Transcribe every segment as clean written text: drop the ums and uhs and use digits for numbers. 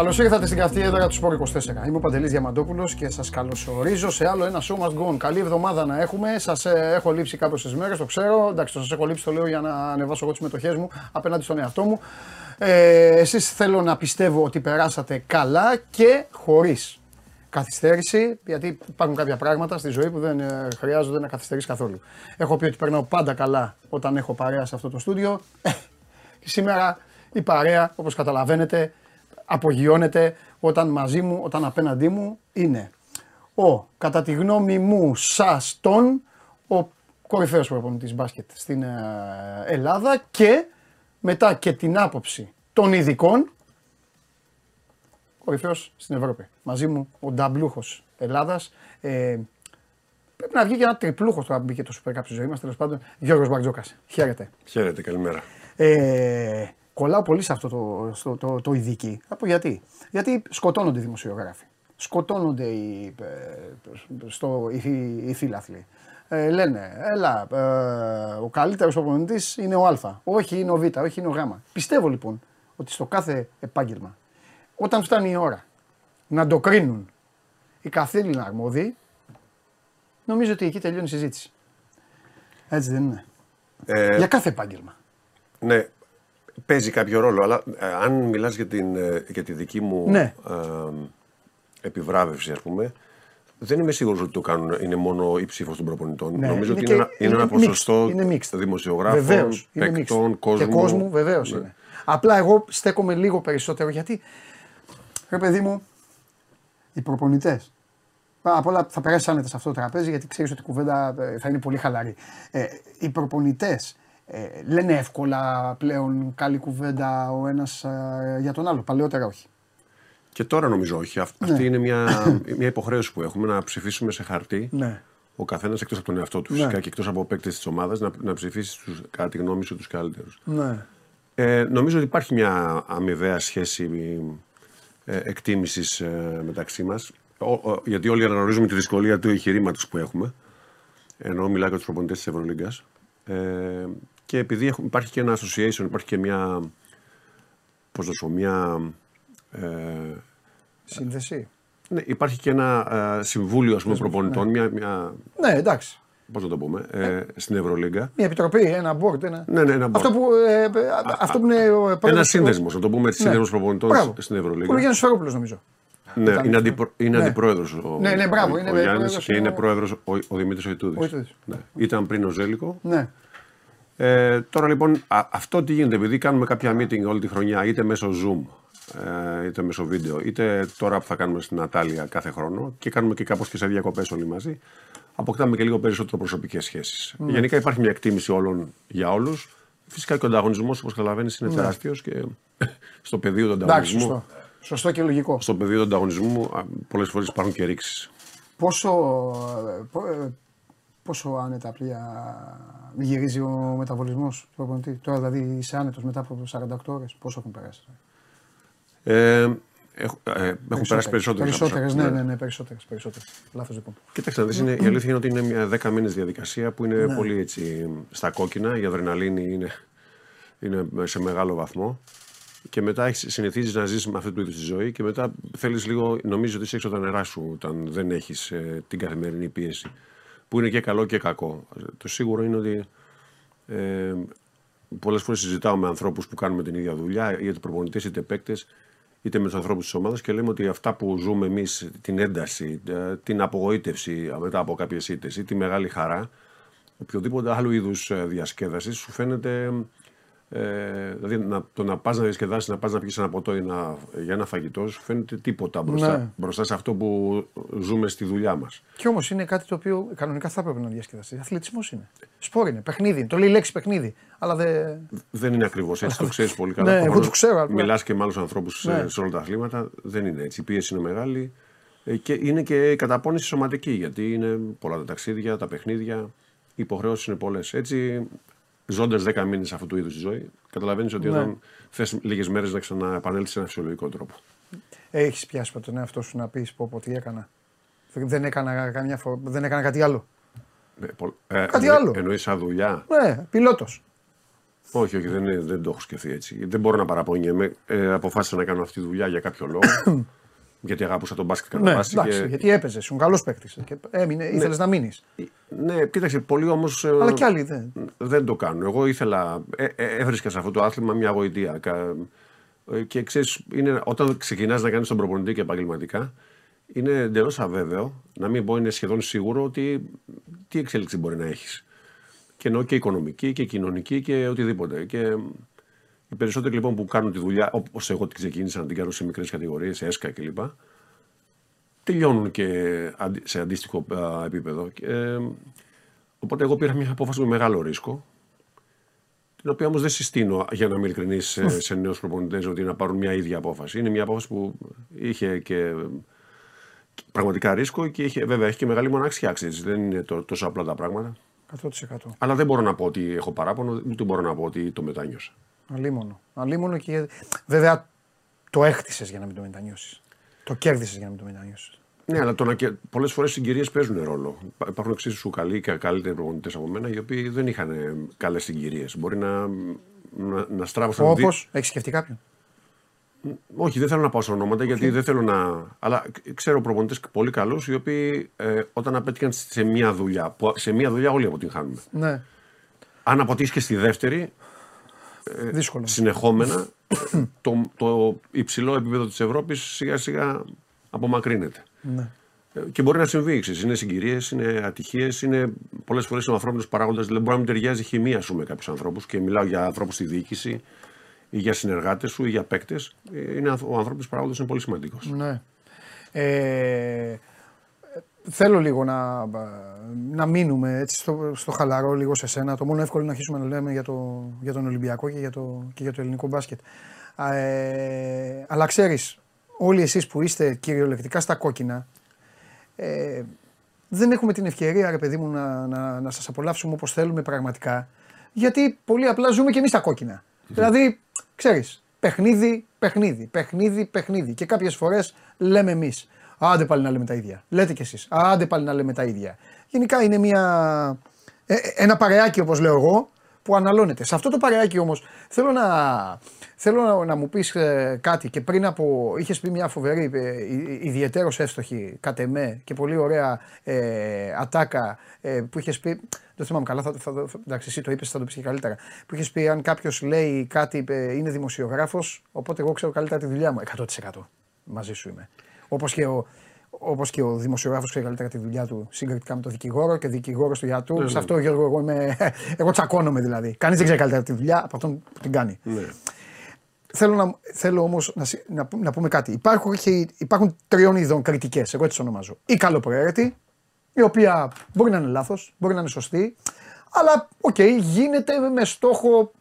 Καλώς ήρθατε στην καυτή έδρα του Σπορ 24. Είμαι ο Παντελής Διαμαντόπουλος και σας καλωσορίζω σε άλλο ένα show must go on. Καλή εβδομάδα να έχουμε. Σας έχω λείψει κάποιες μέρες, το ξέρω. Εντάξει, το σας έχω λείψει, το λέω για να ανεβάσω εγώ τις μετοχές μου απέναντι στον εαυτό μου. Εσείς θέλω να πιστεύω ότι περάσατε καλά και χωρίς καθυστέρηση, γιατί υπάρχουν κάποια πράγματα στη ζωή που δεν χρειάζονται να καθυστερείς καθόλου. Έχω πει ότι περνάω πάντα καλά όταν έχω παρέα σε αυτό το στούντιο. Σήμερα η παρέα, όπως καταλαβαίνετε, απογειώνεται όταν μαζί μου, όταν απέναντί μου είναι ο, κατά τη γνώμη μου, σας τον, ο κορυφαίος προπονητής μπάσκετ στην Ελλάδα και μετά και την άποψη των ειδικών, κορυφαίος στην Ευρώπη. Μαζί μου ο νταμπλούχος Ελλάδας, πρέπει να βγει και ένα τριπλούχος τώρα που μπήκε το Super Cup στη ζωή μας, τέλος πάντων, Γιώργος Μπαρτζώκας. Χαίρετε. Χαίρετε, καλημέρα. Κολλάω πολύ σε αυτό το ειδική. Από γιατί σκοτώνονται οι δημοσιογράφοι, σκοτώνονται οι φίλαθλοι. Λένε, έλα, ο καλύτερος προπονητής είναι ο Α, όχι είναι ο Β, όχι είναι ο Γ. Πιστεύω λοιπόν ότι στο κάθε επάγγελμα, όταν φτάνει η ώρα να το κρίνουν οι καθήλυνα αρμόδιοι, νομίζω ότι εκεί τελειώνει η συζήτηση. Έτσι δεν είναι? Για κάθε επάγγελμα. Ναι. Παίζει κάποιο ρόλο, αλλά αν μιλάς για τη δική μου επιβράβευση, ας πούμε, δεν είμαι σίγουρος ότι το κάνουν, είναι μόνο η ψήφος των προπονητών. Ναι, νομίζω ότι είναι ένα ποσοστό δημοσιογράφων, παικτών, κόσμου. Και κόσμου, βεβαίως είναι. Απλά εγώ στέκομαι λίγο περισσότερο, γιατί, ρε παιδί μου, οι προπονητές, πάνω απ' όλα θα περάσεις άνετα σε αυτό το τραπέζι, γιατί ξέρεις ότι η κουβέντα θα είναι πολύ χαλαρή. Οι προπονητές λένε εύκολα πλέον καλή κουβέντα ο ένας για τον άλλο, παλαιότερα όχι. Και τώρα νομίζω όχι. Αυτή είναι μια υποχρέωση που έχουμε, να ψηφίσουμε σε χαρτί ο καθένας εκτός από τον εαυτό του φυσικά και εκτός από παίκτες της ομάδας, να ψηφίσει κατά τη γνώμη σου τους καλύτερους. Ναι. Νομίζω ότι υπάρχει μια αμοιβαία σχέση εκτίμησης μεταξύ μας, γιατί όλοι αναγνωρίζουμε τη δυσκολία του εγχειρήματος που έχουμε, ενώ μιλάω για τους προπονητές της Ευρωλίγκας. Και επειδή υπάρχει και ένα association, υπάρχει και μια, πώς να σου, μια σύνδεση. Ναι, υπάρχει και ένα συμβούλιο, ας πούμε, προπονητών. Ναι. Ναι, εντάξει. Πώς να το πούμε, στην Ευρωλίγκα. Μια επιτροπή, ένα board. Ναι, board. Αυτό που είναι ένα σύνδεσμος, να το πούμε έτσι, σύνδεσμος προπονητών. Μπράβο. Στην Ευρωλίγκα. Που είναι Γιάννης Φερόπουλος, νομίζω. Ναι, είναι αντιπρόεδρος ο Γιάννης και είναι πρόεδρος ο Δημήτρης Ιτούδης. Ήταν πριν ο Ζέλικο. Ναι. Τώρα λοιπόν, αυτό τι γίνεται, επειδή κάνουμε κάποια meeting όλη τη χρονιά, είτε μέσω Zoom, είτε μέσω βίντεο, είτε τώρα που θα κάνουμε στην Ατάλια κάθε χρόνο και κάνουμε και κάπως και σε διακοπές όλοι μαζί, αποκτάμε και λίγο περισσότερο προσωπικές σχέσεις. Mm. Γενικά υπάρχει μια εκτίμηση όλων για όλους. Φυσικά και ο ανταγωνισμός, όπως καταλαβαίνεις, είναι τεράστιος και στο πεδίο του ανταγωνισμού. Εντάξει, σωστό και λογικό. Στο πεδίο του ανταγωνισμού πολλές φορές υπάρχουν και ρήξεις. Πόσο άνετα πλοία γυρίζει ο μεταβολισμός του προπονητή? Τώρα δηλαδή είσαι άνετος μετά από 48 ώρες, πόσο έχουν περάσει? Έχουν περάσει περισσότερες. Περισσότερες. Λάθος λοιπόν. Κοίταξε, η αλήθεια είναι ότι είναι μια 10 μήνες διαδικασία που είναι πολύ έτσι στα κόκκινα, η αδρεναλίνη είναι σε μεγάλο βαθμό. Και μετά συνηθίζεις να ζεις με αυτή του είδους τη ζωή και μετά θέλεις λίγο, νομίζω ότι είσαι έξω τα νερά σου όταν δεν έχεις την καθημερινή πίεση. Που είναι και καλό και κακό. Το σίγουρο είναι ότι πολλές φορές συζητάω με ανθρώπους που κάνουμε την ίδια δουλειά, είτε προπονητές είτε παίκτες, είτε με τους ανθρώπους της ομάδας και λέμε ότι αυτά που ζούμε εμείς, την ένταση, την απογοήτευση μετά από κάποιες ήττες ή τη μεγάλη χαρά, οποιοδήποτε άλλου είδους διασκέδαση σου φαίνεται. Δηλαδή το να πας να διασκεδάσεις, να πας να πεις ένα ποτό για ένα φαγητό, σου φαίνεται τίποτα μπροστά σε αυτό που ζούμε στη δουλειά μας. Κι όμως είναι κάτι το οποίο κανονικά θα έπρεπε να διασκεδαστεί. Αθλητισμός είναι. Σπορ είναι. Παιχνίδι είναι. Το λέει η λέξη παιχνίδι. Αλλά δεν είναι ακριβώς έτσι. Το ξέρεις πολύ καλά. Ναι, εγώ το ξέρω. Μιλάς και με άλλους ανθρώπους σε όλα τα αθλήματα. Δεν είναι έτσι. Η πίεση είναι μεγάλη. Και είναι και καταπώνηση σωματική. Γιατί είναι πολλά τα ταξίδια, τα παιχνίδια. Οι υποχρεώσεις είναι πολλές. Έτσι. Ζώντας 10 μήνες αυτού του είδους τη ζωή, καταλαβαίνεις ότι όταν θες λίγες μέρες να ξαναεπανέλθεις σε ένα φυσιολογικό τρόπο. Έχεις πιάσει με τον εαυτό σου να πεις πω τι έκανα? Δεν έκανα κάτι άλλο. Κάτι άλλο. Εννοείς σαν δουλειά. Ναι, πιλότος. Όχι, όχι, δεν το έχω σκεφτεί έτσι. Δεν μπορώ να παραπονιέμαι. Αποφάσισα να κάνω αυτή τη δουλειά για κάποιο λόγο. Γιατί αγάπησα τον μπάσκετ κατά βάση. Ναι, εντάξει, και... γιατί έπαιζε, ήσουν καλός παίκτης. Έμεινε, ναι, ήθελες να μείνεις. Ναι, κοίταξε, πολλοί όμως. Αλλά κι άλλοι δεν το κάνουν. Εγώ ήθελα. Έβρισκα σε αυτό το άθλημα μια γοητεία. Και ξέρεις, όταν ξεκινάς να κάνεις τον προπονητή και επαγγελματικά, είναι εντελώς αβέβαιο, να μην πω είναι σχεδόν σίγουρο ότι τι εξέλιξη μπορεί να έχεις. Και εννοώ και οικονομική και κοινωνική και οτιδήποτε. Και οι περισσότεροι λοιπόν που κάνουν τη δουλειά, όπως εγώ την ξεκίνησα να την κάνω σε μικρές κατηγορίες, σε έσκα κλπ., τελειώνουν και σε αντίστοιχο επίπεδο. Οπότε εγώ πήρα μια απόφαση με μεγάλο ρίσκο, την οποία όμως δεν συστήνω, για να είμαι ειλικρινής, σε νέους προπονητές ότι να πάρουν μια ίδια απόφαση. Είναι μια απόφαση που είχε και πραγματικά ρίσκο και είχε, βέβαια έχει και μεγάλη μοναξιά. Δεν είναι τόσο απλά τα πράγματα. 100%. Αλλά δεν μπορώ να πω ότι έχω παράπονο, ούτε μπορώ να πω ότι το μετάνιωσα. Αλίμονο. Αλίμονο και βέβαια το έχτισες για να μην το μετανιώσεις. Το κέρδισες για να μην το μετανιώσεις. Ναι, αλλά πολλές φορές συγκυρίες παίζουν ρόλο. Υπάρχουν εξίσου καλοί και καλύτεροι προπονητές από μένα, οι οποίοι δεν είχαν καλές συγκυρίες. Μπορεί να στράβωσαν. Όπως, έχεις σκεφτεί κάποιον? Όχι, δεν θέλω να πάω σε ονόματα, γιατί δεν θέλω να. Αλλά ξέρω προπονητές πολύ καλούς, οι οποίοι όταν απέτυχαν σε μία δουλειά, όλοι αποτυγχάνουν. Ναι. Αν αποτύχει και στη δεύτερη. Συνεχόμενα το υψηλό επίπεδο της Ευρώπης σιγά σιγά απομακρύνεται. Ναι. Και μπορεί να συμβεί εξής. Είναι συγκυρίες, είναι ατυχίες, είναι πολλές φορές ο ανθρώπινος παράγοντας. Δηλαδή, μπορεί να μην ταιριάζει η χημεία σου με κάποιους ανθρώπους, και μιλάω για ανθρώπους στη διοίκηση ή για συνεργάτες σου ή για παίκτες. Ο ανθρώπινος παράγοντας είναι πολύ σημαντικός. Ναι. Θέλω λίγο να μείνουμε έτσι στο χαλαρό, λίγο σε σένα. Το μόνο εύκολο είναι να αρχίσουμε να λέμε για τον Ολυμπιακό και για το ελληνικό μπάσκετ. Αλλά ξέρεις, όλοι εσείς που είστε κυριολεκτικά στα κόκκινα, δεν έχουμε την ευκαιρία, ρε παιδί μου, να σας απολαύσουμε όπως θέλουμε πραγματικά. Γιατί πολύ απλά ζούμε και εμείς στα κόκκινα. Δηλαδή, ξέρεις, παιχνίδι. Και κάποιες φορές λέμε εμείς. Άντε πάλι να λέμε τα ίδια. Λέτε κι εσείς. Άντε πάλι να λέμε τα ίδια. Γενικά είναι ένα παρεάκι, όπως λέω εγώ, που αναλώνεται. Σε αυτό το παρεάκι όμως θέλω να μου πεις κάτι, και πριν από. Είχες πει μια φοβερή, ιδιαιτέρως εύστοχη κατ' εμέ και πολύ ωραία ατάκα που είχες πει. Δεν θυμάμαι καλά, εντάξει, εσύ το είπες, θα το πεις και καλύτερα. Που είχες πει, αν κάποιος λέει κάτι, είναι δημοσιογράφος, οπότε εγώ ξέρω καλύτερα τη δουλειά μου. 100% μαζί σου είμαι. Όπως και ο δημοσιογράφος ξέρει καλύτερα τη δουλειά του συγκριτικά με τον δικηγόρο και δικηγόρος του γιατρού. Σε αυτό, Γιώργο, εγώ τσακώνομαι δηλαδή. Κανείς δεν ξέρει καλύτερα τη δουλειά από αυτόν που την κάνει. Ναι. Θέλω όμως να πούμε κάτι. Υπάρχουν τριών ειδών κριτικές, εγώ έτσι τις ονομάζω. Η καλοπροαίρετη, η οποία μπορεί να είναι λάθος, μπορεί να είναι σωστή, αλλά γίνεται με στόχο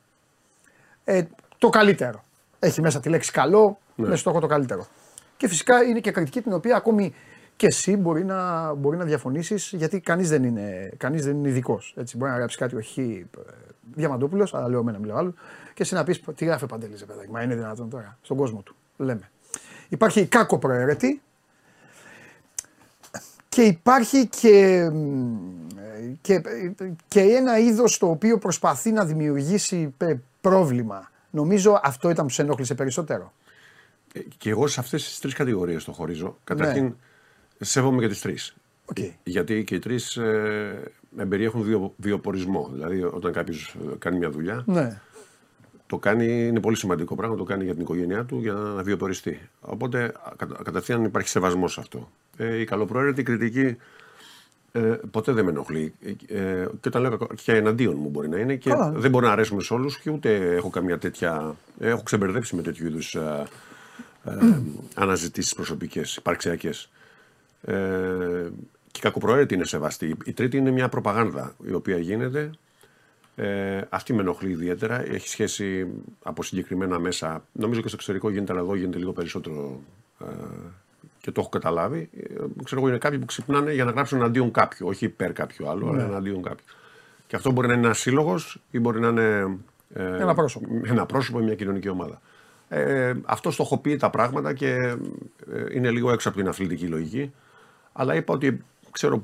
το καλύτερο. Έχει μέσα τη λέξη καλό, με στόχο το καλύτερο. Και φυσικά είναι και κριτική την οποία ακόμη και εσύ μπορεί να διαφωνήσεις, γιατί κανείς δεν είναι ειδικός. Μπορεί να γράψει κάτι ο Χ. Διαμαντόπουλος, αλλά λέω εμένα, μιλάω άλλο, και εσύ να πεις τι γράφει ο Παντελής, παιδάκι, μα είναι δυνατόν τώρα, στον κόσμο του, λέμε. Υπάρχει η κακοπροαίρετη και υπάρχει και ένα είδος το οποίο προσπαθεί να δημιουργήσει πρόβλημα. Νομίζω αυτό ήταν που σε ενόχλησε περισσότερο. Και εγώ σε αυτές τις τρεις κατηγορίες το χωρίζω. Καταρχήν, σέβομαι και τις τρεις. Okay. Γιατί και οι τρεις περιέχουν βιοπορισμό. Δηλαδή, όταν κάποιος κάνει μια δουλειά, είναι πολύ σημαντικό πράγμα, το κάνει για την οικογένειά του, για να βιοποριστεί. Οπότε, κατευθείαν υπάρχει σεβασμός σε αυτό. Η καλοπροαίρετη κριτική ποτέ δεν με ενοχλεί. Και όταν λέω και εναντίον μου μπορεί να είναι, και δεν μπορεί να αρέσουμε σε όλους, και ούτε έχω καμία τέτοια. Έχω ξεμπερδέψει με τέτοιου είδους αναζητήσεις προσωπικές, υπαρξιακές. Και η κακοπροαίρετη είναι σεβαστή. Η τρίτη είναι μια προπαγάνδα η οποία γίνεται. Αυτή με ενοχλεί ιδιαίτερα. Έχει σχέση από συγκεκριμένα μέσα. Νομίζω και στο εξωτερικό γίνεται, αλλά εδώ γίνεται λίγο περισσότερο και το έχω καταλάβει. Ξέρω εγώ, είναι κάποιοι που ξυπνάνε για να γράψουν εναντίον κάποιου. Όχι υπέρ κάποιου άλλου, αλλά εναντίον κάποιου. Και αυτό μπορεί να είναι ένα σύλλογος ή μπορεί να είναι ένα πρόσωπο ή μια κοινωνική ομάδα. Αυτό στοχοποιεί τα πράγματα και είναι λίγο έξω από την αθλητική λογική. Αλλά είπα ότι ξέρω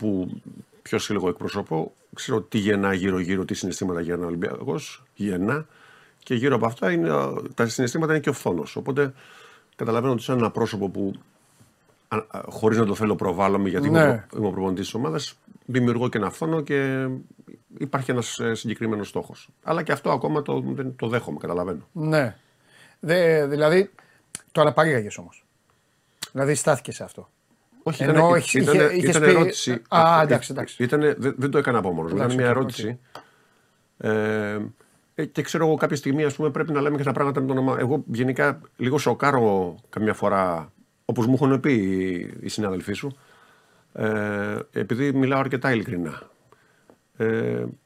ποιο σύλλογο εκπροσωπώ, ξέρω τι γεννά γύρω-γύρω, τι συναισθήματα γεννά ο Ολυμπιακός. και γύρω από αυτά είναι, τα συναισθήματα είναι και ο φθόνος. Οπότε καταλαβαίνω ότι σαν ένα πρόσωπο που χωρίς να το θέλω προβάλλομαι γιατί είμαι ο προπονητής της ομάδας, δημιουργώ και ένα φθόνο και υπάρχει ένας συγκεκριμένος στόχος. Αλλά και αυτό ακόμα το δέχομαι, καταλαβαίνω. Ναι. Δηλαδή το αναπαρήγαγες όμως. Δηλαδή στάθηκε σε αυτό. Όχι, ήταν ερώτηση. Α, εντάξει. Δεν το έκανα από μόνος μου. Ήταν μια ερώτηση. Και ξέρω εγώ κάποια στιγμή, ας πούμε, πρέπει να λέμε και τα πράγματα με το όνομα. Εγώ γενικά λίγο σοκάρω καμιά φορά, όπως μου έχουν πει οι συνάδελφοί σου, επειδή μιλάω αρκετά ειλικρινά.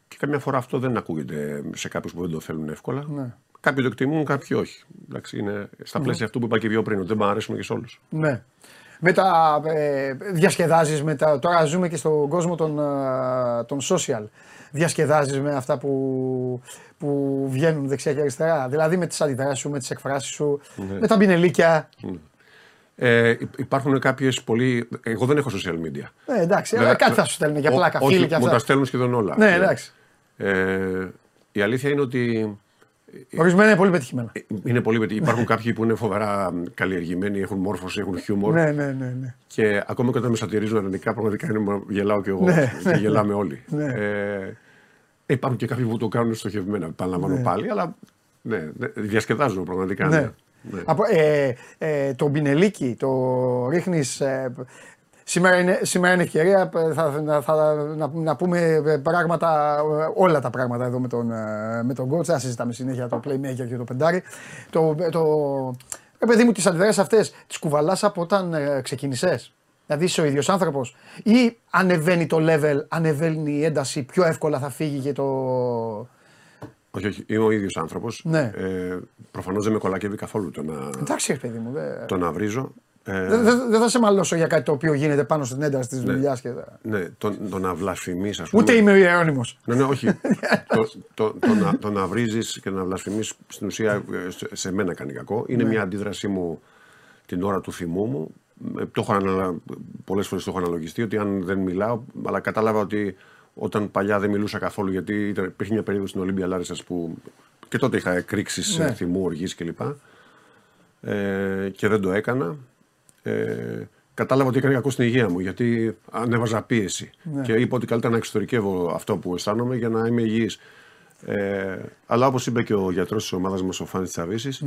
Και καμιά φορά αυτό δεν ακούγεται σε κάποιους που δεν το θέλουν εύκολα. Ναι. Κάποιοι το εκτιμούν, κάποιοι όχι. Εντάξει, είναι στα πλαίσια αυτού που είπα και πιο πριν, ότι δεν μ' αρέσουν και σε όλους. Ναι. Μετά διασκεδάζεις, τώρα ζούμε και στον κόσμο των social. Διασκεδάζεις με αυτά που βγαίνουν δεξιά και αριστερά. Δηλαδή με τις αντιδράσεις σου, με τις εκφράσεις σου, με τα μπινελίκια. Υπάρχουν κάποιες πολύ. Εγώ δεν έχω social media. Ναι, εντάξει, αλλά κάτι θα σου στέλνουν για πλάκα, φίλοι και αυτά. Μου τα στέλνουν σχεδόν όλα. Ναι, εντάξει. Η αλήθεια είναι ότι. Ορισμένα είναι πολύ πετυχημένα. Είναι πολύ πετυχημένα. Υπάρχουν κάποιοι που είναι φοβερά καλλιεργημένοι, έχουν μόρφωση, έχουν χιούμορ. Ναι. Και ακόμα και όταν με σατυρίζουν αρνητικά, πραγματικά γελάω κι εγώ. Και γελάμε όλοι. Υπάρχουν και κάποιοι που το κάνουν στοχευμένα. Επαναλαμβάνω πάλι, αλλά διασκεδάζουν πραγματικά. Το μπινελίκι, το ρίχνεις. Σήμερα είναι ευκαιρία να πούμε πράγματα, όλα τα πράγματα εδώ με τον coach. Θα συζητάμε συνέχεια το playmaker και το πεντάρι. Παιδί μου, τις αντιδράσεις αυτές τις κουβαλάς από όταν ξεκίνησες. Δηλαδή είσαι ο ίδιος άνθρωπος, ή ανεβαίνει το level, ανεβαίνει η ένταση, πιο εύκολα θα φύγει και το. Όχι, είμαι ο ίδιος άνθρωπος. Ναι. Προφανώς δεν με κολακεύει καθόλου το να. Εντάξει, παιδί μου. Το να βρίζω. Δεν θα σε μαλώσω για κάτι το οποίο γίνεται πάνω στην ένταση της δουλειάς. Ναι, το να βλασφημείς, ας πούμε. Ούτε είμαι ο Ιερώνυμος. Ναι, όχι. Το να βρίζεις και να βλασφημείς στην ουσία σε μένα κάνει κακό. Είναι μια αντίδρασή μου την ώρα του θυμού μου. Πολλές φορές το έχω αναλογιστεί ότι αν δεν μιλάω, αλλά κατάλαβα ότι όταν παλιά δεν μιλούσα καθόλου, γιατί υπήρχε μια περίοδο στην Ολύμπια Λάρισας που και τότε είχα εκρήξεις θυμού, οργής κλπ. Και δεν το έκανα. Κατάλαβα ότι έκανε κακό στην υγεία μου, γιατί ανέβαζα πίεση. Ναι. Και είπα ότι καλύτερα να εξωτερικεύω αυτό που αισθάνομαι για να είμαι υγιής. Αλλά όπως είπε και ο γιατρός της ομάδας μας, ο Φάνης Τσαβίσης,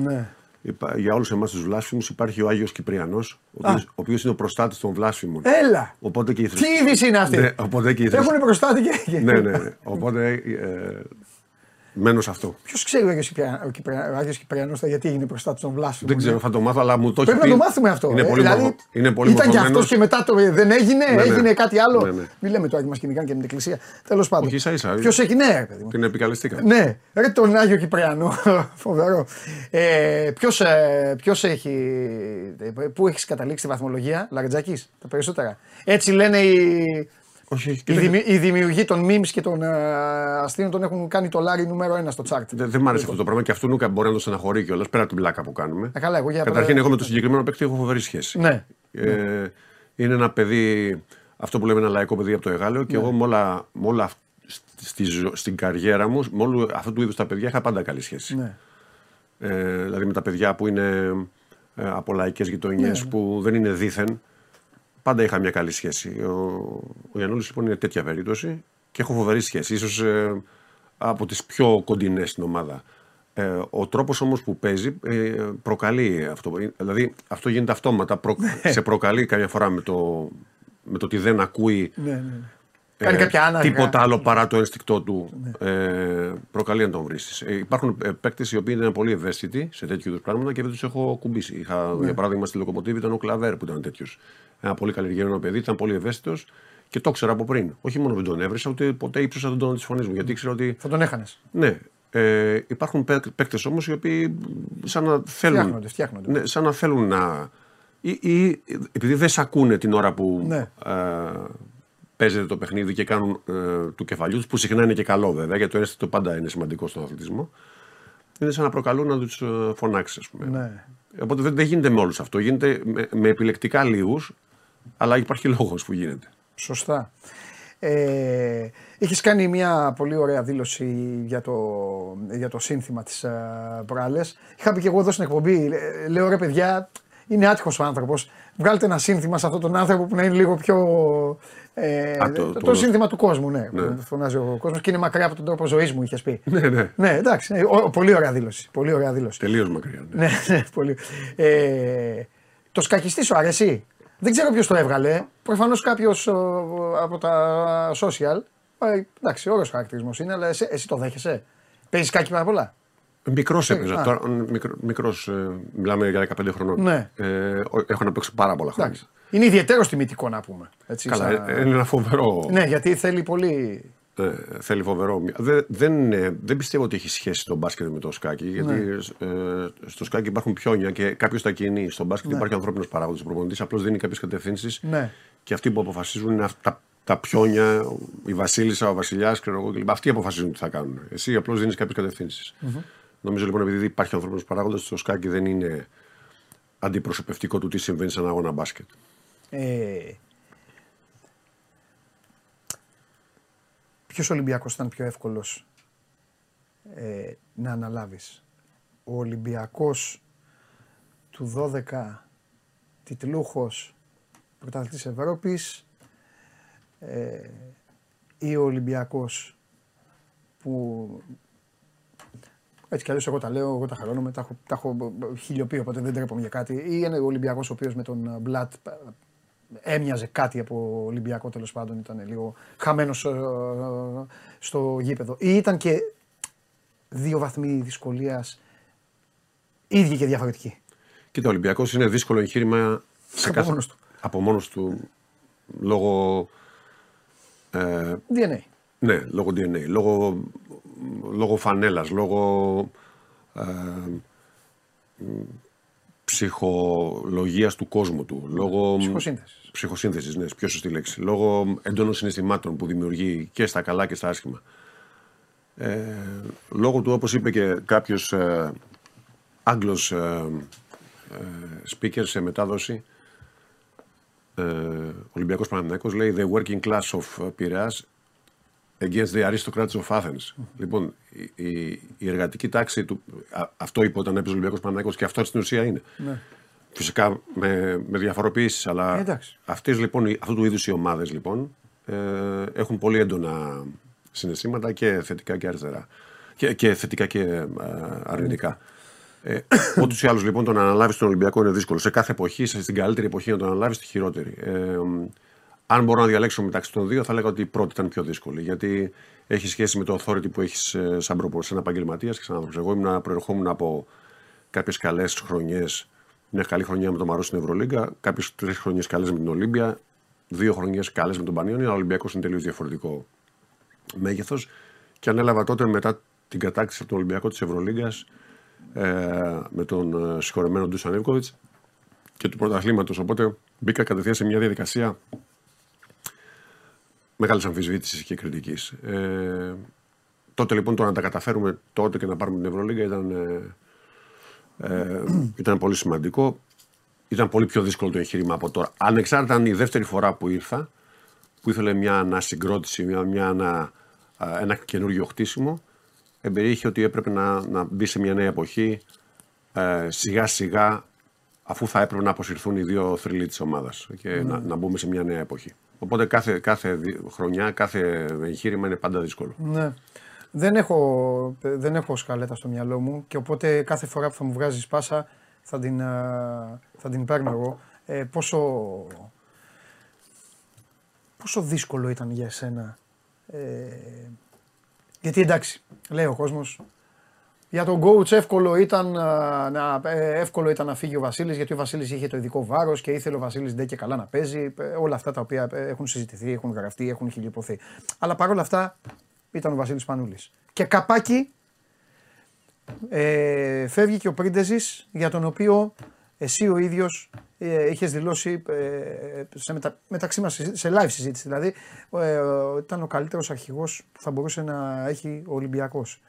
για όλους εμάς τους βλάσφημους υπάρχει ο Άγιος Κυπριανός, ο οποίος είναι ο προστάτης των βλάσφημων. Έλα! Οπότε και τι είδηση είναι αυτή! Ναι, έχουν προστάτη και. Ναι. Οπότε. Μένω σε αυτό. Ποιος ξέρει ο Άγιος Κυπριανός γιατί έγινε προστάτης των βλάσφημων. Δεν ξέρω, θα το μάθω, αλλά μου το έχει πει. Πρέπει να το μάθουμε αυτό. Είναι πολύ μορφωμένος. Ήταν και αυτός και μετά το. Δεν έγινε, έγινε κάτι άλλο. Μην λέμε το Άγιο μας κυνηγάνε και με την εκκλησία. Τέλος πάντων. Όχι, ίσα-ίσα. Ποιος έχει, ναι, παιδί μου. Την επικαλεστήκαμε. Ναι, ρε τον Άγιο Κυπριανό. Φοβερό. Ποιος έχει. Πού έχει καταλήξει τη βαθμολογία, Λαρεντζάκης, τα περισσότερα. Έτσι λένε οι. Οι δημιουργοί των memes και των αστείων τον έχουν κάνει το λάρι νούμερο 1 στο chart. Δεν μ' άρεσε αυτό το πράγμα και αυτού νουκα μπορεί να το στεναχωρεί κιόλας πέρα από την πλάκα που κάνουμε. Καταρχήν, εγώ με το συγκεκριμένο παίκτη έχω φοβερή σχέση. Ναι. Είναι ένα παιδί, αυτό που λέμε ένα λαϊκό παιδί από το Εγάλεο, και εγώ με όλα στην καριέρα μου, με όλου αυτού του είδους τα παιδιά είχα πάντα καλή σχέση. Ναι. Δηλαδή με τα παιδιά που είναι από λαϊκές γειτονιές, που δεν είναι δίθεν. Πάντα είχα μια καλή σχέση. Ο Γιαννούλης λοιπόν είναι τέτοια περίπτωση και έχω φοβερή σχέση. Ίσως από τις πιο κοντινές στην ομάδα. Ο τρόπος όμως που παίζει προκαλεί αυτό. Δηλαδή αυτό γίνεται αυτόματα. Σε προκαλεί καμιά φορά με το ότι δεν ακούει τίποτα άλλο παρά το ένστικτό του. Προκαλεί να τον βρίσεις. Υπάρχουν παίκτες οι οποίοι είναι πολύ ευαίσθητοι σε τέτοιου είδους πράγματα και δεν τους έχω κουμπίσει. Είχα, για παράδειγμα, στη Λοκομοτίβη ήταν ο Κλαβέρ που ήταν τέτοιος. Ένα πολύ καλλιεργημένο παιδί, ήταν πολύ ευαίσθητος και το ήξερα από πριν. Όχι μόνο δεν τον έβρισα, ούτε ποτέ ύψωσα τον τόνο της φωνής μου. Γιατί ήξερα ότι. Θα τον έχανες. Ναι. Υπάρχουν παίκτες όμως οι οποίοι σαν να θέλουν. Φτιάχνονται. Ναι, σαν να θέλουν να. Ή επειδή δεν σ' ακούνε την ώρα που παίζεται το παιχνίδι και κάνουν του κεφαλιού τους, που συχνά είναι και καλό βέβαια, γιατί το αίσθητο πάντα είναι σημαντικό στον αθλητισμό. Είναι σαν να προκαλούν να τους φωνάξεις, ας πούμε. Ναι. Οπότε δεν γίνεται με όλους αυτό. Γίνεται με επιλεκτικά λίγους. Αλλά υπάρχει λόγος που γίνεται. Σωστά. Είχες κάνει μια πολύ ωραία δήλωση για το σύνθημα της προάλλες. Είχα πει και εγώ εδώ στην εκπομπή, λέω ρε παιδιά, είναι άτυχος ο άνθρωπος. Βγάλτε ένα σύνθημα σε αυτόν τον άνθρωπο που να είναι λίγο πιο. Το σύνθημα του κόσμου, ναι. Φωνάζει ο κόσμος και είναι μακριά από τον τρόπο ζωής μου, είχες πει. Ναι, εντάξει. Πολύ ωραία δήλωση. Τελείως μακριά. Ναι, πολύ. Το σκακιστή σου αρέσει. Δεν ξέρω ποιος το έβγαλε. Προφανώς κάποιος από τα social. Εντάξει, ωραίος χαρακτηρισμός είναι, αλλά εσύ το δέχεσαι. Παίζεις σκάκι πάρα πολλά. Μικρός έπαιζα. Τώρα, μικρός, μιλάμε για 15 χρονών. Ναι. Έχω να παίξω πάρα πολλά χρόνια. Είναι ιδιαίτερος τιμητικό να πούμε. Έτσι, καλά, είναι ένα φοβερό. Ναι, γιατί θέλει πολύ. Θέλει φοβερό. Δεν πιστεύω ότι έχει σχέση το μπάσκετ με το σκάκι. Γιατί στο σκάκι υπάρχουν πιόνια και κάποιος τα κινεί. Στο μπάσκετ υπάρχει ανθρώπινος παράγοντας. Ο προπονητής απλώς δίνει κάποιες κατευθύνσεις και αυτοί που αποφασίζουν είναι τα πιόνια, η Βασίλισσα, ο Βασιλιάς κλπ. Αυτοί αποφασίζουν τι θα κάνουν. Εσύ απλώς δίνεις κάποιες κατευθύνσεις. Νομίζω λοιπόν επειδή υπάρχει ανθρώπινος παράγοντας, το σκάκι δεν είναι αντιπροσωπευτικό του τι συμβαίνει σε έναν αγώνα μπάσκετ. Ποιος Ολυμπιακός ήταν πιο εύκολος να αναλάβεις? Ο Ολυμπιακός του 12, τιτλούχος πρωταθλητής Ευρώπης, ή ο Ολυμπιακός που... Έτσι κι αλλιώς εγώ τα λέω, εγώ τα χαρώνομαι, τα έχω χιλιοποιεί, οπότε δεν τρέπομαι για κάτι. Ή είναι ο Ολυμπιακός ο οποίος με τον Μπλατ έμοιαζε κάτι από Ολυμπιακό, τέλος πάντων, ήταν λίγο χαμένος στο γήπεδο. Ή ήταν και δύο βαθμοί δυσκολίας, ίδιοι και διαφορετικοί. Κοίτα, ο Ολυμπιακός είναι δύσκολο εγχείρημα σε από μόνος του. Από μόνος του, λόγω... DNA. Ναι, λόγω DNA, λόγω φανέλας, λόγω ψυχολογίας του κόσμου του, λόγω ψυχοσύνθεσης, ναι, πιο σωστή λέξη, λόγω εντόνων συναισθημάτων που δημιουργεί και στα καλά και στα άσχημα. Λόγω του, όπως είπε και κάποιος Άγγλος speaker σε μετάδοση, Ολυμπιακός Παναθηναϊκός, λέει «The working class of Πειραιάς against the aristocrats of Athens». Λοιπόν, η εργατική τάξη του. Αυτό είπε όταν έπαιζε ο Ολυμπιακός Παναθηναϊκός και αυτό στην ουσία είναι. Φυσικά με διαφοροποιήσεις, αλλά αυτές, λοιπόν, αυτού του είδους οι ομάδες λοιπόν, έχουν πολύ έντονα συναισθήματα και θετικά και αριστερά. Και θετικά και αρνητικά. Ούτως ή άλλως λοιπόν το να αναλάβεις τον Ολυμπιακό είναι δύσκολο. Σε κάθε εποχή, στην καλύτερη εποχή να τον αναλάβεις, στη χειρότερη. Αν μπορώ να διαλέξω μεταξύ των δύο, θα λέγαω ότι η πρώτη ήταν πιο δύσκολη. Γιατί έχει σχέση με το authority που έχεις σαν επαγγελματίας και σαν άνθρωπος. Εγώ προερχόμουν από κάποιες καλές χρονιές. Μια καλή χρονιά με τον Μαρό στην Ευρωλίγκα, κάποιες 3 χρονιές καλές με την Ολύμπια, 2 χρονιές καλές με τον Πανιόνιο. Ο Ολυμπιακός είναι τελείως διαφορετικό μέγεθος. Και ανέλαβα τότε μετά την κατάκτηση από τον Ολυμπιακό της Ευρωλίγκας, με τον συγχωρεμένο Ντούσαν Ιβκοβιτς και του πρωταθλήματος. Οπότε μπήκα κατευθείαν σε μια διαδικασία μεγάλης αμφισβήτησης και κριτικής. Τότε λοιπόν το να τα καταφέρουμε τότε και να πάρουμε την Ευρωλίγκα ήταν πολύ σημαντικό. Ήταν πολύ πιο δύσκολο το εγχείρημα από τώρα. Ανεξάρτητα αν η δεύτερη φορά που ήρθα, που ήθελε μια ανασυγκρότηση, ένα καινούργιο χτίσιμο, εμπεριείχε ότι έπρεπε να μπει σε μια νέα εποχή, σιγά σιγά, αφού θα έπρεπε να αποσυρθούν οι δύο θρυλοί της ομάδας και να μπούμε σε μια νέα εποχή. Οπότε κάθε χρονιά, κάθε εγχείρημα είναι πάντα δύσκολο. Ναι. Δεν έχω σκαλέτα στο μυαλό μου και οπότε κάθε φορά που θα μου βγάζεις πάσα θα την παίρνω εγώ. Πόσο δύσκολο ήταν για εσένα? Γιατί εντάξει, λέει ο κόσμος, για τον coach εύκολο ήταν να φύγει ο Βασίλης, γιατί ο Βασίλης είχε το ειδικό βάρος και ήθελε ο Βασίλης ντε και καλά να παίζει, όλα αυτά τα οποία έχουν συζητηθεί, έχουν γραφτεί, έχουν χιλιοποθεί. Αλλά παρόλα αυτά ήταν ο Βασίλης Σπανούλης. Και καπάκι φεύγει και ο Πρίντεζης, για τον οποίο εσύ ο ίδιος είχες δηλώσει μεταξύ μας σε live συζήτηση, δηλαδή ήταν ο καλύτερος αρχηγός που θα μπορούσε να έχει ο Ολυμπιακός.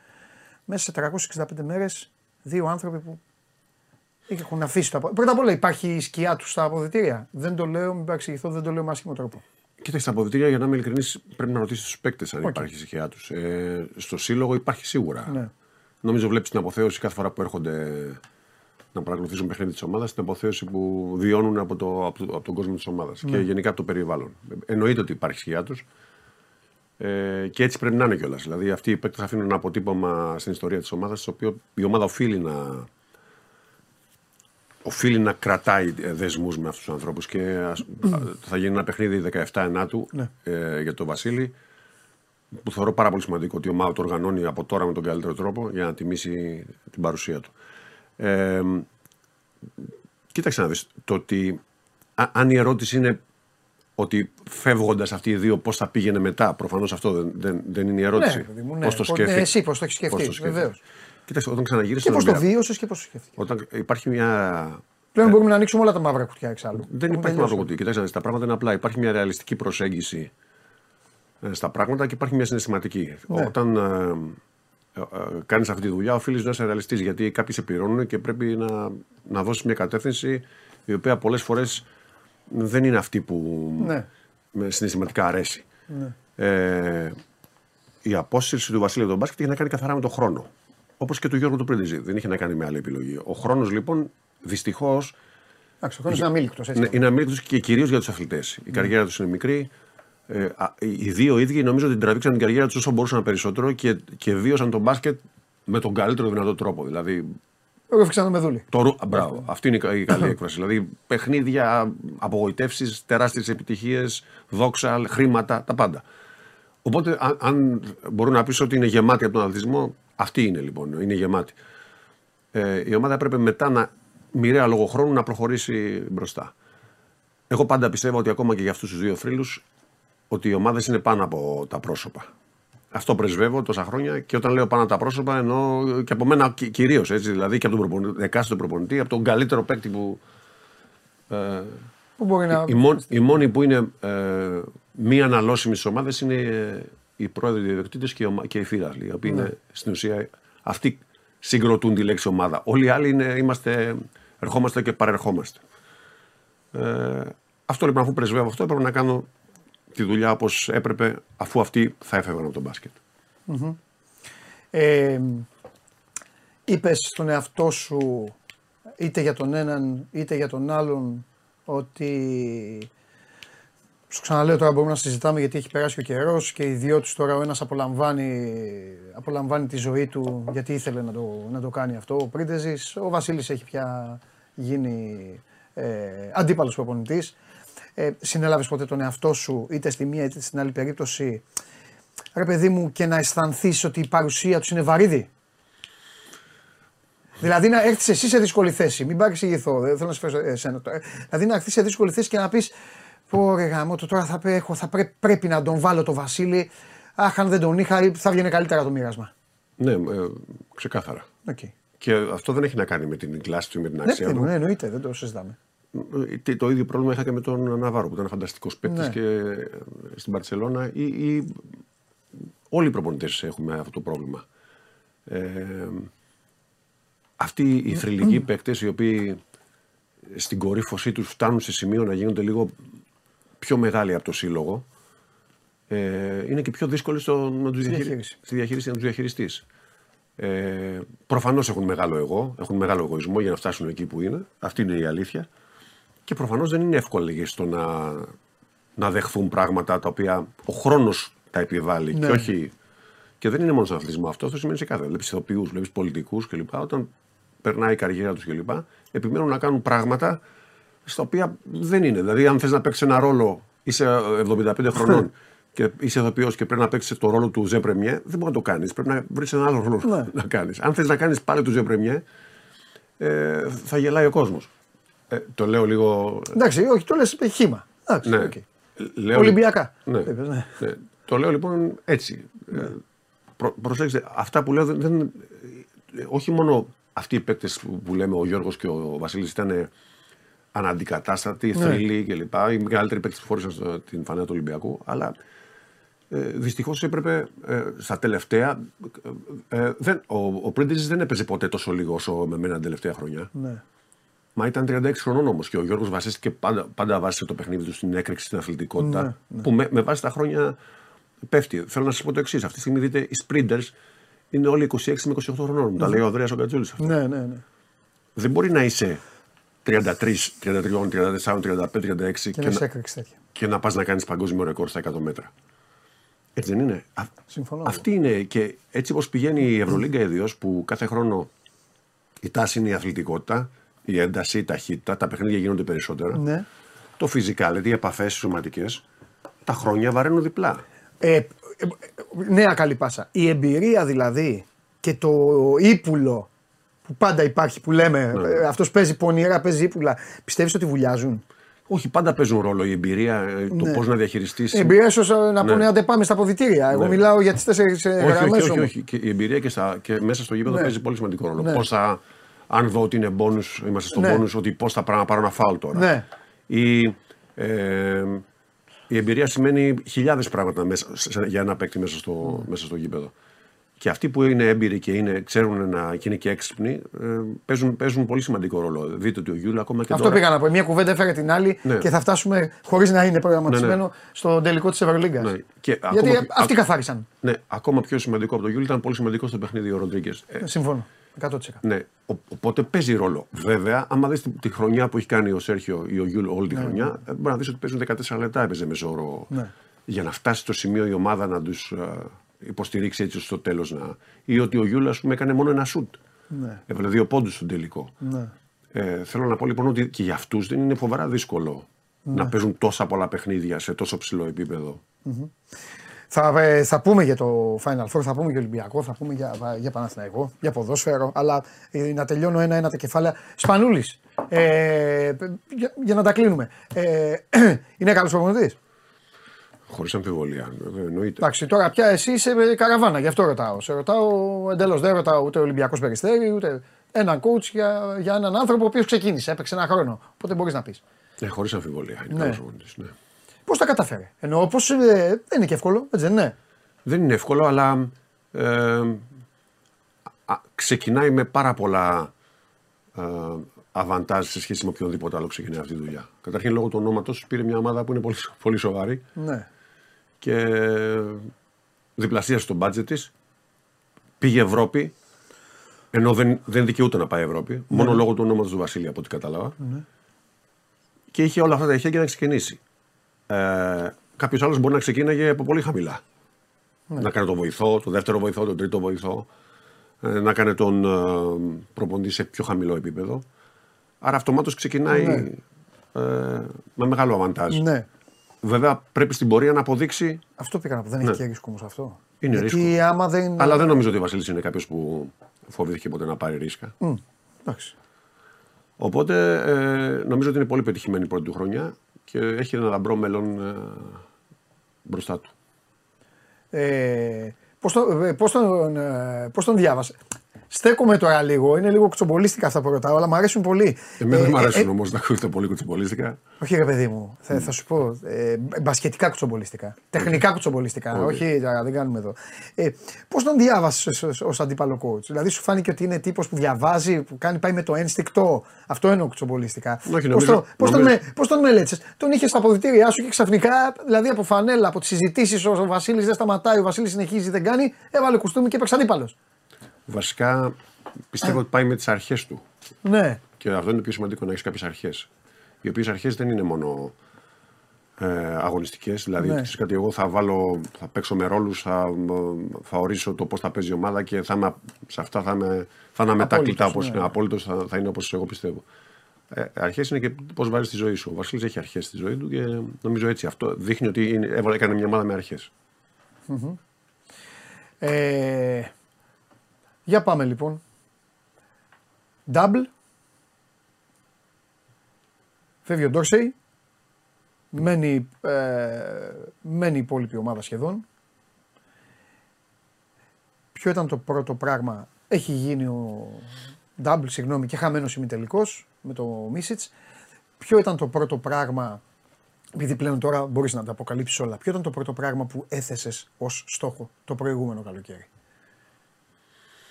Μέσα σε 365 μέρες, δύο άνθρωποι που έχουν αφήσει τα. Πρώτα απ' όλα, υπάρχει η σκιά του στα αποδυτήρια. Δεν το λέω, μην παρεξηγηθώ, δεν το λέω με άσχημο τρόπο. Κοίταξε τα αποδυτήρια, για να είμαι ειλικρινής, πρέπει να ρωτήσεις τους παίκτες αν υπάρχει στοιχεία τους. Στο σύλλογο υπάρχει σίγουρα. Ναι. Νομίζω βλέπεις την αποθέωση κάθε φορά που έρχονται να παρακολουθήσουν παιχνίδι της ομάδας, την αποθέωση που βιώνουν από τον κόσμο της ομάδας, ναι, και γενικά από το περιβάλλον. Εννοείται ότι υπάρχει στοιχεία τους. Και έτσι πρέπει να είναι κιόλας. Δηλαδή, αυτοί οι παίκτες αφήνουν ένα αποτύπωμα στην ιστορία της ομάδας, το οποίο η ομάδα οφείλει να κρατάει δεσμούς με αυτούς τους ανθρώπους. Και θα γίνει ένα παιχνίδι 17-9 ναι, για τον Βασίλη, που θεωρώ πάρα πολύ σημαντικό ότι η ομάδα το οργανώνει από τώρα με τον καλύτερο τρόπο για να τιμήσει την παρουσία του. Κοίταξε να δεις, το ότι αν η ερώτηση είναι ότι φεύγοντας αυτοί οι δύο πώς θα πήγαινε μετά, προφανώς αυτό δεν είναι η ερώτηση. Ναι, ναι. Πώς το σκέφτηκε. Εσύ πώς το έχεις σκεφτεί, βεβαίως. Κοίταξε, όταν ξαναγύρισε. Και πώς το βίωσες και πώς το σκέφτηκε. Όταν υπάρχει μια. Πλέον μπορούμε να ανοίξουμε όλα τα μαύρα κουτιά εξάλλου. Δεν υπάρχει μαύρο κουτί. Κοιτάξτε, τα πράγματα είναι απλά. Υπάρχει μια ρεαλιστική προσέγγιση στα πράγματα και υπάρχει μια συναισθηματική. Ναι. Όταν κάνεις αυτή τη δουλειά, οφείλεις να είσαι ρεαλιστής, γιατί κάποιοι σε πληρώνουν και πρέπει να δώσεις μια κατεύθυνση η οποία πολλές φορές δεν είναι αυτή που ναι, συναισθηματικά αρέσει. Ναι. Η απόσυρση του Βασίλη τον μπάσκετ είχε να κάνει καθαρά με τον χρόνο. Όπως και του Γιώργου του Πρίντεζη. Δεν είχε να κάνει με άλλη επιλογή. Ο χρόνος λοιπόν δυστυχώς. Εντάξει, ο χρόνος είναι αμήλικτος. Είναι αμήλικτος και κυρίως για τους αθλητές. Η καριέρα τους είναι μικρή. Οι δύο ίδιοι νομίζω ότι την τραβήξαν την καριέρα τους όσο μπορούσαν περισσότερο και βίωσαν τον μπάσκετ με τον καλύτερο δυνατό τρόπο. Δηλαδή. Εγώ φίξα με δούλη. Μπράβο, αυτή είναι η καλή έκφραση. Δηλαδή, παιχνίδια, απογοητεύσεις, τεράστιες επιτυχίες, δόξα, χρήματα, τα πάντα. Οπότε, αν μπορώ να πεις ότι είναι γεμάτη από τον αθλητισμό, αυτή είναι λοιπόν. Είναι γεμάτη. Η ομάδα έπρεπε μετά μοιραία λόγω χρόνου να προχωρήσει μπροστά. Εγώ πάντα πιστεύω ότι ακόμα και για αυτούς τους δύο θρύλους, ότι οι ομάδες είναι πάνω από τα πρόσωπα. Αυτό πρεσβεύω τόσα χρόνια και όταν λέω πάνω τα πρόσωπα εννοώ και από μένα κυρίως, έτσι, δηλαδή και από τον εκάστοτε προπονητή, από τον καλύτερο παίκτη που. Που μπορεί να. Οι μόνοι που είναι μη αναλώσιμοι στις ομάδες είναι οι πρόεδροι διεκτήτες και οι φίλαθλοι, οι οποίοι ναι, είναι στην ουσία αυτοί συγκροτούν τη λέξη ομάδα. Όλοι οι άλλοι ερχόμαστε και παρερχόμαστε. Αυτό λοιπόν, αφού πρεσβεύω αυτό, έπρεπε να κάνω τη δουλειά όπως έπρεπε, αφού αυτοί θα έφευγαν από τον μπάσκετ. Mm-hmm. Είπες στον εαυτό σου, είτε για τον έναν είτε για τον άλλον, ότι σου ξαναλέω τώρα μπορούμε να συζητάμε γιατί έχει περάσει ο καιρός και οι δυο τους τώρα ο ένας απολαμβάνει τη ζωή του γιατί ήθελε να το κάνει αυτό. Ο Πρίντεζης, ο Βασίλης έχει πια γίνει αντίπαλος προπονητής. Συνέλαβες ποτέ τον εαυτό σου, είτε στη μία είτε στην άλλη περίπτωση, ρε παιδί μου, και να αισθανθείς ότι η παρουσία τους είναι βαρύδι? Δηλαδή να έρθεις εσύ σε δύσκολη θέση, μην παρεξηγηθώ, δεν θέλω να σε φέρω εσένα. Δηλαδή να έρθεις σε δύσκολη θέση και να πεις, πω ρε γάμο, τώρα πρέπει να τον βάλω τον Βασίλη. Αχ, αν δεν τον είχα, θα βγαίνει καλύτερα το μοίρασμα. Ναι, ξεκάθαρα. Okay. Και αυτό δεν έχει να κάνει με την κλάση του ή με την αξία του. Ναι, εννοείται, δεν το συζητάμε. Το ίδιο πρόβλημα είχα και με τον Ναβάρο, που ήταν φανταστικός παίκτης, ναι, και στην Μπαρτσελόνα. Όλοι οι προπονητές έχουμε αυτό το πρόβλημα. Αυτοί οι θρυλικοί παίκτες, οι οποίοι στην κορύφωσή τους φτάνουν σε σημείο να γίνονται λίγο πιο μεγάλοι από το σύλλογο, είναι και πιο δύσκολοι στη διαχείριση να τους διαχειριστείς. Προφανώς έχουν μεγάλο εγώ, έχουν μεγάλο εγωισμό για να φτάσουν εκεί που είναι. Αυτή είναι η αλήθεια. Και προφανώς δεν είναι εύκολο στο να δεχθούν πράγματα τα οποία ο χρόνος τα επιβάλλει, ναι, και όχι. Και δεν είναι μόνο στον αθλητισμό αυτό, αυτό σημαίνει σε κάθε. Βλέπεις ηθοποιούς, βλέπεις πολιτικούς κλπ. Όταν περνάει η καριέρα τους κλπ. Επιμένουν να κάνουν πράγματα στα οποία δεν είναι. Δηλαδή, αν θες να παίξεις ένα ρόλο, είσαι 75 χρονών και είσαι ηθοποιός και πρέπει να παίξεις το ρόλο του Ζε Πρεμιέ, δεν μπορεί να το κάνεις. Πρέπει να βρεις ένα άλλο ρόλο, ναι, να κάνεις. Αν θες να κάνεις πάλι του Ζε Πρεμιέ, θα γελάει ο κόσμος. Το λέω λίγο. Εντάξει, όχι, το λες χήμα. Εντάξει, ναι, okay, λέω. Ολυμπιακά. Ναι. Είπες, ναι. Ναι. Το λέω λοιπόν έτσι. Ναι. Προσέξτε, αυτά που λέω όχι μόνο αυτοί οι παίκτες που λέμε, ο Γιώργος και ο Βασίλης ήταν αναντικατάστατοι, ναι, θρύλοι κλπ. Οι μεγαλύτεροι παίκτες που φόρησαν την φανέλα του Ολυμπιακού, αλλά δυστυχώς έπρεπε στα τελευταία. Ο Πρίντεζης δεν έπαιζε ποτέ τόσο λίγο όσο με μένα την τελευταία χρονιά. Ναι. Μα ήταν 36 χρονών όμως και ο Γιώργος βασίστηκε πάντα βάσει το παιχνίδι του στην έκρηξη, στην αθλητικότητα. Ναι, ναι. Που με βάση τα χρόνια πέφτει. Θέλω να σας πω το εξής. Αυτή τη στιγμή δείτε οι sprinters είναι όλοι 26 με 28 χρονών. Ναι. Τα λέει ο Ανδρέας ο Κατζούλης αυτό. Ναι, ναι, ναι. Δεν μπορεί να είσαι 33, 33, 34, 35, 36 και να πας να κάνεις παγκόσμιο ρεκόρ στα 100 μέτρα. Έτσι δεν είναι. Συμφωνώ. Αυτή είναι και έτσι όπως πηγαίνει η Ευρωλίγκα ιδίως, που κάθε χρόνο η τάση είναι η αθλητικότητα, η ένταση, η ταχύτητα, τα παιχνίδια γίνονται περισσότερα. Ναι. Το φυσικά, δηλαδή οι επαφές σωματικές, τα χρόνια βαραίνουν διπλά. Νέα καλή πάσα. Η εμπειρία δηλαδή και το ύπουλο που πάντα υπάρχει, που λέμε, ναι. Αυτός παίζει πονηρά, παίζει ύπουλα, πιστεύεις ότι βουλιάζουν? Όχι, πάντα παίζουν ρόλο η εμπειρία, το ναι. Πώς να διαχειριστείς. Η εμπειρία, ίσως να πούνε ναι. Άντε πάμε στα αποδυτήρια. Εγώ ναι. Μιλάω για τις 4 γραμμές. Όχι. Και η εμπειρία και μέσα στο γήπεδο ναι. Παίζει πολύ σημαντικό ρόλο. Ναι. Πώς θα, αν δω ότι είναι bonus, είμαστε στο ναι. Bonus, ότι πώς θα πάρω ένα φάουλ τώρα. Ναι. Η εμπειρία σημαίνει χιλιάδες πράγματα μέσα, για ένα παίκτη μέσα στο γήπεδο. Και αυτοί που είναι έμπειροι και ξέρουν και είναι και έξυπνοι, παίζουν πολύ σημαντικό ρόλο. Δείτε ότι ο Γιούλ ακόμα και αυτό τώρα. Αυτό πήγα να πω. Μια κουβέντα έφερε την άλλη ναι. Και θα φτάσουμε χωρίς να είναι προγραμματισμένο ναι. στον τελικό της Ευρωλίγκας. Ναι. Γιατί αυτοί καθάρισαν. Ναι, ακόμα πιο σημαντικό από το Γιούλ ήταν πολύ σημαντικό στο παιχνίδι ο Ροντρίγκες. Συμφωνώ. 100%. Ναι. Οπότε παίζει ρόλο. Βέβαια, άμα δεις τη χρονιά που έχει κάνει ο Σέρχιο ή ο Γιούλ όλη τη ναι. χρονιά, μπορεί να δεις ότι παίζουν 14 λεπτά έπαιζε μεσόωρο ναι. Για να φτάσει στο σημείο η ομάδα να τους. Υποστηρίξει έτσι στο τέλος να. Ή ότι ο Γιούλα, ας πούμε, έκανε μόνο ένα σουτ. Ναι. Έβαλε 2 πόντους στον τελικό. Ναι. Θέλω να πω λοιπόν ότι και για αυτούς δεν είναι φοβερά δύσκολο ναι. να παίζουν τόσα πολλά παιχνίδια σε τόσο ψηλό επίπεδο. Mm-hmm. Θα πούμε για το Final Four, θα πούμε για Ολυμπιακό, θα πούμε για Παναθηναϊκό, για ποδόσφαιρο. Αλλά να τελειώνω ένα-ένα τα κεφάλαια. Σπανούλης. Για να τα κλείνουμε. Είναι καλός προπονητής? Χωρίς αμφιβολία, εννοείται. Εντάξει, τώρα πια εσύ είσαι καραβάνα, γι' αυτό ρωτάω. Σε ρωτάω εντελώς. Δεν ρωτάω ούτε Ολυμπιακός Περιστέρι, ούτε έναν coach για έναν άνθρωπο ο οποίος ξεκίνησε, έπαιξε ένα χρόνο. Οπότε μπορείς να πεις. Ναι, χωρίς αμφιβολία. Είναι καλός προπονητής, ναι. Πώς τα καταφέρε? Εννοώ πως δεν είναι και εύκολο, έτσι δεν είναι? Δεν είναι εύκολο, αλλά ξεκινάει με πάρα πολλά αβαντάζ σε σχέση με οποιονδήποτε άλλο ξεκινάει αυτή τη δουλειά. Καταρχήν λόγω του ονόματος πήρε μια ομάδα που είναι πολύ, πολύ σοβαρή. Ναι. Και διπλασίασε το μπάτζετ της, πήγε Ευρώπη, ενώ δεν δικαιούται να πάει Ευρώπη, ναι. Μόνο λόγω του ονόματος του Βασίλη από ό,τι κατάλαβα. Ναι. Και είχε όλα αυτά τα ηχεία για να ξεκινήσει. Κάποιος άλλος μπορεί να ξεκίναγε από πολύ χαμηλά. Ναι. Να κάνει τον βοηθό, τον δεύτερο βοηθό, τον τρίτο βοηθό, να κάνει τον προπονητή σε πιο χαμηλό επίπεδο. Άρα αυτομάτως ξεκινάει ναι. Με μεγάλο αβαντάζ. Ναι. Βέβαια πρέπει στην πορεία να αποδείξει. Αυτό πήγα να πω. Δεν ναι. Έχει και ρίσκο όμως αυτό. Είναι ρίσκο. Δεν... Αλλά δεν νομίζω ότι ο Βασίλης είναι κάποιος που φοβήθηκε ποτέ να πάρει ρίσκα. Εντάξει. Οπότε νομίζω ότι είναι πολύ πετυχημένη η πρώτη του χρονιά και έχει ένα λαμπρό μέλλον μπροστά του. Πώς τον διάβασε? Στέκομαι τώρα λίγο, είναι λίγο κουτσομπολίστικα αυτά που ρωτάω, αλλά μου αρέσουν πολύ. Εμένα δεν μου αρέσουν όμως να ακούγεται πολύ κουτσομπολίστικα. Όχι ρε παιδί μου, θα σου πω. Μπασκετικά κουτσομπολίστικα. Τεχνικά κουτσομπολίστικα. Όχι, δεν κάνουμε εδώ. Πώς τον διάβασες ως αντίπαλο coach? Δηλαδή σου φάνηκε ότι είναι τύπος που διαβάζει, που πάει με το ένστικτο. Αυτό εννοώ κουτσομπολίστικα. Πώς τον μελέτησες? Τον είχες στα αποδυτήριά σου και ξαφνικά, δηλαδή από φανέλα, από τις συζητήσεις, ο Βασίλης δεν σταματάει, ο Βασίλης συνεχίζει, δεν κάνει, έβαλε κουστούμι και έπαιξε αντίπαλος. Βασικά πιστεύω ότι πάει με τις αρχές του. Ναι. Και αυτό είναι το πιο σημαντικό, να έχεις κάποιες αρχές. Οι οποίες αρχές δεν είναι μόνο αγωνιστικές. Δηλαδή, ναι. Ξέρεις κάτι, εγώ θα παίξω με ρόλους, θα ορίσω το πώς θα παίζει η ομάδα και σε αυτά θα είναι μετάκλητα. Απόλυτος θα είναι όπως εγώ πιστεύω. Αρχές είναι και πώς βάζεις τη ζωή σου. Ο Βασίλης έχει αρχές στη ζωή του και νομίζω έτσι αυτό δείχνει ότι έκανε μια ομάδα με αρχές. Mm-hmm. Για πάμε λοιπόν. Double. Φεύγει ο Ντόρσεϊ. Μένει η υπόλοιπη ομάδα σχεδόν. Ποιο ήταν το πρώτο πράγμα? Έχει γίνει ο Double, συγγνώμη, και χαμένος ημιτελικός με το Μίσιτς. Ποιο ήταν το πρώτο πράγμα, επειδή πλέον τώρα μπορείς να τα αποκαλύψεις όλα, ποιο ήταν το πρώτο πράγμα που έθεσες ως στόχο το προηγούμενο καλοκαίρι?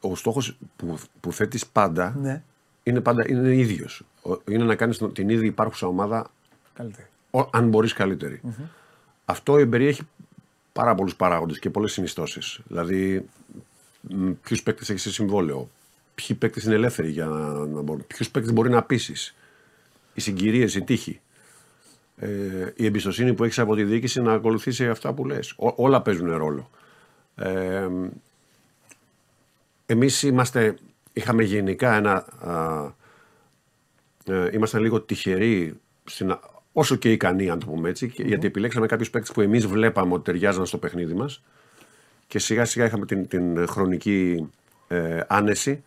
Ο στόχος που θέτεις πάντα ναι. είναι πάντα είναι ίδιος. Είναι να κάνεις την ίδια υπάρχουσα ομάδα, αν μπορείς καλύτερη. Mm-hmm. Αυτό εμπεριέχει πάρα πολλούς παράγοντες και πολλές συνιστώσεις. Δηλαδή, ποιους παίκτες έχεις σε συμβόλαιο, ποιοι παίκτες είναι ελεύθεροι για να μπορούν, ποιους παίκτες μπορεί να πείσεις, οι συγκυρίες, οι τύχοι, η εμπιστοσύνη που έχεις από τη διοίκηση να ακολουθήσει αυτά που λες. Όλα παίζουν ρόλο. Εμείς είχαμε γενικά είμαστε λίγο τυχεροί, όσο και ικανοί, αν το πούμε έτσι, mm-hmm. γιατί επιλέξαμε κάποιους παίκτες που εμείς βλέπαμε ότι ταιριάζαν στο παιχνίδι μας και σιγά σιγά είχαμε την χρονική άνεση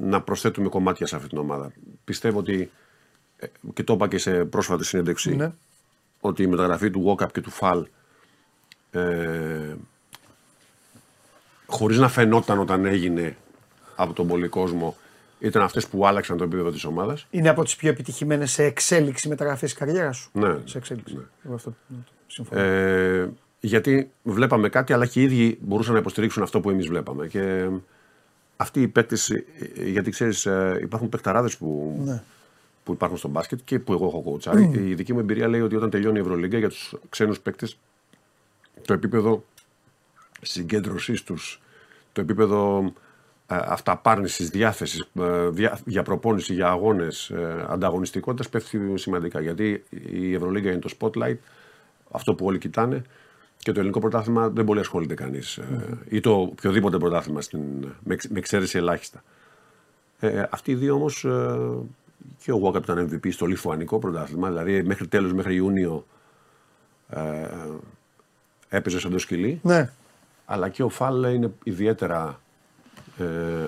να προσθέτουμε κομμάτια σε αυτή την ομάδα. Πιστεύω ότι, και το είπα και σε πρόσφατη συνέντευξη, mm-hmm. ότι η μεταγραφή του Walkup και του Fall, χωρίς να φαινόταν όταν έγινε από τον πολύ κόσμο, ήταν αυτές που άλλαξαν το επίπεδο της ομάδας. Είναι από τις πιο επιτυχημένες σε εξέλιξη μεταγραφές καριέρας σου. Ναι. Σε εξέλιξη. Ναι. Εγώ αυτό συμφωνώ. Γιατί βλέπαμε κάτι, αλλά και οι ίδιοι μπορούσαν να υποστηρίξουν αυτό που εμείς βλέπαμε. Και αυτή η παίκτης, γιατί ξέρεις, υπάρχουν παικταράδες που, ναι. που υπάρχουν στο μπάσκετ και που εγώ έχω κοουτσάρει. Η δική μου εμπειρία λέει ότι όταν τελειώνει η Ευρωλίγκα για τους ξένους παίκτες, το επίπεδο συγκέντρωσής τους, το επίπεδο αυταπάρνησης, διάθεσης για προπόνηση, για αγώνες, ανταγωνιστικότητας πέφτει σημαντικά. Γιατί η Ευρωλίγκα είναι το spotlight, αυτό που όλοι κοιτάνε, και το ελληνικό πρωτάθλημα δεν πολύ ασχολείται κανείς. Ή το οποιοδήποτε πρωτάθλημα, με εξαίρεση ελάχιστα. Αυτοί οι δύο όμως, και ο Walkup ήταν MVP στο λιθουανικό πρωτάθλημα, δηλαδή μέχρι Ιούνιο έπαιζε σαν το σκυλί. Ναι. Αλλά και ο Φάλ είναι ιδιαίτερα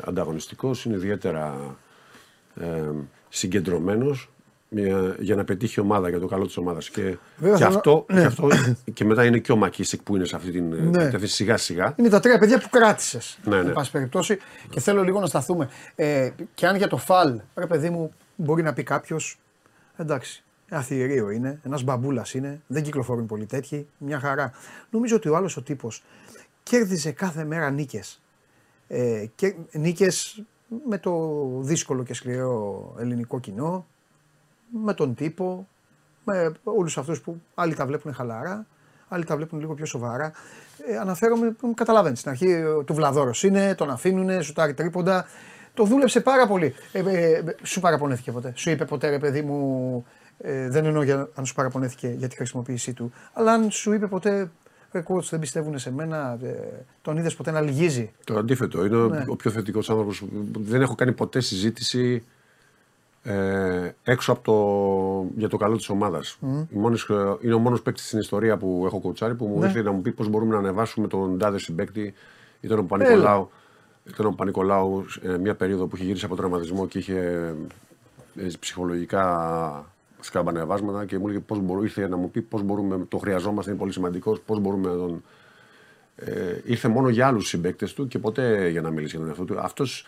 ανταγωνιστικός, είναι ιδιαίτερα συγκεντρωμένος για να πετύχει ομάδα, για το καλό της ομάδας. Και αυτό και μετά είναι και ο Μακίσικ που είναι σε αυτή την κατεύθυνση σιγά σιγά. Είναι τα τρία παιδιά που κράτησες, εν πάση περιπτώσει. Και θέλω λίγο να σταθούμε. Και αν για το Φάλ, ρε παιδί μου, μπορεί να πει κάποιος, εντάξει, ένα θηρίο είναι, ένας μπαμπούλας είναι, δεν κυκλοφορούν πολύ τέτοιοι, μια χαρά. Νομίζω ότι ο άλλος ο τύπος κέρδιζε κάθε μέρα νίκες. Και νίκες με το δύσκολο και σκληρό ελληνικό κοινό, με τον τύπο, με όλους αυτούς που άλλοι τα βλέπουν χαλαρά, άλλοι τα βλέπουν λίγο πιο σοβαρά. Αναφέρομαι, καταλαβαίνεις, στην αρχή του Βλαδόρος είναι, τον αφήνουνε, σουτάρει τρίποντα, το δούλεψε πάρα πολύ. Σου παραπονέθηκε ποτέ, σου είπε ποτέ, ρε παιδί μου, δεν εννοώ αν σου παραπονέθηκε για τη χρησιμοποίησή του, αλλά αν σου είπε ποτέ, κότς, δεν πιστεύουν σε μένα, τον είδες ποτέ να λυγίζει? Το αντίθετο. Είναι ο πιο θετικός άνθρωπος. Δεν έχω κάνει ποτέ συζήτηση έξω από για το καλό της ομάδας. Είναι ο μόνος παίκτης στην ιστορία που έχω κοτσάρει που μου ήρθε να μου πει πώς μπορούμε να ανεβάσουμε τον τάδε συμπαίκτη. Ήταν ο Παπανικολάου μια περίοδο που είχε γυρίσει από τραυματισμό και είχε ψυχολογικά σκαμπανεβάσματα και μου έλεγε ήρθε να μου πει πώς μπορούμε, το χρειαζόμαστε, είναι πολύ σημαντικός, πώς μπορούμε να τον... ήρθε μόνο για άλλους συμπαίκτες του και ποτέ για να μιλήσει για τον εαυτό του. Αυτός,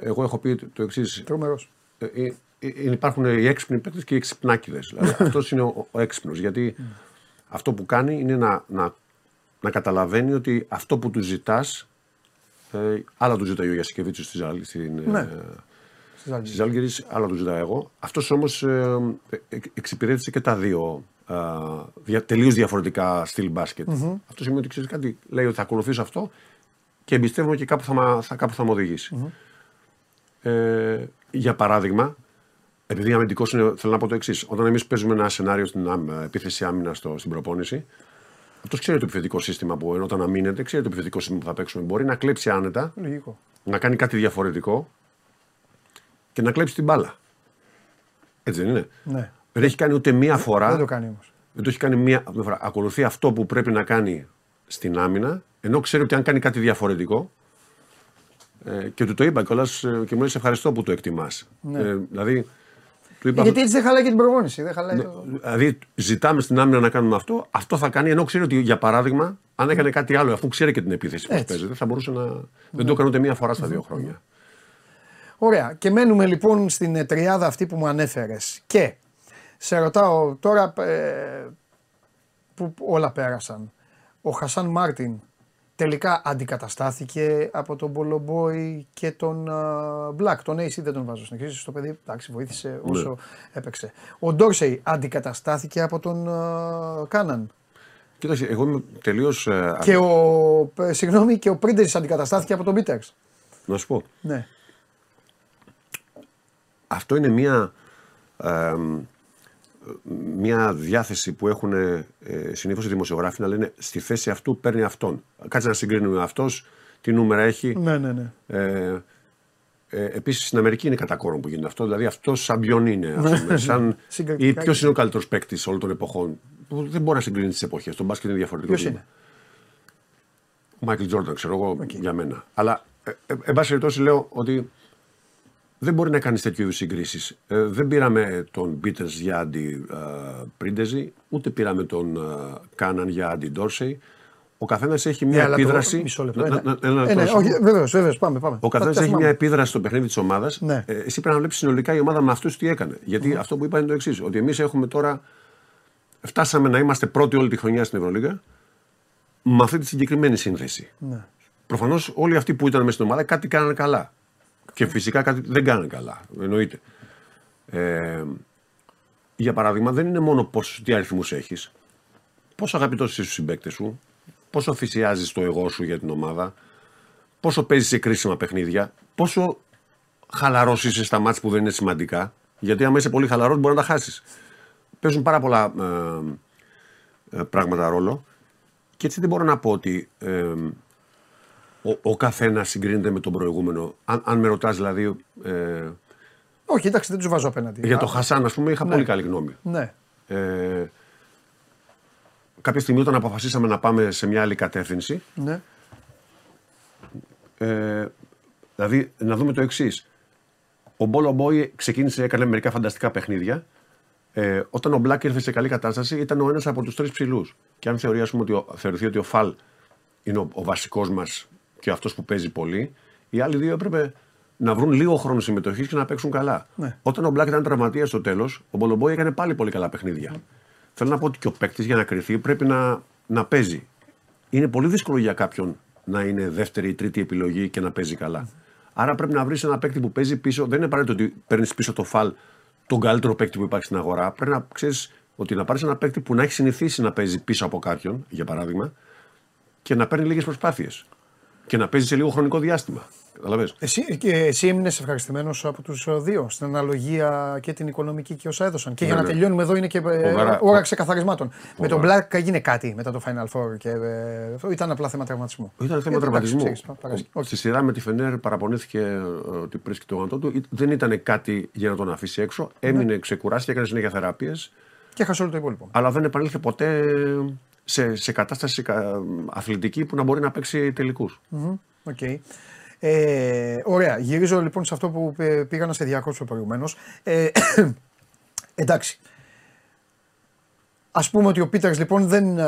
εγώ έχω πει το εξής. Τρομερός. Υπάρχουν οι έξυπνοι παίκτες και οι εξυπνάκηδες. Δηλαδή, αυτός είναι ο έξυπνος, γιατί αυτό που κάνει είναι να καταλαβαίνει ότι αυτό που του ζητάς, άλλα του ζητάει ο Γιασικεβίτσιος στην... Στις Άλγηρες, αλλά το ζητάω εγώ. Αυτός όμως εξυπηρέτησε και τα δύο τελείως διαφορετικά στυλ μπάσκετ. Αυτό σημαίνει ότι ξέρεις κάτι, λέει ότι θα ακολουθήσω αυτό και εμπιστεύομαι και κάπου θα με οδηγήσει. Για παράδειγμα, επειδή αμυντικός είναι, θέλω να πω το εξής. Όταν εμείς παίζουμε ένα σενάριο στην επίθεση άμυνα στην προπόνηση, αυτός ξέρει το επιθετικό σύστημα που όταν αμήνεται, ξέρει το επιθετικό σύστημα που θα παίξουμε. Μπορεί να κλέψει άνετα, να κάνει κάτι διαφορετικό. Και να κλέψει την μπάλα. Έτσι δεν είναι? Ναι. Δεν έχει κάνει ούτε μία φορά. Δεν το κάνει όμως. Δεν το έχει κάνει μία φορά. Ακολουθεί αυτό που πρέπει να κάνει στην άμυνα, ενώ ξέρει ότι αν κάνει κάτι διαφορετικό. Και του το είπα κιόλας και μου λέει: σε ευχαριστώ που το εκτιμάς. Ναι. Δηλαδή, του είπα, γιατί έτσι δεν χαλάει και την προπόνηση. Δηλαδή, ζητάμε στην άμυνα να κάνουμε αυτό, αυτό θα κάνει, ενώ ξέρει ότι για παράδειγμα, αν έκανε κάτι άλλο, αφού ξέρει και την επίθεση που παίζεται, θα μπορούσε να. Ναι. Δεν το έκανε ούτε μία φορά στα 2 χρόνια. Ωραία. Και μένουμε λοιπόν στην τριάδα αυτή που μου ανέφερες. Και σε ρωτάω τώρα που όλα πέρασαν. Ο Χασάν Μάρτιν Τελικά αντικαταστάθηκε από τον Πολομπόι και τον Μπλακ. Τον AC δεν τον βάζω στην εξίσωση στο παιδί, εντάξει, βοήθησε όσο έπαιξε. Ο Ντόρσεϊ αντικαταστάθηκε από τον Κάναν. Κοίταξε, εγώ είμαι τελείως... Και ο Πρίντεζης αντικαταστάθηκε από τον Πίτερς. Να σου πω. Ναι. Αυτό είναι μια διάθεση που έχουν συνήθως οι δημοσιογράφοι να λένε στη θέση αυτού παίρνει αυτόν. Κάτσε να συγκρίνουμε αυτός, τι νούμερα έχει. Ναι. Επίσης στην Αμερική είναι κατά κόρον που γίνεται αυτό. Δηλαδή αυτός σαν ποιον είναι. Ή ποιος είναι ο καλύτερος παίκτης όλων των εποχών. Που δεν μπορεί να συγκρίνει τις εποχές. Το μπάσκετ είναι διαφορετικό. Ποιος είναι? Ο Μάικλ Τζόρνταν, ξέρω εγώ, για μένα. Αλλά εν πάση περιπτώσει λέω ότι δεν μπορεί να κάνεις τέτοιου είδους συγκρίσεις. Δεν πήραμε τον Πίτερς για αντι Πρίντεζη, ούτε πήραμε τον Κάναν για αντι Ντόρσεϊ. Ο καθένας έχει μια επίδραση. Βεβαίως, πάμε. Ο καθένας έχει μια επίδραση στο παιχνίδι της ομάδας. Ναι. Εσύ πρέπει να βλέπεις συνολικά η ομάδα με αυτούς τι έκανε. Γιατί αυτό που είπα είναι το εξής. Ότι εμείς έχουμε τώρα. Φτάσαμε να είμαστε πρώτοι όλη τη χρονιά στην Ευρωλίγκα με αυτή τη συγκεκριμένη σύνθεση. Ναι. Προφανώς όλοι αυτοί που ήταν μέσα στην ομάδα κάτι κάνανε καλά. Και φυσικά κάτι δεν κάνανε καλά. Εννοείται. Για παράδειγμα, δεν είναι μόνο τι αριθμούς έχεις, πόσο αγαπητός είσαι στους συμπαίκτες σου, πόσο θυσιάζεις το εγώ σου για την ομάδα, πόσο παίζεις σε κρίσιμα παιχνίδια, πόσο χαλαρός είσαι στα μάτς που δεν είναι σημαντικά. Γιατί άμα είσαι πολύ χαλαρός, μπορεί να τα χάσεις. Παίζουν πάρα πολλά πράγματα ρόλο. Και έτσι δεν μπορώ να πω ότι ο καθένας συγκρίνεται με τον προηγούμενο. Αν με ρωτάς δηλαδή... Όχι, εντάξει, δεν τους βάζω απέναντι. Για τον Χασάν, ας πούμε, είχα πολύ καλή γνώμη. Ναι. Κάποια στιγμή όταν αποφασίσαμε να πάμε σε μια άλλη κατεύθυνση... Ναι. Δηλαδή, να δούμε το εξής. Ο Μπολομπόι ξεκίνησε, έκανε μερικά φανταστικά παιχνίδια. Όταν ο Μπλακ ήρθε σε καλή κατάσταση, ήταν ο ένας από τους τρεις ψηλούς. Και αν θεωρηθεί ότι ο Fall είναι ο βασικός μας και αυτός που παίζει πολύ, οι άλλοι δύο έπρεπε να βρουν λίγο χρόνο συμμετοχής και να παίξουν καλά. Ναι. Όταν ο Μπλακ ήταν τραυματίας στο τέλος, ο Πολομπόι έκανε πάλι πολύ καλά παιχνίδια. Θέλω να πω ότι και ο παίκτης για να κριθεί πρέπει να παίζει. Είναι πολύ δύσκολο για κάποιον να είναι δεύτερη ή τρίτη επιλογή και να παίζει καλά. Άρα πρέπει να βρεις ένα παίκτη που παίζει πίσω. Δεν είναι απαραίτητο ότι παίρνεις πίσω το Fall. Τον καλύτερο παίκτη που υπάρχει στην αγορά, πρέπει να ξέρεις ότι να πάρεις ένα παίκτη που να έχει συνηθίσει να παίζει πίσω από κάποιον, για παράδειγμα, και να παίρνει λίγες προσπάθειες. Και να παίζει σε λίγο χρονικό διάστημα. Καταλαβαίνεις. Εσύ έμεινες ευχαριστημένος από τους δύο, στην αναλογία και την οικονομική και όσα έδωσαν. Και για να τελειώνουμε εδώ είναι και ώρα ξεκαθαρισμάτων. Με τον Black έγινε κάτι μετά το Final Four και ήταν απλά θέμα τραυματισμού. Ήταν θέμα τραυματισμού. Στη σειρά με τη Φενέρ παραπονήθηκε ότι πρίσκει το γόνατό του. Δεν ήταν κάτι για να τον αφήσει έξω. Έμεινε, ξεκουράστηκε, έκανε συνέχεια θεραπείες. Και έχασε όλο το υπόλοιπο. Αλλά δεν επανήλθε ποτέ σε κατάσταση αθλητική που να μπορεί να παίξει τελικούς. Okay. Ωραία. Γυρίζω λοιπόν σε αυτό που πήγα να σε διακόψω προηγουμένως. Εντάξει. Ας πούμε ότι ο Πίτερς λοιπόν δεν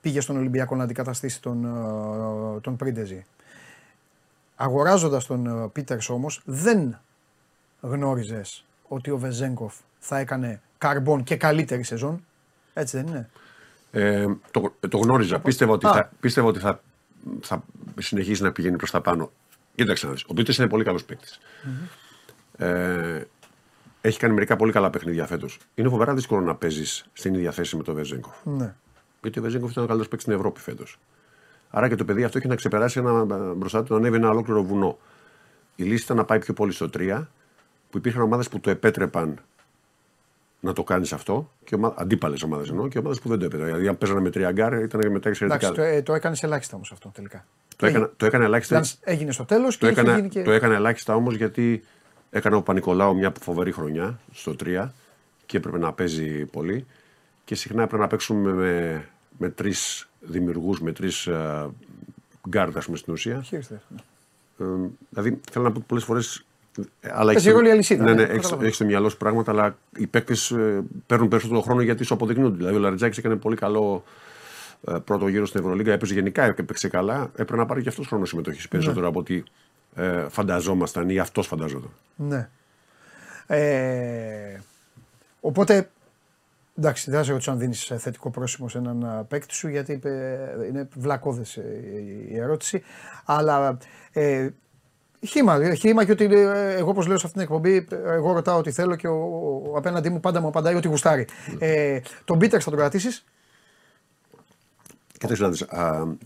πήγε στον Ολυμπιακό να αντικαταστήσει τον Πρίντεζη. Αγοράζοντας τον Πίτερς όμως δεν γνώριζες ότι ο Βεζένκοφ θα έκανε καρμπόν και καλύτερη σεζόν. Έτσι δεν είναι? Το γνώριζα. Πίστευα ότι θα συνεχίσει να πηγαίνει προς τα πάνω. Κοίταξε να δεις. Ο Πίτερς είναι πολύ καλός παίκτης. Έχει κάνει μερικά πολύ καλά παιχνίδια φέτος. Είναι φοβερά δύσκολο να παίζεις στην ίδια θέση με τον Βεζένκοφ. Ναι. Γιατί ο Βεζένκοφ ήταν ο καλύτερος παίκτης στην Ευρώπη φέτος. Άρα και το παιδί αυτό έχει να ξεπεράσει μπροστά του, να ανέβει ένα ολόκληρο βουνό. Η λύση ήταν να πάει πιο πολύ στο 3, που υπήρχαν ομάδες που το επέτρεπαν να το κάνεις αυτό, αντίπαλες ομάδες εννοώ, και ομάδες που δεν το έπαιρναν. Δηλαδή, αν παίζανε με 3 γκάρ, ήταν μετά εξαιρετικά. Το έκανες ελάχιστα όμως αυτό τελικά. Το έκανα ελάχιστα. Έγινε στο τέλος και το έκανα ελάχιστα όμως, γιατί έκανε ο Παπανικολάου μια φοβερή χρονιά στο 3 και έπρεπε να παίζει πολύ. Και συχνά έπρεπε να παίξουμε με 3 δημιουργούς, με 3 γκάρ, ας πούμε, στην ουσία. Δηλαδή, θέλω να πω πολλές φορές. Έχει στο μυαλό σου πράγματα, αλλά οι παίκτες παίρνουν περισσότερο χρόνο γιατί σου αποδεικνύονται. Δηλαδή, ο Λαρεντζάκης έκανε πολύ καλό πρώτο γύρο στην Ευρωλίγκα. Έπαιζε γενικά, έπαιξε καλά. Έπρεπε να πάρει και αυτός χρόνο συμμετοχής περισσότερο από ότι φανταζόμασταν ή αυτός φανταζόταν. Ναι. Οπότε Εντάξει, δεν θα σε ρωτήσω αν δίνεις θετικό πρόσημο σε έναν παίκτη σου, γιατί είναι βλακώδες η ερώτηση. Αλλά χήμα και ότι εγώ, όπως λέω σε αυτήν την εκπομπή, εγώ ρωτάω ό,τι θέλω και ο απέναντί μου πάντα μου απαντάει ό,τι γουστάρει. Τον Πίτερς θα τον κρατήσεις? Κοίταξε να δεις,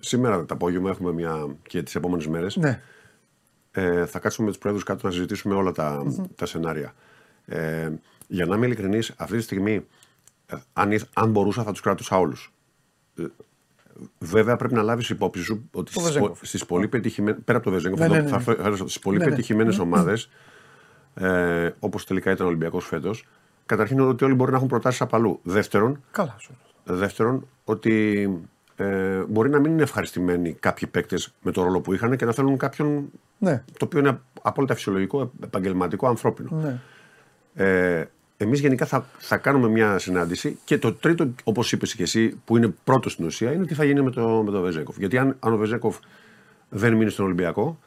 σήμερα το απόγευμα έχουμε μια και τις επόμενες μέρες. Ναι. Θα κάτσουμε με τους πρόεδρους κάτω να συζητήσουμε όλα τα σενάρια. Για να είμαι ειλικρινής, αυτή τη στιγμή, αν μπορούσα, θα τους κρατούσα όλους. Βέβαια, πρέπει να λάβεις υπόψη σου ότι στις πολύ πετυχημένες, πέρα από το Βεζένκοφ, στις πολύ πετυχημένες ομάδες, όπως τελικά ήταν ο Ολυμπιακός φέτος, καταρχήν ότι όλοι μπορεί να έχουν προτάσεις από αλλού. Δεύτερον, ότι μπορεί να μην είναι ευχαριστημένοι κάποιοι παίκτες με το ρόλο που είχαν και να θέλουν κάποιον, ναι, το οποίο είναι απόλυτα φυσιολογικό, επαγγελματικό, ανθρώπινο. Ναι. Εμείς γενικά θα κάνουμε μια συνάντηση και το τρίτο, όπως είπες και εσύ, που είναι πρώτο στην ουσία, είναι τι θα γίνει με το Βεζένκοφ. Γιατί αν ο Βεζένκοφ δεν μείνει στον Ολυμπιακό,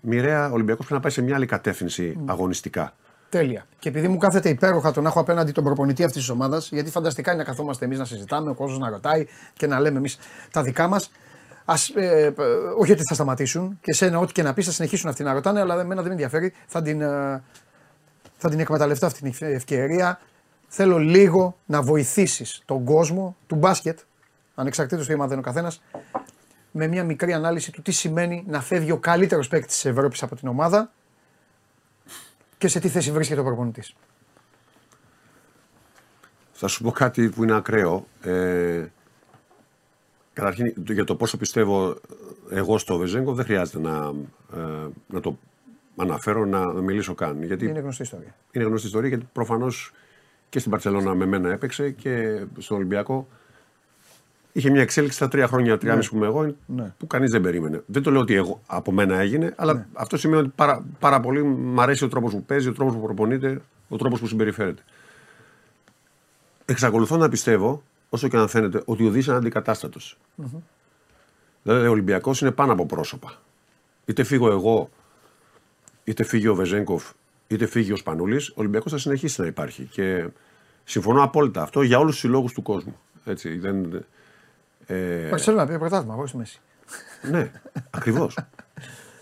μοιραία ο Ολυμπιακός πρέπει να πάει σε μια άλλη κατεύθυνση αγωνιστικά. Τέλεια. Και επειδή μου κάθεται υπέροχα τον έχω απέναντι τον προπονητή αυτής της ομάδας, γιατί φανταστικά είναι να καθόμαστε εμείς να συζητάμε, ο κόσμος να ρωτάει και να λέμε εμείς τα δικά μας. Όχι ότι θα σταματήσουν και σένα, ό,τι και να πεις, θα συνεχίσουν αυτοί να ρωτάνε, αλλά εμένα δεν με ενδιαφέρει. Θα την εκμεταλλευτώ αυτή την ευκαιρία. Θέλω λίγο να βοηθήσεις τον κόσμο του μπάσκετ, ανεξαρτήτως του είμαι ο καθένας, με μια μικρή ανάλυση του τι σημαίνει να φεύγει ο καλύτερος παίκτης της Ευρώπης από την ομάδα και σε τι θέση βρίσκεται ο προπονητής. Θα σου πω κάτι που είναι ακραίο. Καταρχήν, για το πόσο πιστεύω εγώ στο Βεζένκοφ, δεν χρειάζεται να το αναφέρω, να μιλήσω καν. Γιατί είναι γνωστή ιστορία. Είναι γνωστή ιστορία, γιατί προφανώς και στην Μπαρτσελόνα με μένα έπαιξε και στον Ολυμπιακό. Είχε μια εξέλιξη στα 3 χρόνια, 3,5 που είμαι εγώ, που κανείς δεν περίμενε. Δεν το λέω ότι από μένα έγινε, αλλά αυτό σημαίνει ότι πάρα πολύ μ' αρέσει ο τρόπος που παίζει, ο τρόπος που προπονείται, ο τρόπος που συμπεριφέρεται. Εξακολουθώ να πιστεύω, όσο και αν φαίνεται, ότι ο Δης είναι αντικατάστατος. Mm-hmm. Δηλαδή ο Ολυμπιακός είναι πάνω από πρόσωπα. Είτε φύγω εγώ, είτε φύγει ο Βεζένκοφ, είτε φύγει ο Σπανούλης, ο Ολυμπιακός θα συνεχίσει να υπάρχει. Και συμφωνώ απόλυτα αυτό για όλους τους συλλόγους του κόσμου. Έτσι, δεν. Παρσέλω να πει πρωτάθλημα, εγώ στη μέση. Ναι, ακριβώς.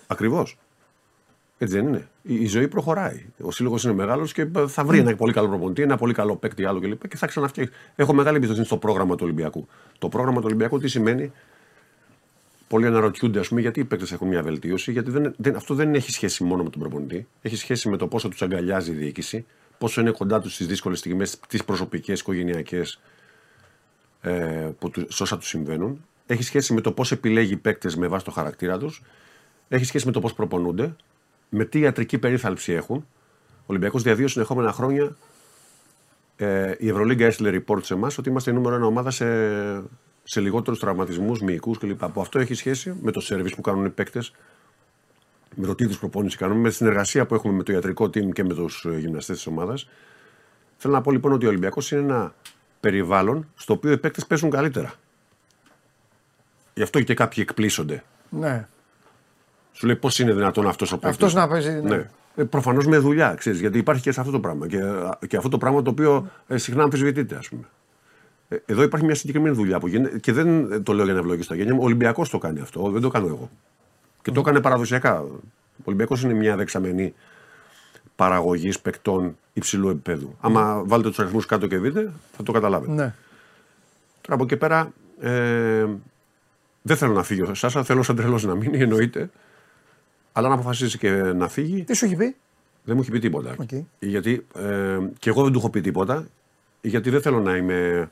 Ακριβώς. Έτσι δεν είναι. Η ζωή προχωράει. Ο σύλλογος είναι μεγάλος και θα βρει ένα πολύ καλό προπονητή, ένα πολύ καλό παίκτη, άλλο κλπ. Και θα ξαναφτιάξει. Έχω μεγάλη εμπιστοσύνη στο πρόγραμμα του Ολυμπιακού. Το πρόγραμμα του Ολυμπιακού τι σημαίνει? Πολλοί αναρωτιούνται, ας πούμε, γιατί οι παίκτες έχουν μια βελτίωση. Γιατί αυτό δεν έχει σχέση μόνο με τον προπονητή. Έχει σχέση με το πόσο τους αγκαλιάζει η διοίκηση, πόσο είναι κοντά τους στις δύσκολες στιγμές, τις προσωπικές, οικογενειακές. Σε όσα τους συμβαίνουν. Έχει σχέση με το πώς επιλέγει παίκτες με βάση το χαρακτήρα τους. Έχει σχέση με το πώς προπονούνται, με τι ιατρική περίθαλψη έχουν. Ο Ολυμπιακός για 2 συνεχόμενα χρόνια, η Ευρωλίγκα έστειλε report σε εμάς ότι είμαστε η νούμερο 1 ομάδα σε λιγότερους τραυματισμούς, μυϊκούς κλπ. Από αυτό έχει σχέση με το σερβις που κάνουν οι παίκτες, με το τι τους προπόνηση κάνουμε, με τη συνεργασία που έχουμε με το ιατρικό team και με τους γυμναστές της ομάδας. Θέλω να πω λοιπόν ότι ο Ολυμπιακός είναι ένα περιβάλλον στο οποίο οι παίκτες παίζουν καλύτερα. Γι' αυτό και κάποιοι εκπλήσονται. Ναι. Σου λέει πώς είναι δυνατόν αυτός ο παίκτης. Αυτός να παίζει. Ναι. Προφανώς με δουλειά, ξέρεις, γιατί υπάρχει και σε αυτό το πράγμα. Και αυτό το πράγμα το οποίο συχνά αμφισβητείται, ας πούμε. Εδώ υπάρχει μια συγκεκριμένη δουλειά που γίνεται και δεν το λέω για να ευλογήσω τα γένια μου. Ο Ολυμπιακός το κάνει αυτό, δεν το κάνω εγώ. Και το έκανε παραδοσιακά. Ο Ολυμπιακός είναι μια δεξαμενή παραγωγής παικτών υψηλού επίπεδου. Άμα βάλετε τους αριθμούς κάτω και δείτε, θα το καταλάβετε. Ναι. Τώρα από εκεί πέρα, δεν θέλω να φύγει ο Σάσα, θέλω σαν τρελός να μείνει, εννοείται. Αλλά να αποφασίσει και να φύγει. Τι σου έχει πει? Δεν μου έχει πει τίποτα. Okay. Γιατί και εγώ δεν του έχω πει τίποτα, γιατί δεν θέλω να είμαι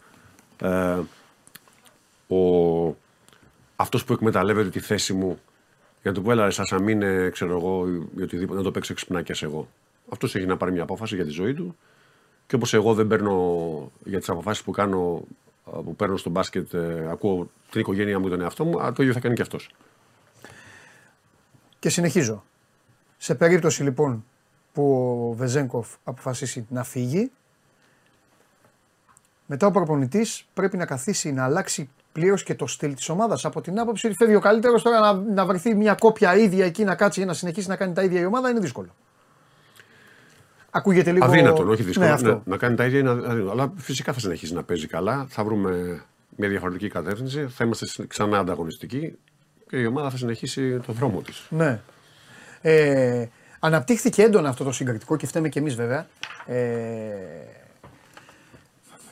αυτός που εκμεταλλεύεται τη θέση μου για να του πω, έλα, Σάσα, μείνε, ξέρω εγώ, ή οτιδήποτε, να το παίξω εξυπνάκιας εγώ. Αυτός έχει να πάρει μια απόφαση για τη ζωή του και όπως εγώ δεν παίρνω για τις αποφάσεις που κάνω, που παίρνω στο μπάσκετ, ακούω την οικογένειά μου, τον εαυτό μου, το ίδιο θα κάνει και αυτός. Και συνεχίζω. Σε περίπτωση λοιπόν που ο Βεζένκοφ αποφασίσει να φύγει, μετά ο προπονητής πρέπει να καθίσει να αλλάξει πλήρως και το στυλ της ομάδας. Από την άποψη ότι φεύγει ο καλύτερος, τώρα να βρεθεί μια κόπια ίδια εκεί να κάτσει για να συνεχίσει να κάνει τα ίδια η ομάδα είναι δύσκολο. Ακούγεται λίγο αδύνατο, όχι δύσκολο. Ναι, ναι, να κάνει τα ίδια είναι αδύνατο. Αλλά φυσικά θα συνεχίσει να παίζει καλά. Θα βρούμε μια διαφορετική κατεύθυνση. Θα είμαστε ξανά ανταγωνιστικοί και η ομάδα θα συνεχίσει τον δρόμο της. Ναι. Αναπτύχθηκε έντονα αυτό το συγκριτικό και φταίμε και εμείς βέβαια.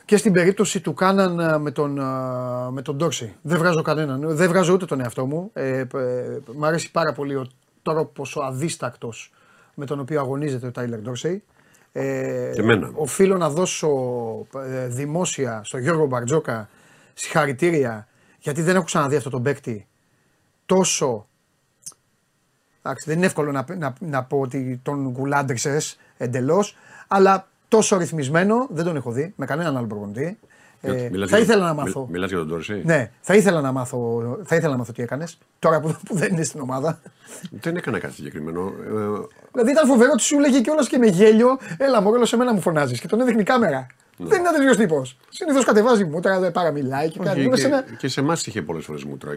Και στην περίπτωση του Κάναν με τον Ντόρση. Δεν βγάζω κανέναν. Δεν βγάζω ούτε τον εαυτό μου. Μ' αρέσει πάρα πολύ ο τρόπος, ο αδίστακτος με τον οποίο αγωνίζεται ο Τάιλερ Ντόρσεϊ. Οφείλω να δώσω δημόσια στον Γιώργο Μπαρτζώκα συγχαρητήρια, γιατί δεν έχω ξαναδεί αυτόν τον παίκτη τόσο. Δεν είναι εύκολο να πω ότι τον κουλάντριξες εντελώς, αλλά τόσο ρυθμισμένο δεν τον έχω δει με κανέναν άλλο προπονητή. Θα ήθελα να μάθω. Μιλάς για τον Ντόρση? Ναι, θα ήθελα να μάθω τι έκανες τώρα που δεν είναι στην ομάδα. Δεν έκανα κάτι συγκεκριμένο. Δηλαδή ήταν φοβερό ότι σου λέγε κιόλας και με γέλιο, έλα μωρέ, σε μένα μου φωνάζεις, και τον έδειχνε κάμερα. Ναι. Δεν είναι τέτοιος τύπος. Συνήθως κατεβάζει μούτρα, δεν παραμιλάει και κάτι. Και σε εμάς είχε πολλές φορές μούτρα.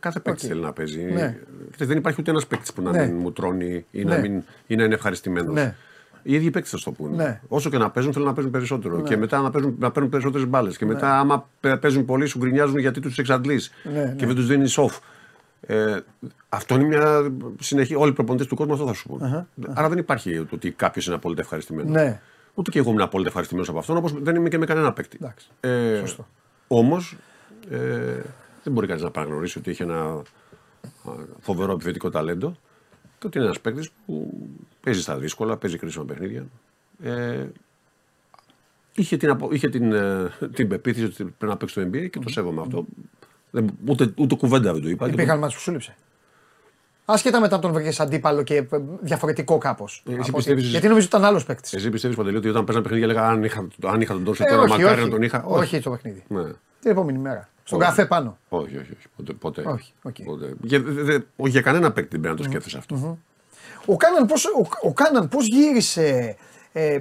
Κάθε παίκτης θέλει να παίζει. Ναι. Δεν υπάρχει ούτε ένας παίκτης που να μην μουτρώνει ή να είναι ευχαριστημένος. Ναι. Οι ίδιοι παίκτες θα το πούνε. Ναι. Όσο και να παίζουν, θέλουν να παίζουν περισσότερο. Ναι. Και μετά να παίρνουν περισσότερες μπάλες. Και μετά, άμα παίζουν πολύ, σου γκρινιάζουν γιατί τους εξαντλείς και δεν τους δίνεις off. Αυτό είναι μια συνεχή. Όλοι οι προπονητές του κόσμου αυτό θα σου πούνε. Άρα δεν υπάρχει ότι κάποιος είναι απόλυτα ευχαριστημένος. Ούτε και εγώ ήμουν απόλυτα ευχαριστημένος από αυτόν, όπως δεν είμαι και με κανένα παίκτη. Όμως δεν μπορεί κανείς να παραγνωρίσει ότι είχε ένα φοβερό επιθετικό ταλέντο και ότι είναι ένας παίκτης που παίζει στα δύσκολα, παίζει κρίσιμα παιχνίδια. Είχε την πεποίθηση ότι πρέπει να παίξει το NBA και το σέβομαι αυτό. Ούτε κουβέντα δεν το είπα. Υπήρχαν μάτς που σου λείψε. Ασχετά μετά από τον βρήκε αντίπαλο και διαφορετικό κάπως. Γιατί νομίζω ότι ήταν άλλος παίκτης. Εσύ πιστεύεις, Παντελή, ότι όταν παίζανε παιχνίδι έλεγα αν είχα τον Ντόρση τώρα, μακάρι να τον είχα? Όχι το παιχνίδι. Ναι. Την επόμενη μέρα. Στον καφέ πάνω. Όχι. Ποτέ. Όχι. Για κανένα παίκτη δεν πρέπει να το σκέφτεσαι αυτό. Ο Κάναν πώς γύρισε,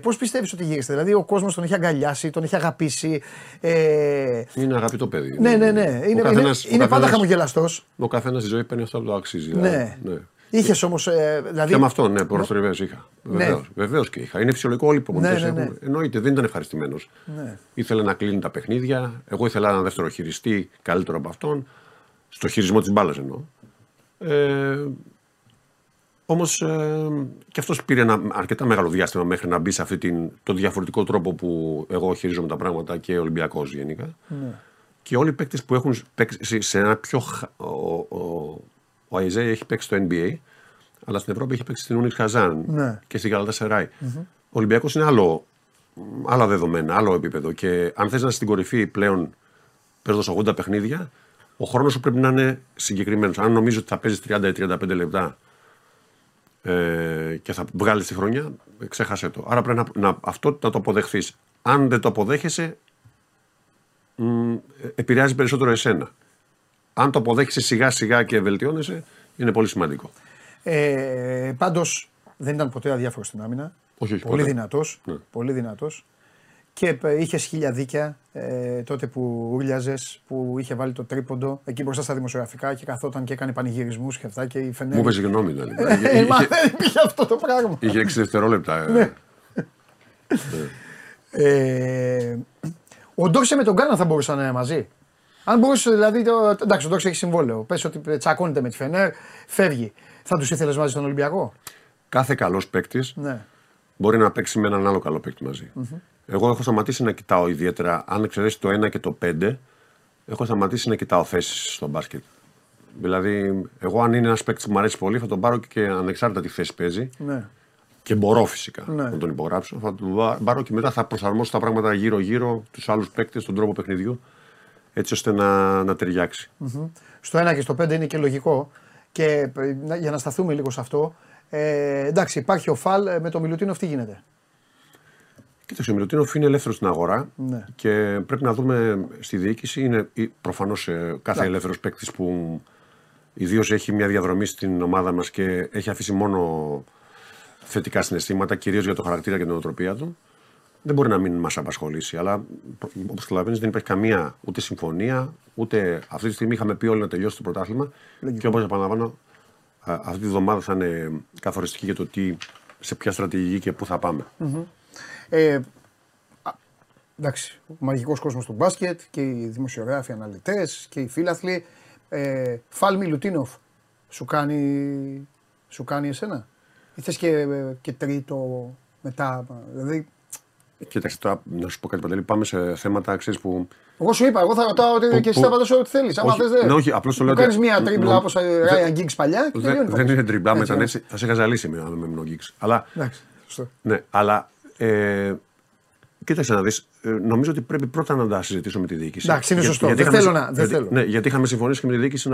πώς πιστεύεις ότι γύρισε? Δηλαδή ο κόσμος τον είχε αγκαλιάσει, τον είχε αγαπήσει. Είναι αγαπητό παιδί. Ναι. Είναι πάντα χαμογελαστός. Ο καθένας στη ζωή παίρνει αυτό που το αξίζει. Ναι. Είχες όμως. Και με αυτό, ναι, προστριβές είχα. Βεβαίως και είχα. Είναι φυσιολογικό, όλοι οι προπονητές έχουν. Εννοείται, δεν ήταν ευχαριστημένος. Ήθελε να κλείνει τα παιχνίδια. Εγώ ήθελα έναν δεύτερο χειριστή καλύτερο από αυτόν. Στο χειρισμό της μπάλας εννοώ. Όμως και αυτός πήρε ένα αρκετά μεγάλο διάστημα μέχρι να μπει σε αυτόν τον διαφορετικό τρόπο που εγώ χειρίζομαι τα πράγματα και ο Ολυμπιακός γενικά. Ναι. Και όλοι οι παίκτες που έχουν παίξει σε ένα πιο. Ο Αιζέ έχει παίξει στο NBA, αλλά στην Ευρώπη έχει παίξει στην Ούνιξ Καζάν και στην Γκαλατασαράι. Ο Ολυμπιακός είναι άλλα δεδομένα, άλλο επίπεδο. Και αν θες να είσαι στην κορυφή πλέον παίζοντας 80 παιχνίδια, ο χρόνος σου πρέπει να είναι συγκεκριμένος. Αν νομίζω ότι θα παίζεις 30 ή 35 λεπτά. Και θα βγάλεις τη χρονιά, ξέχασε το. Άρα πρέπει να το αποδεχθείς. Αν δεν το αποδέχεσαι, επηρεάζει περισσότερο εσένα. Αν το αποδέχεσαι σιγά σιγά και βελτιώνεσαι, είναι πολύ σημαντικό. Πάντως δεν ήταν ποτέ αδιάφορος στην άμυνα. Όχι, πολύ δυνατός, ναι. Πολύ δυνατός. Και είχες χίλια δίκια τότε που ούρλιαζες, που είχε βάλει το τρίποντο εκεί μπροστά στα δημοσιογραφικά και καθόταν και έκανε πανηγυρισμούς και αυτά. Και η Φενέρ. Μου πέσε γνώμη, δηλαδή. Μα δεν υπήρχε αυτό το πράγμα. Είχε 6 δευτερόλεπτα. Ο Ντόρση με τον Κάναν θα μπορούσαν να είναι μαζί. Αν μπορούσε, δηλαδή. Εντάξει, ο Ντόρση έχει συμβόλαιο. Πες ότι τσακώνεται με τη Φενέρ, φεύγει. Θα τους ήθελες μαζί στον Ολυμπιακό? Κάθε καλός παίκτης μπορεί να παίξει με έναν άλλο καλό παίκτη μαζί. Εγώ έχω σταματήσει να κοιτάω ιδιαίτερα, αν εξαιρέσει το 1 και το 5, έχω σταματήσει να κοιτάω θέσεις στο μπάσκετ. Δηλαδή, εγώ αν είναι ένας παίκτης που μου αρέσει πολύ, θα τον πάρω και ανεξάρτητα τι θέση παίζει. Ναι. Και μπορώ φυσικά να τον υπογράψω. Θα τον πάρω και μετά θα προσαρμόσω τα πράγματα γύρω-γύρω, τους άλλους παίκτες, τον τρόπο παιχνιδιού, έτσι ώστε να ταιριάξει. Στο 1 και στο 5 είναι και λογικό. Και για να σταθούμε λίγο σε αυτό, εντάξει, υπάρχει ο Fall με το Μιλουτίνοφ, τι γίνεται? Κοίταξε, ο Μιλουτίνοφ είναι ελεύθερος στην αγορά και πρέπει να δούμε στη διοίκηση. Είναι προφανώς κάθε ελεύθερος παίκτης που ιδίως έχει μια διαδρομή στην ομάδα μας και έχει αφήσει μόνο θετικά συναισθήματα, κυρίως για το χαρακτήρα και την νοοτροπία του, δεν μπορεί να μην μας απασχολήσει. Αλλά όπως καταλαβαίνεις, δεν υπάρχει καμία ούτε συμφωνία, ούτε αυτή τη στιγμή είχαμε πει όλοι να τελειώσει το πρωτάθλημα. Και όπως επαναλαμβάνω, αυτή τη βδομάδα θα είναι καθοριστική για το τι σε ποια στρατηγική και πού θα πάμε. Mm-hmm. Εντάξει, ο μαγικός κόσμος του μπάσκετ και οι δημοσιογράφοι, αναλυτές και οι φίλαθλοι. Φαλ Μιλουτίνοφ, σου κάνει εσένα? Ήθες και τρίτο μετά, δηλαδή... Κοίταξε, να σου πω κάτι, Παντελή, πάμε σε θέματα αξίες που... Εγώ σου είπα, εγώ θα ρωτάω ότι και εσύ θα πατάς ό,τι θέλεις. Άμα θες δεν κάνεις μία τρίμπλα όπως Ryan Giggs παλιά. Δεν είναι τρίμπλα, άμα ήταν έτσι θα σε χαζαλίσει με έμεινο Giggs. Αλλά... Ναι, αλλά... Κοίταξε να δεις, νομίζω ότι πρέπει πρώτα να τα συζητήσω με τη διοίκηση. Εντάξει, είναι σωστό. Δεν θέλω να... Ναι, γιατί είχαμε συμφωνήσει και με τη διοίκηση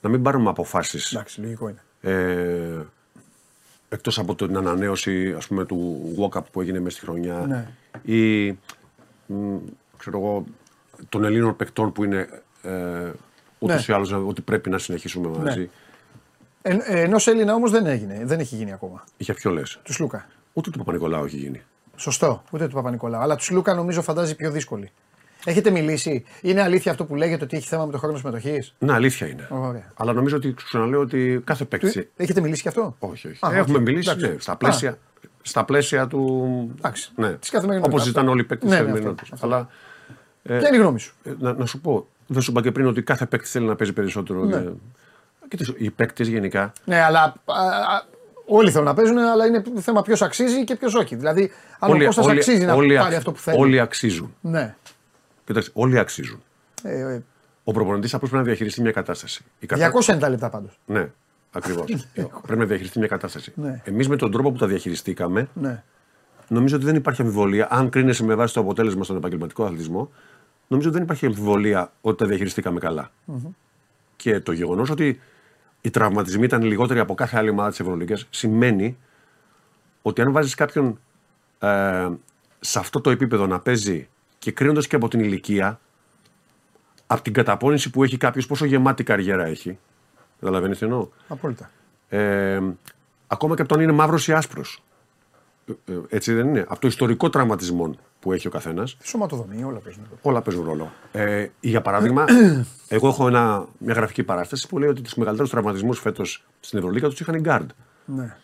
να μην πάρουμε αποφάσεις. Εντάξει, λογικό είναι. Εκτός από την ανανέωση, ας πούμε, του Walkup που έγινε μέσα στη χρονιά, ναι, ή ξέρω εγώ, των Ελλήνων παικτών που είναι ούτως, ναι, ή άλλως ότι πρέπει να συνεχίσουμε μαζί. Ναι. Ενός Έλληνα όμως δεν έγινε, δεν έχει γίνει ακόμα. Για ποιο λες? Του Σλούκα. Ούτε του Παπανικολάου έχει γίνει. Σωστό, ούτε του Παπανικολάου. Αλλά του Σλούκα νομίζω φαντάζει πιο δύσκολη. Έχετε μιλήσει, είναι αλήθεια αυτό που λέγεται ότι έχει θέμα με το χρόνο συμμετοχής? Ναι, αλήθεια είναι. Ωραία. Αλλά νομίζω ότι ξαναλέω ότι κάθε παίκτη. Έχετε μιλήσει και αυτό? Όχι, όχι. Έχουμε μιλήσει στα πλαίσια του. Εντάξει. Ναι. Όπως ζητάνε όλοι οι παίκτες τη καθημερινότητα. Αλλά. Ποια είναι η γνώμη σου? Να σου πω, δεν σου είπα και πριν ότι κάθε παίκτη θέλει να παίζει περισσότερο. Ναι. Και οι παίκτες γενικά. Ναι, αλλά. Όλοι θέλουν να παίζουν, αλλά είναι θέμα ποιος αξίζει και ποιος όχι. Δηλαδή, αν ο Κώστας αξίζει να πάρει αυτό που θέλει. Όλοι αξίζουν. Ναι. Κοιτάξτε, όλοι αξίζουν. Ο προπονητής απλώς πρέπει να διαχειριστεί μια κατάσταση. 290 λεπτά πάντως. Ναι, ακριβώς. Πρέπει να διαχειριστεί μια κατάσταση. Ναι. Εμείς με τον τρόπο που τα διαχειριστήκαμε, ναι, νομίζω ότι δεν υπάρχει αμφιβολία. Αν κρίνεσαι με βάση το αποτέλεσμα στον επαγγελματικό αθλητισμό, νομίζω ότι δεν υπάρχει αμφιβολία ότι τα διαχειριστήκαμε καλά. Mm-hmm. Και το γεγονός ότι οι τραυματισμοί ήταν λιγότεροι από κάθε άλλη ομάδα της Ευρωλίγκας σημαίνει ότι αν βάζεις κάποιον σε αυτό το επίπεδο να παίζει. Και κρίνοντας και από την ηλικία, από την καταπώνηση που έχει κάποιος, πόσο γεμάτη καριέρα έχει. Καταλαβαίνεις τι εννοώ? Απόλυτα. Ακόμα και από το αν είναι μαύρος ή άσπρος. Έτσι δεν είναι? Από το ιστορικό τραυματισμό που έχει ο καθένας. Σωματοδομή, όλα παίζουν ρόλο. Όλα παίζουν ρόλο. Για παράδειγμα, εγώ έχω μια γραφική παράσταση που λέει ότι τους μεγαλύτερους τραυματισμούς φέτος στην Ευρωλίγκα τους είχαν οι guard. Ναι.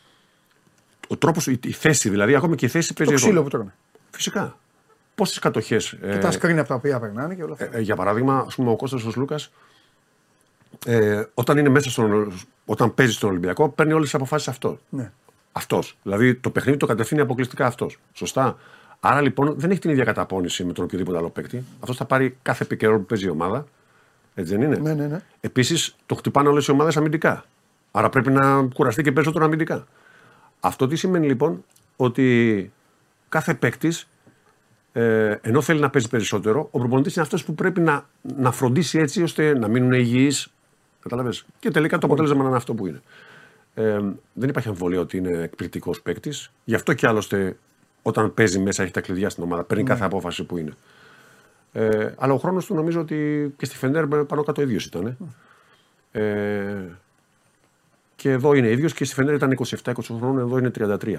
Ο τρόπος, η θέση δηλαδή, ακόμα και η θέση παίζει ρόλο. Το ξύλο που το. Φυσικά. Πόσες κατοχές. Και τα σκρίνια από τα οποία περνάνε και όλα αυτά. Για παράδειγμα, ας πούμε, ο Κώστας ο Σλούκας, όταν παίζει στον Ολυμπιακό, παίρνει όλες τις αποφάσεις αυτό. Ναι. Αυτός. Δηλαδή το παιχνίδι το κατευθύνει αποκλειστικά αυτός. Σωστά. Άρα λοιπόν δεν έχει την ίδια καταπώνηση με τον οποιοδήποτε άλλο παίκτη. Αυτός θα πάρει κάθε επικαιρό που παίζει η ομάδα. Έτσι δεν είναι? Ναι, ναι, ναι. Επίσης το χτυπάνε όλες οι ομάδες αμυντικά. Άρα πρέπει να κουραστεί και περισσότερο αμυντικά. Αυτό τι σημαίνει λοιπόν? Ότι κάθε παίκτη. Ενώ θέλει να παίζει περισσότερο, ο προπονητής είναι αυτός που πρέπει να φροντίσει έτσι ώστε να μείνουν υγιείς. Καταλαβαίνεις. Και τελικά το αποτέλεσμα να είναι αυτό που είναι. Δεν υπάρχει αμφιβολία ότι είναι εκπληκτικός παίκτης. Γι' αυτό και άλλωστε όταν παίζει μέσα έχει τα κλειδιά στην ομάδα. Παίρνει κάθε απόφαση που είναι. Αλλά ο χρόνος του νομίζω ότι και στη Φενέρ πάνω κάτω ίδιος ήταν. Και εδώ είναι ίδιος και στη Φενέρ ήταν 27-28 χρόνων, εδώ είναι 33.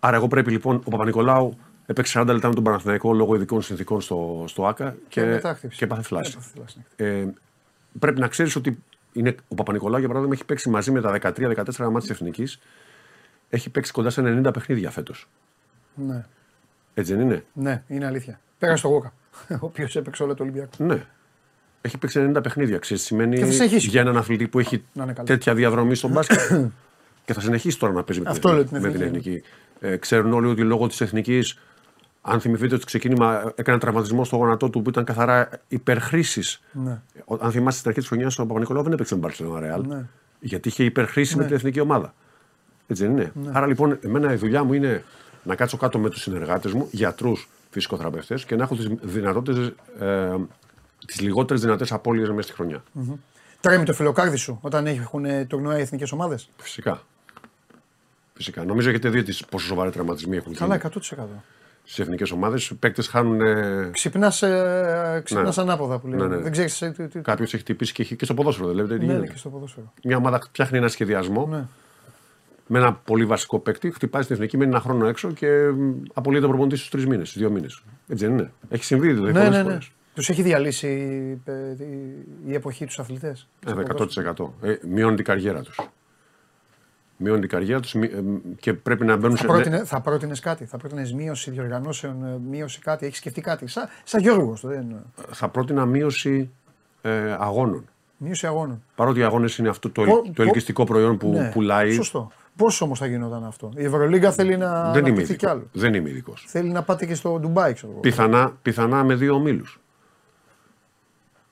Άρα εγώ πρέπει λοιπόν ο Παπανικολάου. Έπαιξε 40 λεπτά με τον Παναθηναϊκό λόγω ειδικών συνθήκων στο ΑΚΑ και έπαθε φλάση. Πρέπει να ξέρεις ότι ο Παπανικολάου για παράδειγμα έχει παίξει μαζί με τα 13-14 μάτια της Εθνικής. Έχει παίξει κοντά σε 90 παιχνίδια φέτος. Ναι. Έτσι δεν είναι? Ναι, είναι αλήθεια. Πέρασε τον Γόκαπ, ο οποίος έπαιξε όλο το Ολυμπιακό. Ναι. Έχει παίξει 90 παιχνίδια. Ξέρεις, σημαίνει για έναν αθλητή που έχει τέτοια διαδρομή στον μπάσκετ. Και θα συνεχίσει τώρα να παίζει με την Εθνική. Ξέρουν όλοι ότι λόγω της Εθνικής. Αν θυμηθείτε ότι ξεκίνημα έκανε τραυματισμό στο γόνατό του που ήταν καθαρά υπερχρήσης. Ναι. Αν θυμάστε στην αρχή της χρονιάς, ο Παπανικολάου δεν έπαιξε με Μπαρσελόνα Ρεάλ. Ναι. Γιατί είχε υπερχρήση, ναι, με την εθνική ομάδα. Έτσι δεν είναι? Ναι. Άρα λοιπόν, εμένα η δουλειά μου είναι να κάτσω κάτω με τους συνεργάτες μου, γιατρούς, φυσικοθεραπευτές και να έχω τις δυνατότητες, τις λιγότερες δυνατές απώλειες μέσα στη χρονιά. Mm-hmm. Τρέμει το φιλοκάρδι σου όταν έχουν τουρνουά οι εθνικές ομάδες? Φυσικά. Φυσικά. Νομίζω έχετε δει πόσο σοβαροί τραυματισμοί έχουν. Καλά, 100%. Στις εθνικές ομάδες, οι παίκτες χάνουν. Ξυπνάς ανάποδα που λέμε. Ναι, ναι. Δεν ξέρεις. Κάποιος έχει χτυπήσει και στο ποδόσφαιρο, δεν λέτε? Ναι, και στο ποδόσφαιρο. Μια ομάδα φτιάχνει ένα σχεδιασμό, ναι, με ένα πολύ βασικό παίκτη, χτυπάει στην εθνική, μένει ένα χρόνο έξω και απολύεται ο προπονητής στους 3 μήνες, 2 μήνες. Έτσι δεν είναι? Έχει συμβεί δηλαδή. Ναι, ναι, ναι. Τους έχει διαλύσει η εποχή τους αθλητές. 100%. Μειώνει την καριέρα τους. Μειώνει την καριέρα τους και πρέπει να μπαίνουν σε... Θα πρότεινες κάτι, θα πρότεινες μείωση διοργανώσεων, μείωση κάτι, έχεις σκεφτεί κάτι, σαν Γιώργος. Θα πρότεινα μείωση αγώνων. Μείωση αγώνων. Παρότι οι αγώνες είναι αυτό το ελκυστικό προϊόν που ναι, πουλάει. Σωστό. Πώς όμως θα γινόταν αυτό? Η Ευρωλίγκα θέλει να αναπτυχθεί κι άλλο. Δεν είμαι ειδικός. Θέλει να πάτε και στο Ντουμπάι, ξέρω εγώ. Πιθανά με δύο ομίλους.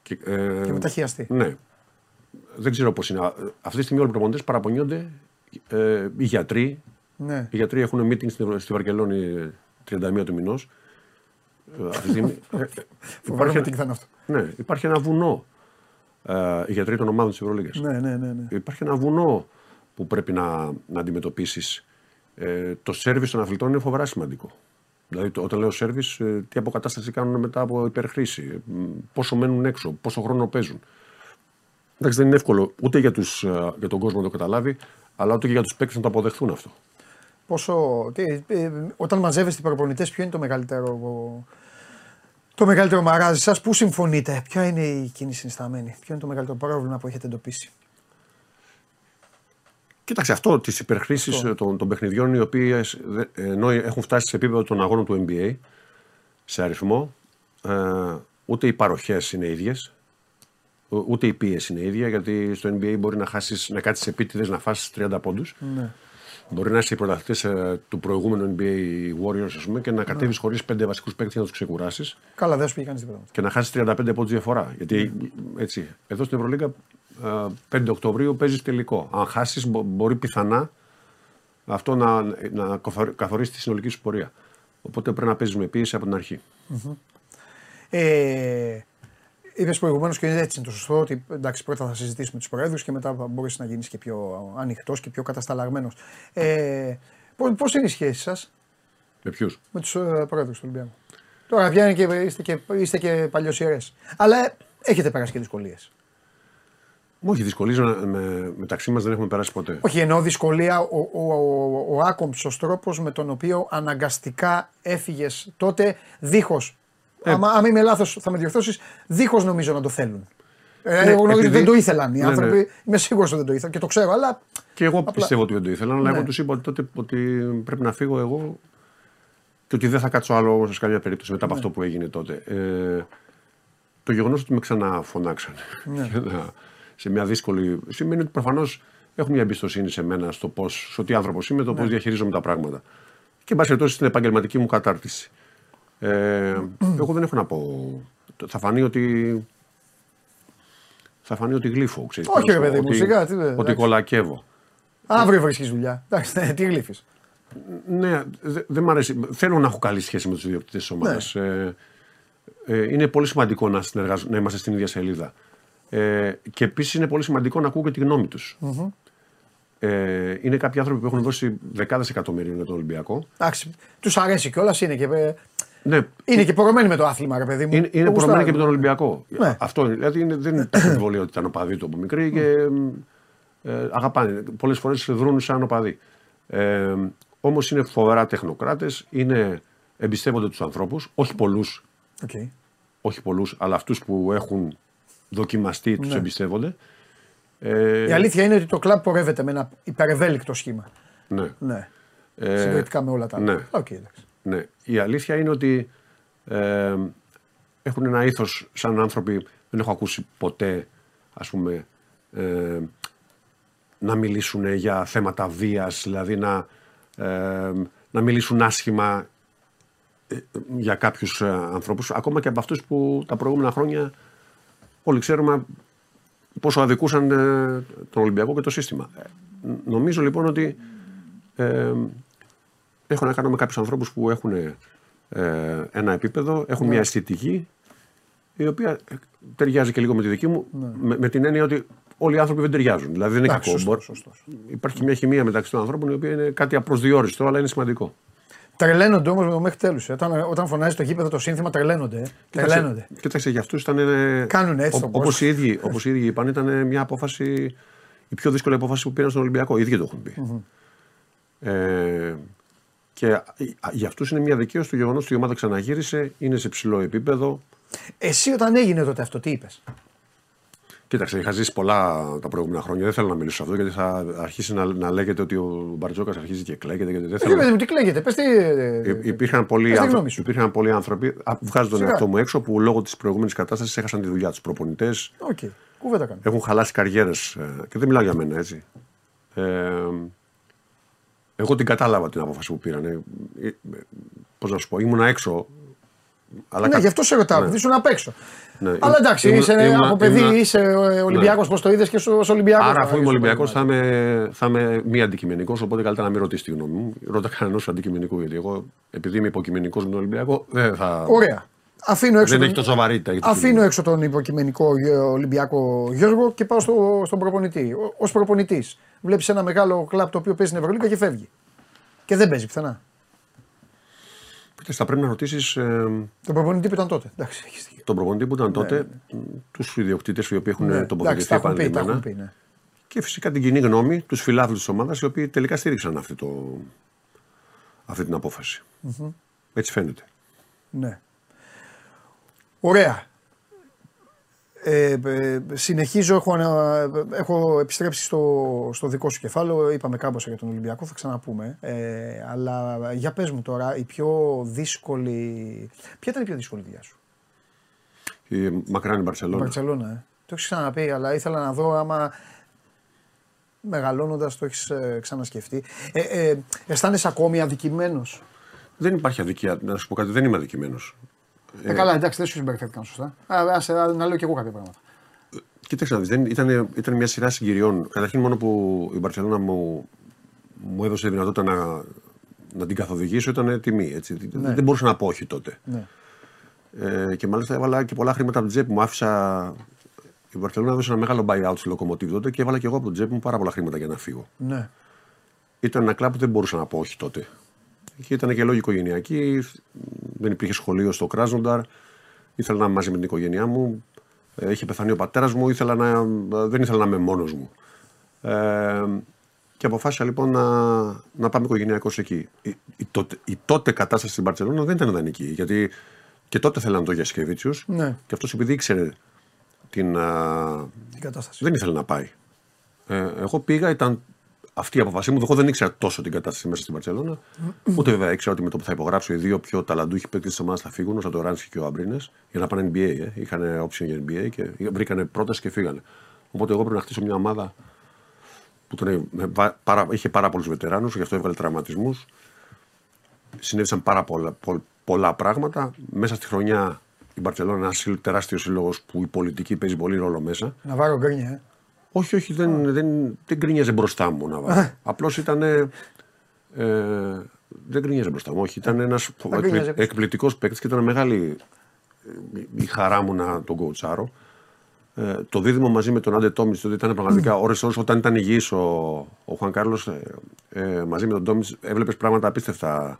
Και μεταχειαστεί. Ναι. Δεν ξέρω πώς είναι. Αυτή τη στιγμή όλοι οι προπονητές παραπονιόνται. Οι γιατροί. Ναι. Οι γιατροί έχουν meeting στη Βαρκελόνη 31 του μηνός. Φοβάμαι ότι ήταν αυτό. Ναι, υπάρχει ένα βουνό. Οι γιατροί των ομάδων της Ευρωλίγκας. Ναι, ναι, ναι. Υπάρχει ένα βουνό που πρέπει να αντιμετωπίσεις. Το σέρβις των αθλητών είναι φοβερά σημαντικό. Δηλαδή, όταν λέω σέρβις, τι αποκατάσταση κάνουν μετά από υπερχρήση, πόσο μένουν έξω, πόσο χρόνο παίζουν. Εντάξει, δεν είναι εύκολο ούτε για τον κόσμο να το καταλάβει, αλλά ούτε και για τους παίκτες να το αποδεχθούν αυτό. Όταν μαζεύεστε οι προπονητές, ποιο είναι το μεγαλύτερο, μαράζι σας, πού συμφωνείτε, ποια είναι η κοινή συνισταμένη, ποιο είναι το μεγαλύτερο πρόβλημα που έχετε εντοπίσει? Κοίταξε αυτό, τις υπερχρήσεις των παιχνιδιών, οι οποίες ενώ έχουν φτάσει σε επίπεδο των αγώνων του NBA, σε αριθμό, ούτε οι παροχές είναι ίδιες, ούτε η πίεση είναι ίδια, γιατί στο NBA μπορεί να κάτσεις επίτηδες να φάσεις 30 πόντους. Ναι. Μπορεί να είσαι οι πρωταθλητές του προηγούμενου NBA Warriors, ας πούμε, και να κατέβεις χωρίς 5 βασικούς παίκτες για να τους ξεκουράσεις. Καλά, δεν σου πήγε κανείς τίποτα. Και να χάσεις 35 πόντους διαφορά. Γιατί έτσι, εδώ στην Ευρωλίγκα 5 Οκτωβρίου παίζεις τελικό. Αν χάσεις, μπορεί πιθανά αυτό να καθορίσει τη συνολική σου πορεία. Οπότε πρέπει να παίζεις με πίεση από την αρχή. Mm-hmm. Είπες προηγουμένως και έτσι είναι το σωστό, ότι εντάξει, πρώτα θα συζητήσουμε τους προέδρους και μετά μπορείς να γίνεις και πιο ανοιχτός και πιο κατασταλαγμένος. Πώς είναι η σχέση σας? Με ποιους? Με τους προέδρους του Ολυμπιακού. Τώρα πια είστε και παλιοσιερές. Αλλά έχετε περάσει και δυσκολίες. Όχι, δυσκολίες μεταξύ μας δεν έχουμε περάσει ποτέ. Όχι, εννοώ δυσκολία ο άκομψος τρόπος με τον οποίο αναγκαστικά έφυγες τότε δίχως. Αν είμαι λάθος, θα με διορθώσεις, δίχως νομίζω να το θέλουν. Ναι, δεν το ήθελαν οι άνθρωποι. Ναι. Είμαι σίγουρος ότι δεν το ήθελαν και το ξέρω, αλλά. Και εγώ πιστεύω ότι δεν το ήθελαν, αλλά εγώ τους είπα τότε ότι πρέπει να φύγω εγώ και ότι δεν θα κάτσω άλλο σε καμία περίπτωση μετά από αυτό που έγινε τότε. Το γεγονός ότι με ξαναφωνάξαν σε μια δύσκολη. Σημαίνει ότι προφανώς έχουν μια εμπιστοσύνη σε μένα, σε τι άνθρωπος είμαι, το πώς διαχειρίζομαι τα πράγματα. Και εν πάση περιπτώσει στην επαγγελματική μου κατάρτιση. Εγώ δεν έχω να πω. Θα φανεί ότι γλύφω, ξέρεις. Όχι, ρε παιδί μου, σιγά. Ότι κολακεύω. Αύριο βρίσκεις δουλειά. Εντάξει, τι γλύφεις. Ναι, δεν μ' αρέσει. Θέλω να έχω καλή σχέση με τους ιδιοκτήτες της ομάδας. Είναι πολύ σημαντικό να είμαστε στην ίδια σελίδα. Και επίσης είναι πολύ σημαντικό να ακούω και τη γνώμη τους. Είναι κάποιοι άνθρωποι που έχουν δώσει δεκάδες εκατομμύρια για τον Ολυμπιακό. Εντάξει, τους αρέσει κιόλας, είναι και. Είναι και πορωμένοι με το άθλημα, ρε παιδί μου. Είναι πορωμένοι και με τον Ολυμπιακό. Ναι. Αυτό δηλαδή δεν είναι τα συμβολία ότι ήταν οπαδοί του από μικρή και αγαπάνε. Πολλές φορές βρουν σαν οπαδοί. Όμως είναι φοβερά τεχνοκράτες, εμπιστεύονται τους ανθρώπους, όχι πολλούς. Okay. Όχι πολλούς, αλλά αυτούς που έχουν δοκιμαστεί τους εμπιστεύονται. Η αλήθεια είναι ότι το κλαμπ πορεύεται με ένα υπερευέλικτο σχήμα. Ναι. Συγκριτικά με όλα τα άλλα. Ναι. Okay, ναι. Η αλήθεια είναι ότι έχουν ένα ήθος σαν άνθρωποι, δεν έχω ακούσει ποτέ, ας πούμε, να μιλήσουν για θέματα βίας, δηλαδή να μιλήσουν άσχημα για κάποιους ανθρώπους, ακόμα και από αυτούς που τα προηγούμενα χρόνια όλοι ξέρουμε πόσο αδικούσαν τον Ολυμπιακό και το σύστημα. Νομίζω λοιπόν ότι έχω να κάνω με κάποιους ανθρώπους που έχουν ένα επίπεδο, έχουν μια αισθητική, η οποία ταιριάζει και λίγο με τη δική μου, με την έννοια ότι όλοι οι άνθρωποι δεν ταιριάζουν. Δηλαδή δεν είναι κακό. Υπάρχει μια χημεία μεταξύ των ανθρώπων, η οποία είναι κάτι απροσδιόριστο, αλλά είναι σημαντικό. Τρελαίνονται όμως μέχρι τέλους. Όταν φωνάζει το γήπεδο το σύνθημα, τρελαίνονται. Κοίταξε, για αυτούς ήταν. Κάνουν έτσι τον κόσμο. Όπως οι ίδιοι είπαν, ήταν μια απόφαση, η πιο δύσκολη απόφαση που πήραν στον Ολυμπιακό. Οι ίδιοι το έχουν πει. Και για αυτούς είναι μια δικαίωση το γεγονός ότι η ομάδα ξαναγύρισε, είναι σε ψηλό επίπεδο. Εσύ όταν έγινε τότε αυτό, τι είπες? Κοίταξε, είχα ζήσει πολλά τα προηγούμενα χρόνια. Δεν θέλω να μιλήσω αυτό γιατί θα αρχίσει να λέγεται ότι ο Μπαρτζώκας αρχίζει και κλαίγεται. Τι κλαίγεται, πες τι. Υπήρχαν πολλοί άνθρωποι, βγάζω τον εαυτό μου έξω, που λόγω της προηγούμενης κατάστασης έχασαν τη δουλειά τους. Προπονητές. Okay. Έχουν χαλάσει καριέρες. Και δεν μιλάω για μένα, έτσι. Εγώ την κατάλαβα την απόφαση που πήραν. Πώς να σου πω, ήμουν έξω. Αλλά ναι, γι' αυτό σε ρωτάω, ναι. Ήσουν απ' έξω. Ναι. Αλλά εντάξει, είσαι από παιδί, είσαι Ολυμπιακός, ναι. Πώς το είδες και ως Ολυμπιακός. Άρα, αφού είμαι Ολυμπιακός, θα είμαι μη αντικειμενικός, οπότε καλύτερα να μην ρωτήσεις τη γνώμη μου. Ρώτα κανένας αντικειμενικού, γιατί εγώ, επειδή είμαι υποκειμενικός με τον Ολυμπιακό, δεν θα. Ωραία. Αφήνω έξω, αφήνω έξω τον υποκειμενικό Ολυμπιακό Γιώργο και πάω στον προπονητή. Ως προπονητής, βλέπεις ένα μεγάλο κλαμπ το οποίο παίζει στην Ευρωλίγκα και φεύγει. Και δεν παίζει πουθενά. Θα πρέπει να ρωτήσεις. Τον προπονητή που ήταν τότε. Τον προπονητή που ήταν τότε, τους ιδιοκτήτες οι οποίοι έχουν τοποθετηθεί επανειλημμένα. Ναι. Και φυσικά την κοινή γνώμη, τους φιλάθλους της ομάδας, οι οποίοι τελικά στήριξαν αυτή την απόφαση. Mm-hmm. Έτσι φαίνεται. Ναι. Ωραία. Συνεχίζω. Έχω επιστρέψει στο δικό σου κεφάλαιο. Είπαμε κάμποσα για τον Ολυμπιακό, θα ξαναπούμε. Αλλά για πες μου τώρα, η πιο δύσκολη. Ποια ήταν η πιο δύσκολη δουλειά σου? Η μακράν Μπαρτσελόνα. Το έχεις ξαναπεί, αλλά ήθελα να δω άμα μεγαλώνοντας το έχεις ξανασκεφτεί. Αισθάνεσαι ακόμη αδικημένος? Δεν υπάρχει αδικία. Να σου πω κάτι, δεν είμαι αδικημένος. Καλά, εντάξει, δεν σου συμπεριφέρθηκαν σωστά. Να λέω και εγώ κάποια πράγματα. Κοίταξε να δεις, ήταν μια σειρά συγκυριών. Καταρχήν, μόνο που η Μπαρτσελόνα μου έδωσε τη δυνατότητα να την καθοδηγήσω ήταν τιμή. Έτσι. Ναι. Δεν μπορούσα να πω όχι τότε. Ναι. Και μάλιστα έβαλα και πολλά χρήματα από την τσέπη μου. Η Μπαρτσελόνα έδωσε ένα μεγάλο buyout στη Λοκομοτίβ τότε και έβαλα και εγώ από την τσέπη μου πάρα πολλά χρήματα για να φύγω. Ναι. Ήταν ένα κλαμπ που δεν μπορούσα να πω όχι τότε. Και ήταν και λόγοι οικογενειακοί, δεν υπήρχε σχολείο στο Κράσνονταρ, ήθελα να είμαι μαζί με την οικογένειά μου, είχε πεθάνει ο πατέρας μου, δεν ήθελα να είμαι μόνος μου. Και αποφάσισα λοιπόν να πάμε οικογενειακός εκεί. Η τότε κατάσταση στην Μπαρτσελόνα δεν ήταν ιδανική, γιατί και τότε θέλανε το Γιασκεβίτσιους, ναι. Και αυτός επειδή ήξερε την κατάσταση, δεν ήθελε να πάει. Εγώ πήγα, ήταν αυτή η αποφασή μου. Εγώ δεν ήξερα τόσο την κατάσταση μέσα στην Μπαρτσελόνα. Ούτε βέβαια ήξερα ότι με το που θα υπογράψω οι δύο πιο ταλαντούχοι παίκτες της ομάδας θα φύγουν, ο Σαντοράνσκι και ο Αμπρίνες, για να πάνε NBA. Είχαν option για NBA και βρήκανε πρόταση και φύγανε. Οπότε εγώ πρέπει να χτίσω μια ομάδα που είχε πάρα πολλούς βετεράνους, γι' αυτό έβγαλε τραυματισμούς. Συνέβησαν πάρα πολλά πράγματα. Μέσα στη χρονιά η Μπαρτσελόνα είναι ένα τεράστιο σύλλογο που η πολιτική παίζει πολύ ρόλο μέσα. Ναβάρο γκρίνια. Όχι, δεν γκρίνιαζε μπροστά μου ο Ναβάρο. Απλώς ήταν. Δεν γκρίνιαζε μπροστά μου, όχι. Ήταν ένας εκπληκτικός παίκτης και ήταν μεγάλη η χαρά μου να τον κοουτσάρω. Το δίδυμο μαζί με τον Άντε Τόμιτς τότε ήταν πραγματικά ώρες όταν ήταν υγιής ο Χουαν Κάρλος μαζί με τον Τόμιτς. Έβλεπες πράγματα απίστευτα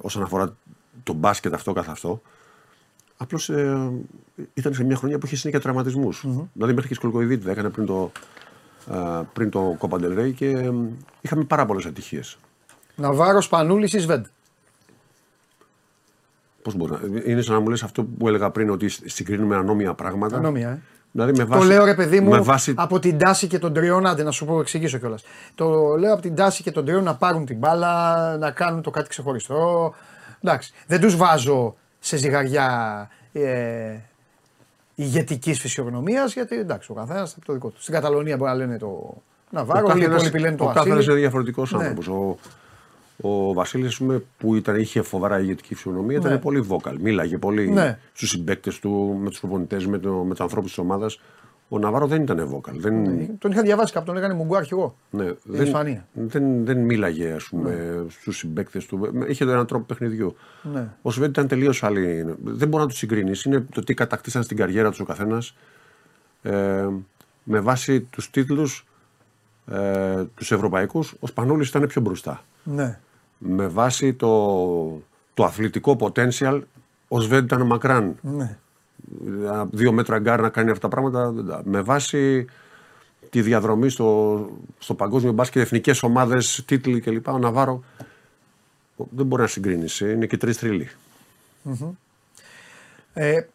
όσον αφορά το μπάσκετ αυτό καθ' αυτό. Απλώς ήταν σε μια χρονιά που είχε συνέχεια τραυματισμούς. Mm-hmm. Δηλαδή, μέχρι και σκολκοειδίτη τα έκανε πριν το Copa del Rey και είχαμε πάρα πολλές ατυχίες. Ναβάρο, Σπανούλης ή Σβέντ? Πώς μπορεί να. Είναι σαν να μου λες αυτό που έλεγα πριν, ότι συγκρίνουμε ανώμια πράγματα. Ανώμια, Δηλαδή, με βάση, το λέω ρε παιδί μου από την τάση και των τριών. Άντε, να σου πω, εξηγήσω κιόλας. Το λέω από την τάση και των τριών να πάρουν την μπάλα, να κάνουν το κάτι ξεχωριστό. Εντάξει. Δεν τους βάζω σε ζυγαριά ηγετικής φυσιογνωμίας, γιατί εντάξει, ο καθένας από το δικό του. Στην Καταλωνία μπορεί να λένε το Ναβάρο, οι υπόλοιποι λένε το Βασίλη. Ο καθένας είναι διαφορετικός άνθρωπος. Ο Βασίλης που είχε φοβερά ηγετική φυσιογνωμία ήταν πολύ vocal. Μίλαγε πολύ στους συμπαίκτες του, με τους προπονητές, με τους ανθρώπους της ομάδας. Ο Ναβάρο δεν ήταν vocal. Τον είχα διαβάσει κάποιον, τον έκανε μουγκού αρχηγό. Δεν μίλαγε στους συμπαίκτες του. Είχε έναν τρόπο παιχνιδιού. Ο Σβέντ ήταν τελείως άλλη. Δεν μπορεί να τους συγκρίνεις. Είναι το τι κατακτήσαν στην καριέρα τους ο καθένας. Με βάση τους τίτλους τους ευρωπαϊκούς, ο Σπανούλης ήταν πιο μπροστά. Με βάση το αθλητικό potential, ο Σβέντ ήταν μακράν. 2 μέτρα γκάρ να κάνει αυτά τα πράγματα. Με βάση τη διαδρομή στο παγκόσμιο μπάσκετ, εθνικές ομάδες, τίτλοι κλπ. Ο Ναβάρο δεν μπορεί να συγκρίνει. Είναι και 3 θρύλοι. Mm-hmm.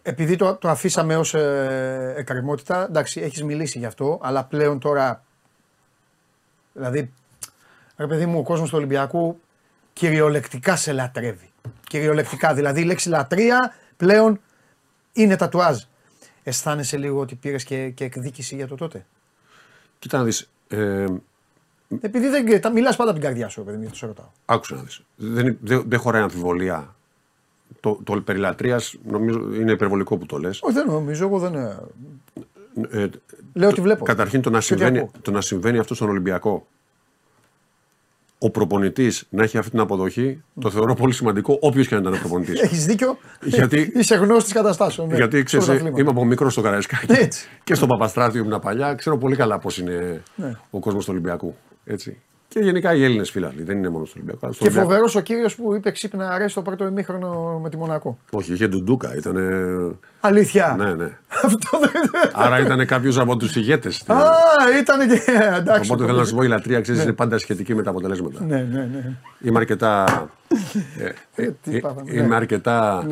Επειδή το αφήσαμε ως εκκρεμότητα, εντάξει, έχεις μιλήσει γι' αυτό, αλλά πλέον τώρα, δηλαδή, ρε παιδί μου, ο κόσμος του Ολυμπιακού κυριολεκτικά σε λατρεύει. Κυριολεκτικά, δηλαδή η λέξη λατρεία πλέον είναι τατουάζ. Αισθάνεσαι λίγο ότι πήρες και εκδίκηση για το τότε? Κοίτα να δεις. Επειδή δεν μιλάς πάντα από την καρδιά σου, παιδί μου, σε ρωτάω. Άκουσα να δεις. Δεν χωράει αμφιβολία. Το περί λατρείας νομίζω είναι υπερβολικό που το λες. Όχι, δεν νομίζω, εγώ δεν. Λέω ότι βλέπω. Καταρχήν το να συμβαίνει αυτό στον Ολυμπιακό, ο προπονητής να έχει αυτή την αποδοχή, το θεωρώ πολύ σημαντικό, όποιος και αν ήταν ο προπονητής. Έχεις δίκιο. Γιατί είσαι γνώστης καταστάσεων. Ναι. Γιατί ξέρεις, είμαι από μικρό στο Καραϊσκάκι και στο Παπαστράτιο ήμουν παλιά. Ξέρω πολύ καλά πώς είναι ο κόσμος του Ολυμπιακού. Έτσι. Και γενικά οι Έλληνες φίλαθλοι, δεν είναι μόνο στο Ολυμπιακό. Και φοβερός ο κύριος που είπε ξύπνα αρέσει το πρώτο ημίχρονο με τη Μονακό. Όχι, είχε ντουντούκα, ήταν. Αλήθεια. Ναι, ναι. Αυτό δεν. Άρα ήταν κάποιος από τους ηγέτες. Α, ήταν και. Εντάξει. Οπότε θέλω να σου πω: η λατρεία, ξέρεις, είναι πάντα σχετική με τα αποτελέσματα. Ναι, ναι, ναι. Είμαι αρκετά. Είμαι αρκετά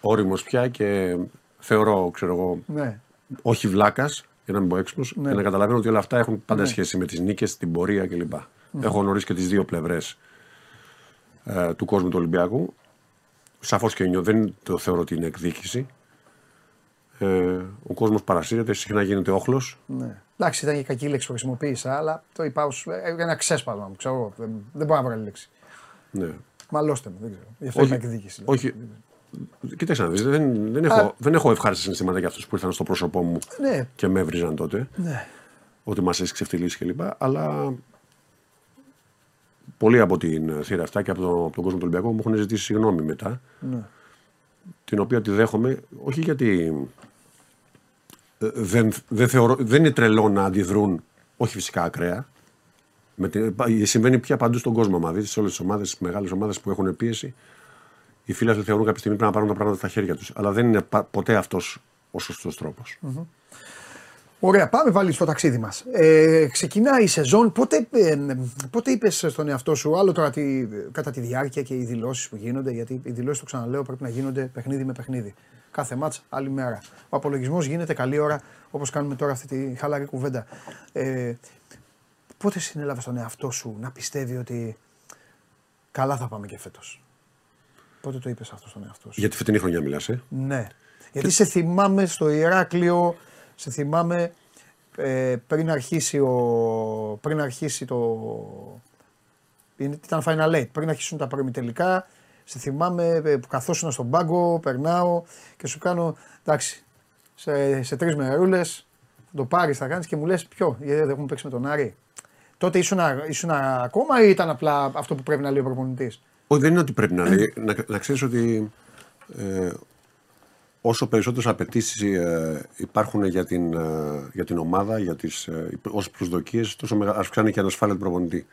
όριμος πια και θεωρώ, ξέρω εγώ, όχι βλάκας. Για να μην πω έξυπνος, ναι. Και να καταλαβαίνω ότι όλα αυτά έχουν πάντα σχέση με τις νίκες, την πορεία κλπ. Έχω γνωρίσει και τις δύο πλευρές του κόσμου του Ολυμπιακού. Σαφώς και δεν το θεωρώ ότι είναι εκδίκηση. Ο κόσμος παρασύρεται, συχνά γίνεται όχλος. Ναι. Εντάξει, ήταν και κακή λέξη που χρησιμοποίησα, αλλά το είπα ως ένα ξέσπασμα. Ξέρω, δεν μπορώ να βρω άλλη λέξη. Ναι. Μαλώστε με, δεν ξέρω. Γι' αυτό είναι εκδίκηση. Όχι. Δηλαδή. Κοίταξε να δεις, δεν έχω ευχάριστα συναισθήματα για αυτούς που ήρθαν στο πρόσωπό μου και με έβριζαν τότε. Ναι. Ότι μας έχει ξεφτυλίσει κλπ. Αλλά πολλοί από την θύρα αυτά και από τον κόσμο του Ολυμπιακού μου έχουν ζητήσει συγγνώμη μετά. Ναι. Την οποία τη δέχομαι, όχι γιατί δεν είναι τρελό να αντιδρούν, όχι φυσικά ακραία. Συμβαίνει πια παντού στον κόσμο, μα δεις, σε όλες τις ομάδες, τις μεγάλες ομάδες που έχουν πίεση. Οι φίλοι θεωρούν κάποια στιγμή πρέπει να πάρουν τα πράγματα στα χέρια τους. Αλλά δεν είναι ποτέ αυτός ο σωστός τρόπος. Ωραία, πάμε πάλι στο ταξίδι μας. Ξεκινάει η σεζόν. Πότε είπες στον εαυτό σου, άλλο τώρα κατά τη διάρκεια και οι δηλώσεις που γίνονται, γιατί οι δηλώσεις, το ξαναλέω, πρέπει να γίνονται παιχνίδι με παιχνίδι. Κάθε μάτς, άλλη μέρα. Ο απολογισμός γίνεται καλή ώρα, όπως κάνουμε τώρα αυτή τη χαλαρή κουβέντα. Πότε συνέλαβες τον εαυτό σου να πιστεύει ότι καλά θα πάμε και φέτος? Πότε το είπες αυτό στον εαυτό σου? Για τη φετινή χρονιά μιλάς, Ναι. Γιατί σε θυμάμαι στο Ηράκλειο, σε θυμάμαι πριν αρχίσει το... Ήταν Final 8, πριν αρχίσουν τα προημιτελικά, σε θυμάμαι που καθόσουνα στον πάγκο, περνάω και σου κάνω, εντάξει, σε τρεις μερούλες, το πάρεις, θα κάνεις και μου λες ποιο, γιατί δεν έχουμε παίξει με τον Άρη. Τότε ήσουν ακόμα ή ήταν απλά αυτό που πρέπει να λέει ο προπονητής? Όχι, δεν είναι ότι πρέπει να λέει. Να ξέρεις ότι όσο περισσότερες απαιτήσεις υπάρχουν για την ομάδα, για τις προσδοκίες, τόσο αυξάνει και η ανασφάλεια του προπονητή.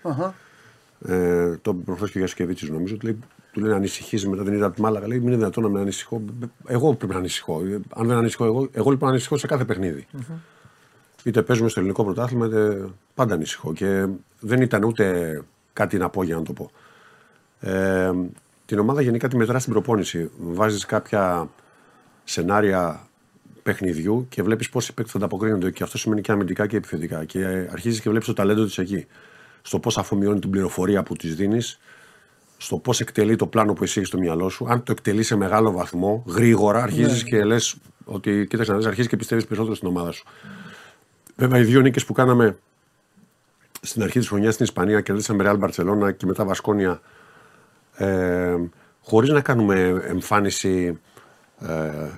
Το προχθές και για Σκεβίτσης νομίζω, του λένε ανησυχείς, μετά την είδα από τη Μάλαγα, λέει μην είναι δυνατόν να μην ανησυχώ. Εγώ πρέπει να ανησυχώ. Αν δεν ανησυχώ εγώ λοιπόν ανησυχώ σε κάθε παιχνίδι. Είτε παίζουμε στο ελληνικό πρωτάθλημα, είτε πάντα ανησυχώ. Και δεν ήταν ούτε κάτι να πω για να το πω. Την ομάδα γενικά τη μετράς στην προπόνηση. Βάζεις κάποια σενάρια παιχνιδιού και βλέπεις πόσοι παίκτες θα ανταποκρίνονται. Και αυτό σημαίνει και αμυντικά και επιθετικά. Και αρχίζεις και βλέπεις το ταλέντο της εκεί. Στο πώς αφομοιώνει την πληροφορία που της δίνεις, στο πώς εκτελεί το πλάνο που εσύ έχεις στο μυαλό σου. Αν το εκτελεί σε μεγάλο βαθμό, γρήγορα, αρχίζεις και λες ότι κοίταξε να δεις, αρχίζεις και πιστεύεις περισσότερο στην ομάδα σου. Βέβαια, οι δύο νίκες που κάναμε στην αρχή της χρονιάς στην Ισπανία, κερδίσαμε Ρεάλ Μπαρτσελόνα και μετά Βασκόνια. Χωρίς να κάνουμε εμφάνιση,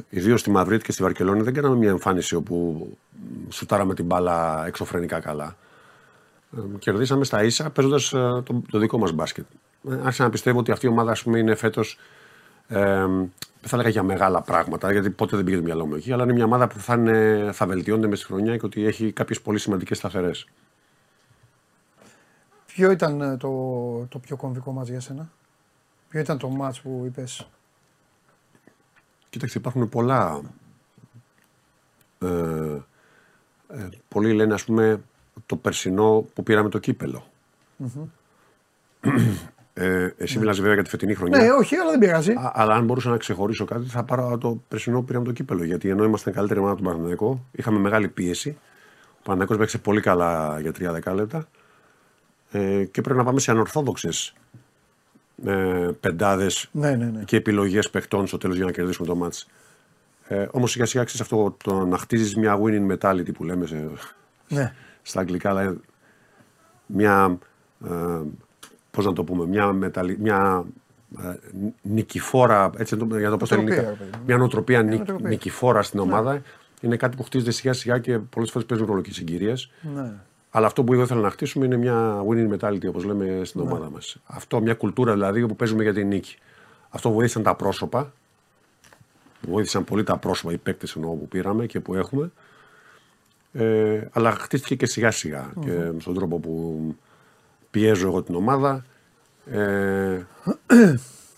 ιδίως στη Μαδρίτη και στη Βαρκελόνη, δεν κάναμε μια εμφάνιση όπου σουτάραμε την μπάλα εξωφρενικά καλά. Κερδίσαμε στα ίσα παίζοντας το δικό μας μπάσκετ. Άρχισα να πιστεύω ότι αυτή η ομάδα, ας πούμε, είναι φέτος, δεν θα λέγα για μεγάλα πράγματα, γιατί ποτέ δεν πήγε το μυαλό μου εκεί, αλλά είναι μια ομάδα που θα βελτιώνεται μες στη χρονιά και ότι έχει κάποιες πολύ σημαντικές σταθερές. Ποιο ήταν το πιο κομβικό μας για σένα? Ποιο ήταν το μάτς που είπες? Κοίταξε, υπάρχουν πολλά. Πολλοί λένε, ας πούμε, το περσινό που πήραμε το κύπελο. Εσύ μιλάς βέβαια για τη φετινή χρονιά. Ναι, όχι, αλλά δεν πειράζει. Αλλά αν μπορούσα να ξεχωρίσω κάτι, θα πάρω το περσινό που πήραμε το κύπελο. Γιατί ενώ ήμασταν καλύτερη ομάδα του Παναθηναϊκού, είχαμε μεγάλη πίεση. Ο Παναθηναϊκός παίξε πολύ καλά για 30 δεκάλεπτα. Και πρέπει να πάμε σε ανορθόδοξες πεντάδες και επιλογές παιχτών στο τέλος για να κερδίσουμε το μάτς. Όμως σιγά σιγά ξέρεις αυτό το να χτίζεις μια winning mentality που λέμε στα αγγλικά, αλλά μια. Πώς να το πούμε, μια νικηφόρα, έτσι για το πω στα ελληνικά, μια νοοτροπία νικηφόρα στην ομάδα. Είναι κάτι που χτίζεται σιγά σιγά και πολλές φορές παίζουν ρόλο και οι συγκυρίες. Ναι. Αλλά αυτό που εδώ ήθελα να χτίσουμε είναι μια winning mentality, όπως λέμε, στην ομάδα μας. Αυτό, μια κουλτούρα δηλαδή που παίζουμε για την νίκη. Αυτό βοήθησαν τα πρόσωπα. Βοήθησαν πολύ τα πρόσωπα, οι παίκτες εννοώ που πήραμε και που έχουμε. Αλλά χτίστηκε και σιγά σιγά και στον τρόπο που πιέζω εγώ την ομάδα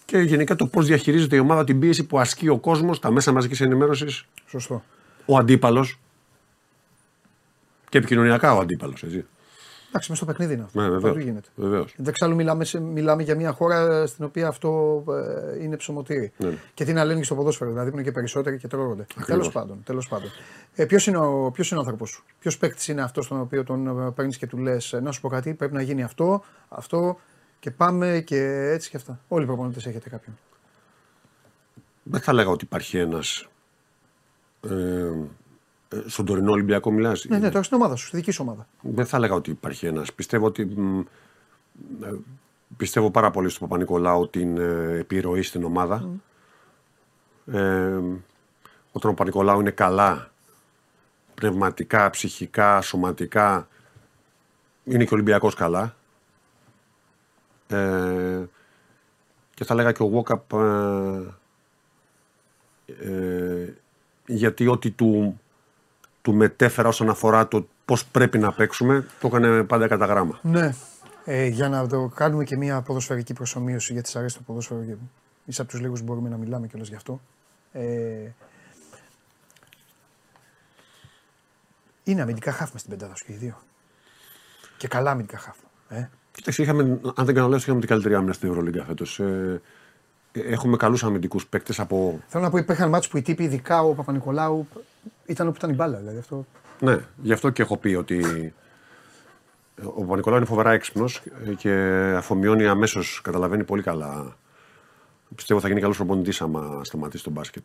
και γενικά το πώς διαχειρίζεται η ομάδα την πίεση που ασκεί ο κόσμος, τα μέσα μαζικής ενημέρωσης, σωστό, ο αντίπαλος και επικοινωνιακά ο αντίπαλος. Εντάξει, μες στο παιχνίδι είναι αυτό. Ναι, βεβαίως. Δεξάλλου μιλάμε για μια χώρα στην οποία αυτό είναι ψωμοτήρι. Ναι. Και τι να λένε και στο ποδόσφαιρο, δηλαδή που είναι και περισσότεροι και τρώγονται. Τέλος πάντων. Ποιος είναι ο άνθρωπος σου, ποιος παίκτης είναι αυτός τον οποίο τον παίρνεις και του λες να σου πω κάτι, πρέπει να γίνει αυτό, αυτό και πάμε και έτσι και αυτά. Όλοι οι προπονητές έχετε κάποιον. Δεν θα λέγα ότι υπάρχει ένας. Στον τωρινό Ολυμπιακό μιλάς. Ναι, τώρα στην ομάδα σου, στη δική σου ομάδα. Δεν θα έλεγα ότι υπάρχει ένας. Πιστεύω ότι. Πιστεύω πάρα πολύ στον Παπανικολάου την επιρροή στην ομάδα. Όταν ο Παπανικολάου είναι καλά πνευματικά, ψυχικά, σωματικά, είναι και ο Ολυμπιακός καλά. Και θα έλεγα και ο Walkup. Γιατί ό,τι του μετέφερα όσον αφορά το πώς πρέπει να παίξουμε, το έκανε πάντα κατά γράμμα. Ναι. Για να το κάνουμε και μια ποδοσφαιρική προσομοίωση, γιατί σ' αρέσει το ποδόσφαιρο και είσαι από τους λίγους που μπορούμε να μιλάμε κιόλας γι' αυτό. Είναι αμυντικά χάφ στην πεντάδα σου και οι δύο. Και καλά αμυντικά χάφ. Κοίταξε, αν δεν κάνω λάθος, είχαμε την καλύτερη άμυνα στην Ευρωλίγκα φέτος. Έχουμε καλούς αμυντικούς παίκτες από. Θέλω να πω, υπήρχαν μάτς που οι τύποι, ειδικά ο Παπανικολάου, ήταν όπου ήταν η μπάλα. Δηλαδή αυτό. Ναι, γι' αυτό και έχω πει ότι ο Παπανικολάου είναι φοβερά έξυπνος και αφομοιώνει αμέσως, καταλαβαίνει πολύ καλά. Πιστεύω θα γίνει καλός προπονητής άμα σταματήσει τον μπάσκετ.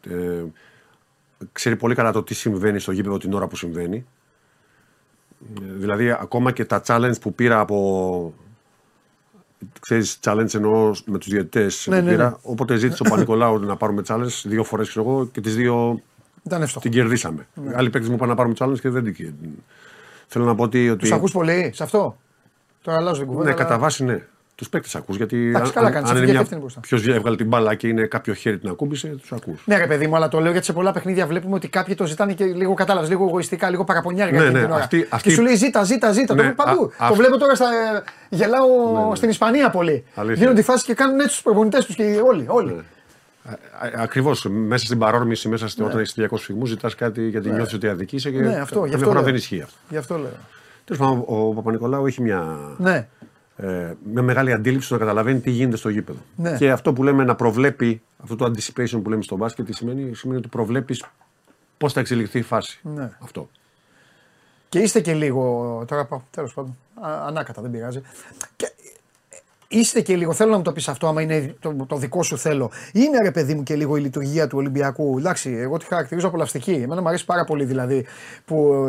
Ξέρει πολύ καλά το τι συμβαίνει στο γήπεδο την ώρα που συμβαίνει. Δηλαδή, ακόμα και τα challenge που πήρα από. Ξέρεις, challenge εννοώ με τους διαιτητές. Οπότε ζήτησε ο Παπανικολάου να πάρουμε challenge δύο φορές, ξέρω εγώ, και τις δύο την κερδίσαμε. Άλλοι παίκτες μου είπαν να πάρουμε challenge και δεν την. Θέλω να πω ότι. Τους ακούς πολύ σε αυτό. Τώρα αλλάζω την κουβέντα. Ναι, κατά βάση ναι. Τους παίκτες ακούς. Γιατί ποιος έβγαλε την μπάλα και είναι κάποιο χέρι την ακούμπησε, τους ακούς. Ναι, ρε παιδί μου, αλλά το λέω γιατί σε πολλά παιχνίδια βλέπουμε ότι κάποιοι το ζητάνε και λίγο κατάλαβε, λίγο εγωιστικά, λίγο παραπονιάρια. Και σου λέει ζήτα. Το παντού. Το βλέπω τώρα γελάω στην Ισπανία πολύ. Δίνουν τη φάση και κάνουν έτσι τους προπονητές τους και όλοι. Ακριβώς. Μέσα στην παρόρμηση, μέσα στην όταν έχει 200 φυγμούς, ζητά κάτι γιατί νιώθει ότι αδικείσαι και καμιά φορά δεν ισχύει αυτό. Γι' αυτό λέω. Τέλος πάντων, ο Παπανικολάου έχει μια. Με μεγάλη αντίληψη να καταλαβαίνει τι γίνεται στο γήπεδο. Ναι. Και αυτό που λέμε να προβλέπει, αυτό το anticipation που λέμε στο μπάσκετ, τι σημαίνει ότι προβλέπεις πώς θα εξελιχθεί η φάση. Ναι. Αυτό. Και είστε και λίγο. Τώρα πάω. Τέλος πάντων. Ανάκατα, δεν πειράζει. Και είστε και λίγο. Θέλω να μου το πεις αυτό, άμα είναι το δικό σου θέλω. Είναι ρε παιδί μου και λίγο η λειτουργία του Ολυμπιακού. Εντάξει, εγώ τη χαρακτηρίζω απολαυστική. Εμένα μου αρέσει πάρα πολύ δηλαδή που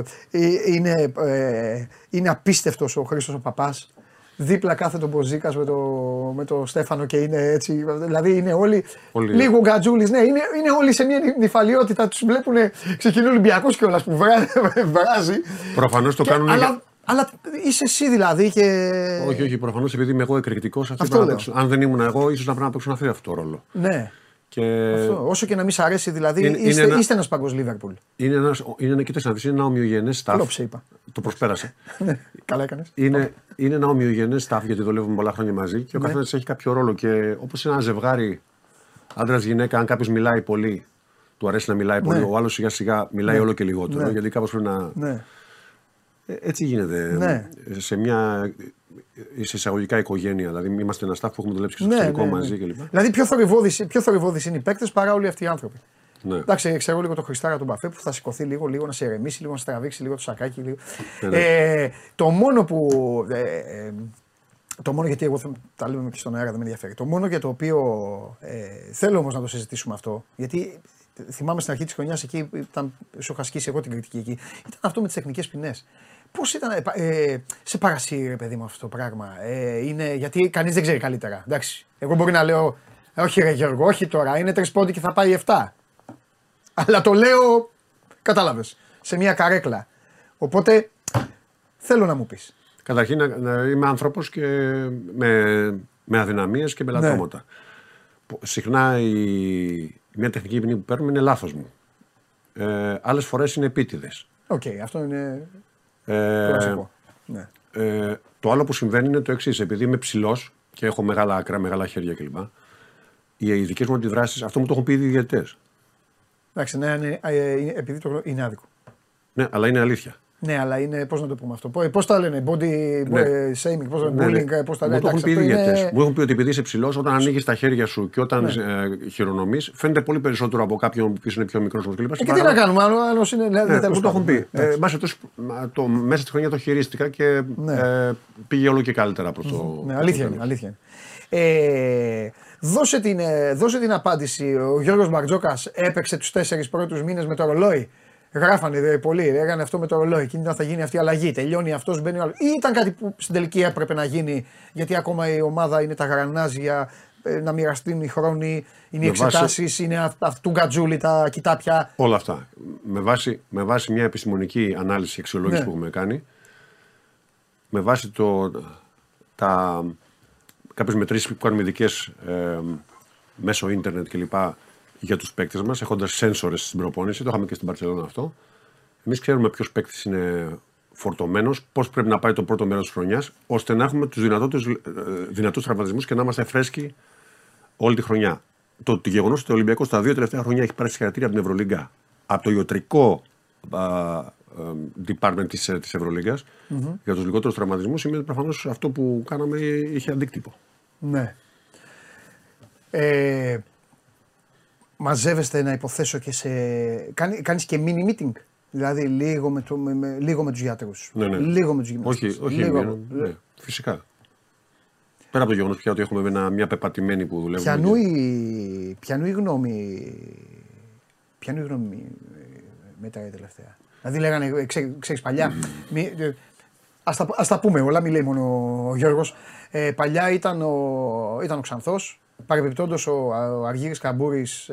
είναι απίστευτος ο Χρήστος ο Παπάς. Δίπλα κάθεται ο Μποζίκας με το Στέφανο και είναι έτσι. Δηλαδή είναι όλοι λίγο γκατζούλης. Ναι, είναι όλοι σε μια νυφαλιότητα. Τους βλέπουν. Ξεκινούν Ολυμπιακός κιόλας που βράζει. Προφανώς το κάνουν. Αλλά είσαι εσύ δηλαδή και. Όχι, προφανώς επειδή είμαι εγώ εκρηκτικός. Αν δεν ήμουν εγώ, ίσως να πρέπει να παίξω αυτό το ρόλο. Ναι. Και αυτό, όσο και να μην σ' αρέσει, δηλαδή είστε ένας παγκός Λίβερπουλ. Είναι ένα ομοιογενές σταφ. Λόψε, είπα. Το προσπέρασε. Καλά έκανες. Είναι ένα ομοιογενές σταφ γιατί δουλεύουμε πολλά χρόνια μαζί και ο καθένας έχει κάποιο ρόλο. Και όπως ένα ζευγάρι άντρας-γυναίκα, αν κάποιος μιλάει πολύ, του αρέσει να μιλάει πολύ, ο άλλος σιγά-σιγά μιλάει όλο και λιγότερο. Γιατί κάπως πρέπει να. Έτσι γίνεται. Ναι. Σε μια εισαγωγικά οικογένεια. Δηλαδή, είμαστε ένα staff που έχουμε δουλέψει και στο εξωτερικό μαζί κλπ. Δηλαδή, πιο θορυβώδης είναι οι παίκτες παρά όλοι αυτοί οι άνθρωποι. Ναι. Εντάξει, ξέρω λίγο το Χριστάρα τον Μπαφέ που θα σηκωθεί λίγο να σε ηρεμήσει, λίγο να σε τραβήξει λίγο το σακάκι. Λίγο. Ναι. Το μόνο που. Το μόνο γιατί εγώ τα λέμε και στον αέρα δεν με ενδιαφέρει. Το μόνο για το οποίο θέλω όμως να το συζητήσουμε αυτό, γιατί θυμάμαι στην αρχή της χρονιάς εκεί, σου είχα ασκήσει εγώ την κριτική εκεί, ήταν αυτό με τις τεχνικές ποινές. Πώς ήταν, σε παρασύρει παιδί μου αυτό το πράγμα, είναι, γιατί κανείς δεν ξέρει καλύτερα. Εντάξει, εγώ μπορεί να λέω, όχι ρε Γιώργο, όχι τώρα, είναι 3 πόντοι και θα πάει 7. Αλλά το λέω, κατάλαβες, σε μια καρέκλα. Οπότε θέλω να μου πεις. Καταρχήν είμαι άνθρωπος και με αδυναμίες και με λατώματα. Ναι. Συχνά μια τεχνική ποινή που παίρνουμε είναι λάθος μου. Άλλες φορές είναι επίτηδες. Οκ, αυτό είναι κλασικό. Ναι. Το άλλο που συμβαίνει είναι το εξής. Επειδή είμαι ψηλός και έχω μεγάλα άκρα, μεγάλα χέρια κλπ. Οι δικές μου αντιδράσεις, αυτό μου το έχουν πει οι διαιτητές. Εντάξει, ναι, επειδή το είναι άδικο. Ναι, αλλά είναι αλήθεια. Ναι, αλλά είναι. Πώς να το πούμε αυτό. Πώς τα λένε, body shaming, πώς τα λένε, bullying, πώς τα λένε. Μου το έχουν πει οι διαιτητές. Μου έχουν πει ότι επειδή είσαι ψηλός, όταν ανοίγεις τα χέρια σου και όταν χειρονομείς, φαίνεται πολύ περισσότερο από κάποιον που είναι πιο μικρός. Και τι να κάνουμε, άλλο είναι. Μου το έχουν πει. Μέσα στη χρονιά το χειρίστηκα και πήγε όλο και καλύτερα προς το. Αλήθεια. Δώσε την απάντηση. Ο Γιώργος Μπαρτζώκας έπαιξε τους 4 πρώτους μήνες με το ρολόι. Γράφανε πολλοί, έγανε αυτό με το ρολόι. Εκείνη θα γίνει αυτή η αλλαγή. Τελειώνει αυτός, μπαίνει ο άλλος. Ή ήταν κάτι που στην τελική έπρεπε να γίνει, γιατί ακόμα η ομάδα είναι τα γρανάζια, να μοιραστούν οι χρόνοι, είναι οι εξετάσεις, είναι αυτού γκατζούλη, τα κοιτάπια. Όλα αυτά. Με βάση μια επιστημονική ανάλυση και αξιολόγηση που έχουμε κάνει, με βάση κάποιες μετρήσεις που κάνουμε ειδικές μέσω ίντερνετ κλπ. Για τους παίκτες μας, έχοντας σένσορες στην προπόνηση, το είχαμε και στην Βαρκελόνα αυτό. Εμείς ξέρουμε ποιος παίκτης είναι φορτωμένος, πώς πρέπει να πάει το πρώτο μέρος της χρονιάς, ώστε να έχουμε τους δυνατούς τραυματισμούς και να είμαστε φρέσκοι όλη τη χρονιά. Το γεγονός ότι ο Ολυμπιακός τα 2 τελευταία χρόνια έχει πάρει συγχαρητήρια από την Ευρωλίγκα, από το ιατρικό department της Ευρωλίγκας, για τους λιγότερους τραυματισμούς, σημαίνει ότι προφανώς αυτό που κάναμε είχε αντίκτυπο. Ναι. Μαζεύεστε να υποθέσω και σε. Κάνεις και mini meeting. Δηλαδή λίγο με τους γιατρούς. Ναι. Λίγο με τους γυμναστές. Όχι, φυσικά. Πέρα από το γεγονός πια ότι έχουμε μια πεπατημένη που δουλεύουμε. Ποιανού η γνώμη μετά η τελευταία. Δηλαδή λέγανε, ξέρεις παλιά. Ας τα πούμε όλα, μη λέει μόνο ο Γιώργος. Παλιά ήταν ο Ξανθός. Παρεμπιπτόντως ο Αργύρης Καμπούρης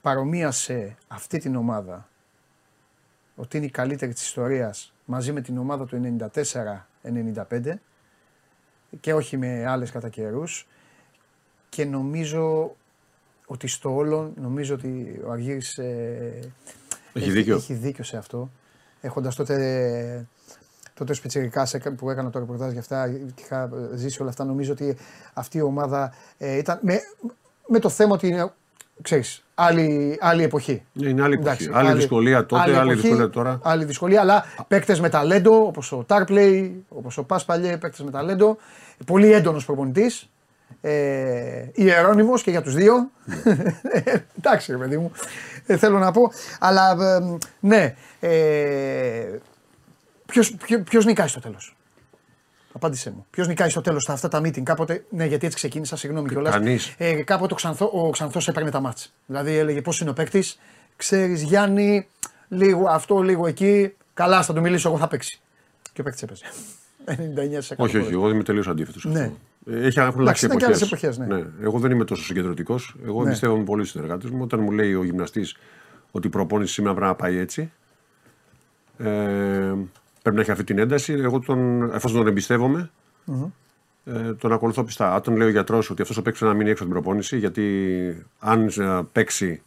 παρομοίασε αυτή την ομάδα ότι είναι η καλύτερη της ιστορίας μαζί με την ομάδα του 94-95 και όχι με άλλες κατά καιρούς, και νομίζω ότι ο Αργύρης έχει δίκιο σε αυτό, έχοντας τότε ο Σπιτσιρικάς που έκανα το ρεπορτάζ για αυτά και είχα ζήσει όλα αυτά, νομίζω ότι αυτή η ομάδα ήταν με το θέμα ότι είναι, ξέρεις, άλλη εποχή. Είναι άλλη εποχή. Εντάξει, άλλη δυσκολία τότε, άλλη δυσκολία τώρα. Άλλη δυσκολία, αλλά παίκτες με ταλέντο, όπως ο Τάρπλεϊ, όπως ο Πάσπαλιε, παίκτες με ταλέντο. Πολύ έντονος προπονητής. Ιερώνυμος και για τους δύο. Εντάξει, παιδί μου, θέλω να πω. Αλλά ναι. Ποιος νικάει στο τέλος? Απάντησέ μου. Ποιος νικάει στο τέλος αυτά τα meeting? Κάποτε, ναι, γιατί έτσι ξεκίνησα, συγγνώμη κιόλας. Κανείς. Κάποτε ο Ξανθός έπαιρνε τα μάτς. Δηλαδή έλεγε πώς είναι ο παίκτης. Ξέρεις Γιάννη, λίγο αυτό, λίγο εκεί. Καλά, θα του μιλήσω, εγώ θα παίξει. Και ο παίκτης έπαιζε. 99%. Όχι, εγώ δεν είμαι τελείως αντίθετος. Ναι. Έχουν αλλάξει εποχές. Ναι. Εγώ δεν είμαι τόσο συγκεντρωτικός. Εγώ εμπιστεύομαι πολύ στους συνεργάτες μου. Όταν μου λέει ο γυμναστής ότι η προπόνηση σήμερα πρέπει να πάει έτσι. Πρέπει να έχει αυτή την ένταση. Εγώ εφόσον τον εμπιστεύομαι, τον ακολουθώ πιστά. Αν τον λέει ο γιατρός ότι αυτός ο παίκτης να μείνει έξω από την προπόνηση, γιατί αν παίξει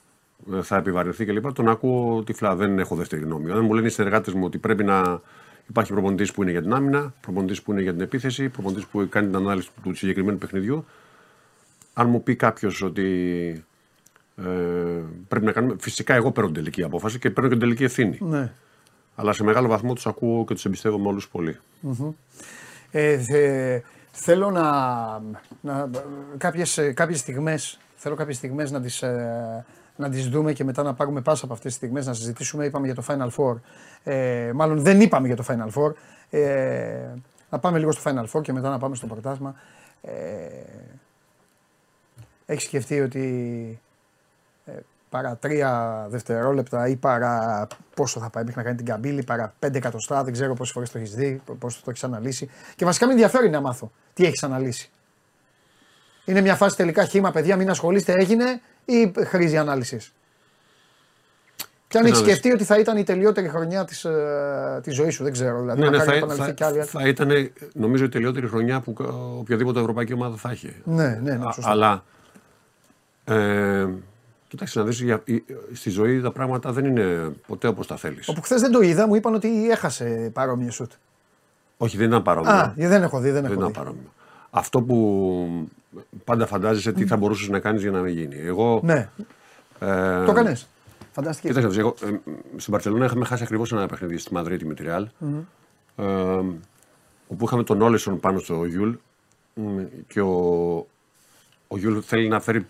θα επιβαρυνθεί κλπ., τον ακούω τυφλά. Δεν έχω δεύτερη γνώμη. Αν μου λένε οι συνεργάτες μου ότι πρέπει να υπάρχει προπονητής που είναι για την άμυνα, προπονητής που είναι για την επίθεση, προπονητής που κάνει την ανάλυση του συγκεκριμένου παιχνιδιού. Αν μου πει κάποιος ότι Πρέπει να κάνουμε. Φυσικά, εγώ παίρνω την τελική απόφαση και παίρνω και την τελική ευθύνη. Ναι. Αλλά σε μεγάλο βαθμό τους ακούω και τους εμπιστεύομαι όλους πολύ. Mm-hmm. Θέλω να κάποιες στιγμές να τις δούμε και μετά να πάρουμε πάσα από αυτές τις στιγμές, να συζητήσουμε. Είπαμε για το Final Four. Μάλλον δεν είπαμε για το Final Four. Να πάμε λίγο στο Final Four και μετά να πάμε στο πρωτάθλημα. Έχεις σκεφτεί ότι παρά 3 δευτερόλεπτα ή παρά πόσο θα πάει να κάνει την καμπύλη, παρά 5 εκατοστά, δεν ξέρω πόσες φορές το έχεις δει, πόσο το έχεις αναλύσει. Και βασικά με ενδιαφέρει να μάθω τι έχεις αναλύσει. Είναι μια φάση τελικά χήμα, παιδιά, μην ασχολείστε, έγινε ή χρήζει ανάλυσης. Και αν έχεις σκεφτεί ότι θα ήταν η τελειότερη χρονιά της ζωής σου, δεν ξέρω. Δηλαδή, ναι, θα ήταν νομίζω η τελειότερη χρονιά που οποιαδήποτε ευρωπαϊκή ομάδα θα είχε. Ναι, σωστά. Αλλά κοιτάξτε να δεις, στη ζωή τα πράγματα δεν είναι ποτέ όπως τα θέλεις. Όπου χθες δεν το είδα, μου είπαν ότι έχασε παρόμοιο σουτ. Όχι, δεν ήταν παρόμοιο. Δεν έχω δει. Αυτό που πάντα φαντάζεσαι τι θα μπορούσες να κάνεις για να μην γίνει. Εγώ. Ναι. Το κάνεις. Φανταστική. Κοίταξε, εγώ στην Βαρκελόνα είχαμε χάσει ακριβώς ένα παιχνίδι στη Μαδρίτη με τη Ρεάλ. Όπου είχαμε τον Όλεσον πάνω στο Γιουλ και ο Γιουλ θέλει να φέρει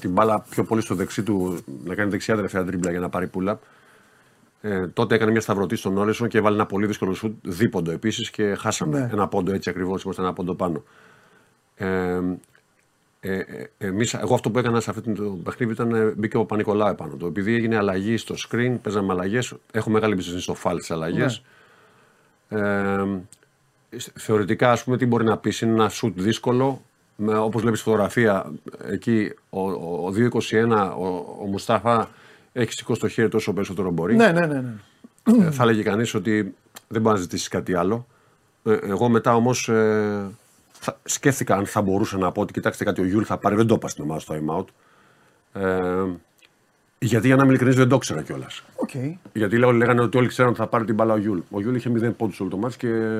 την μπάλα πιο πολύ στο δεξί του, να κάνει δεξιά τελευταία τρίμπλα για να πάρει pull-up. Τότε έκανε μια σταυρωτή στον Όλεσον και έβαλε ένα πολύ δύσκολο σουτ, δίποντο επίσης, και χάσαμε. Ναι. Ένα πόντο έτσι ακριβώς, είμαστε ένα πόντο πάνω. Εγώ αυτό που έκανα σε αυτό το παιχνίδι ήταν μπήκε ο Παπανικολάου επάνω του. Επειδή έγινε αλλαγή στο screen, παίζαμε αλλαγές. Έχω μεγάλη εμπιστοσύνη στο Fall τις αλλαγές. Ναι. Θεωρητικά, ας πούμε, τι μπορεί να πεις, είναι ένα σουτ δύσκολο. Όπως βλέπεις στη φωτογραφία, εκεί ο 2-21, ο Μουστάφα έχει σηκώσει το χέρι τόσο περισσότερο μπορεί. Ναι. Θα λέγει κανείς ότι δεν μπορεί να ζητήσει κάτι άλλο. Εγώ μετά όμως σκέφτηκα αν θα μπορούσα να πω ότι κοιτάξτε κάτι, ο Γιούλ θα πάρει, δεν το είπα στην ομάδα στο time out. Γιατί για να είμαι ειλικρινής δεν το ήξερα κιόλας. Okay. Γιατί λέγανε ότι όλοι ξέραν ότι θα πάρει την μπάλα ο Γιούλ. Ο Γιούλ είχε 0 πόντους όλο το μάτς και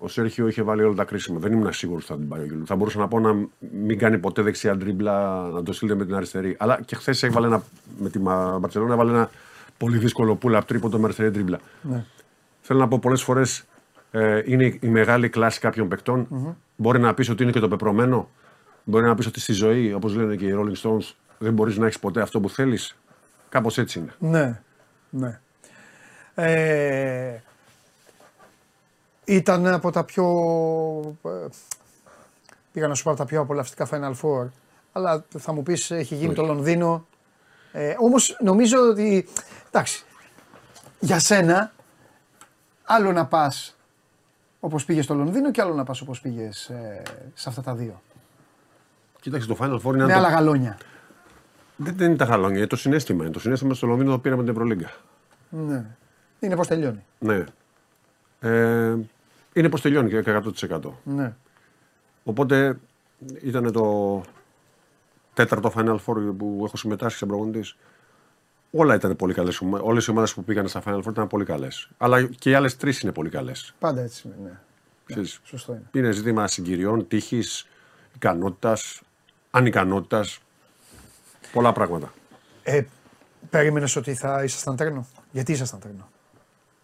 ο Σέρχιο είχε βάλει όλα τα κρίσιμα. Δεν ήμουν σίγουρος ότι θα την πάρει ο Γιούλ. Θα μπορούσα να πω να μην κάνει ποτέ δεξιά ντρίμπλα, να το στείλετε με την αριστερή. Αλλά και χθες με τη Μπαρτσελόνα έβαλε ένα πολύ δύσκολο pull-up τρίποντο με αριστερή ντρίμπλα. Ναι. Θέλω να πω πολλές φορές. Είναι η μεγάλη κλάση κάποιων παικτών. Mm-hmm. Μπορεί να πεις ότι είναι και το πεπρωμένο. Μπορεί να πεις ότι στη ζωή, όπως λένε και οι Rolling Stones, δεν μπορείς να έχεις ποτέ αυτό που θέλεις. Κάπως έτσι είναι. Ναι. Ήταν από τα πιο. Πήγα να σου πω από τα πιο απολαυστικά Final Four. Αλλά θα μου πεις, έχει γίνει το Λονδίνο. Όμως νομίζω ότι. Εντάξει. Για σένα, άλλο να πας όπως πήγες στο Λονδίνο και άλλο να πας όπως πήγες σε αυτά τα δύο. Κοίταξε, το Final Four είναι. Με άλλα γαλόνια. Δεν είναι τα γαλόνια, το συνέστημα είναι. Το συνέστημα στο Λονδίνο το πήραμε την Ευρωλίγκα. Ναι. Είναι πως τελειώνει. Ναι. Είναι πως τελειώνει και 100%. Ναι. Οπότε ήταν το 4ο Final Four που έχω συμμετάσχει σαν προπονητής. Όλα ήταν πολύ καλές. Όλες οι ομάδες που πήγαν στα Final Four ήταν πολύ καλές. Αλλά και οι άλλες τρεις είναι πολύ καλές. Πάντα έτσι είναι. Ναι. Σωστό είναι. Είναι ζήτημα συγκυριών, τύχης, ικανότητας, ανικανότητας. Πολλά πράγματα. Περίμενες ότι θα ήσασταν τρένο. Γιατί ήσασταν τρένο?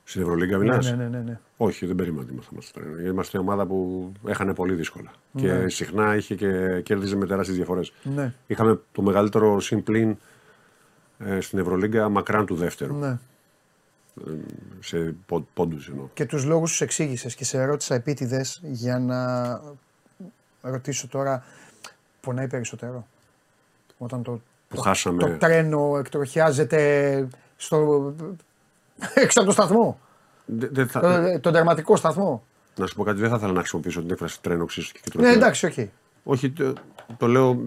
Στην Ευρωλίγκα μιλάς? Ναι. Όχι, δεν περίμενα ότι ήμασταν τρένο. Γιατί είμαστε μια ομάδα που έχανε πολύ δύσκολα. Ναι. Και συχνά είχε και κέρδιζε με τεράστιες διαφορές. Ναι. Είχαμε το μεγαλύτερο συμπλήν στην Ευρωλίγκα μακράν του δεύτερου. Ναι. Σε πόντους εννοώ. Και τους λόγους τους εξήγησες και σε ρώτησα επίτηδες για να ρωτήσω τώρα, πονάει περισσότερο όταν το τρένο εκτροχιάζεται έξω από το σταθμό, τον τερματικό σταθμό? Να σου πω κάτι, δεν θα ήθελα να χρησιμοποιήσω την έφραση τρένο ξύστηκε και τροχιά. Ναι, εντάξει, όχι το λέω.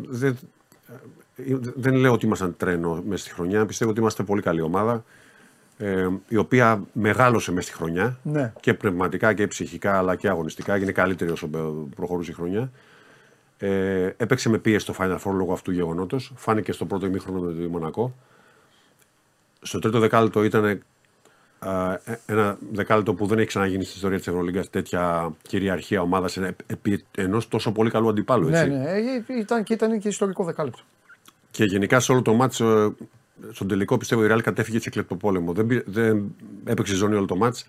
Δεν λέω ότι ήμασταν τρένο μέσα στη χρονιά. Πιστεύω ότι είμαστε πολύ καλή ομάδα, η οποία μεγάλωσε μέσα στη χρονιά, ναι, και πνευματικά και ψυχικά αλλά και αγωνιστικά. Έγινε καλύτερη όσο προχωρούσε η χρονιά. Έπαιξε με πίεση το Final Four λόγω αυτού του γεγονότος. Φάνηκε στο πρώτο ημίχρονο με τη Μονακό. Στο τρίτο δεκάλεπτο ήταν ένα δεκάλεπτο που δεν έχει ξαναγίνει στην ιστορία της Ευρωλίγκας, τέτοια κυριαρχία ομάδας επί ενός τόσο πολύ καλού αντιπάλου. Ναι, ήταν και ιστορικό δεκάλεπτο. Και γενικά σε όλο το μάτς, στον τελικό πιστεύω η Ρεάλ κατέφυγε σε κλεπτό πόλεμο. Δεν έπαιξε ζώνη όλο το μάτς.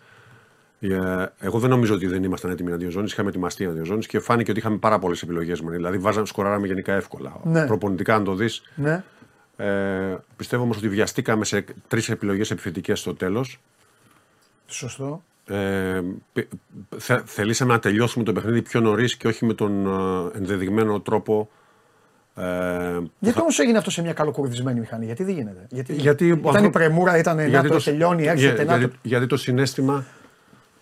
Εγώ δεν νομίζω ότι δεν ήμασταν έτοιμοι εναντίον ζώνης. Είχαμε ετοιμαστεί εναντίον ζώνης και φάνηκε ότι είχαμε πάρα πολλές επιλογές. Δηλαδή, σκοράραμε γενικά εύκολα. Ναι. Προπονητικά, αν το δεις. Ναι. Πιστεύω όμως ότι βιαστήκαμε σε τρεις επιλογές επιθετικές στο τέλος. Σωστό. Θελήσαμε να τελειώσουμε το παιχνίδι πιο νωρίς και όχι με τον ενδεδειγμένο τρόπο. Γιατί όμως έγινε αυτό σε μια καλοκουρδισμένη μηχανή, γιατί δεν γίνεται? Γιατί ήταν η πρεμούρα, ήταν να το τελειώνει, έρχεται να το... Γιατί το συνέστημα...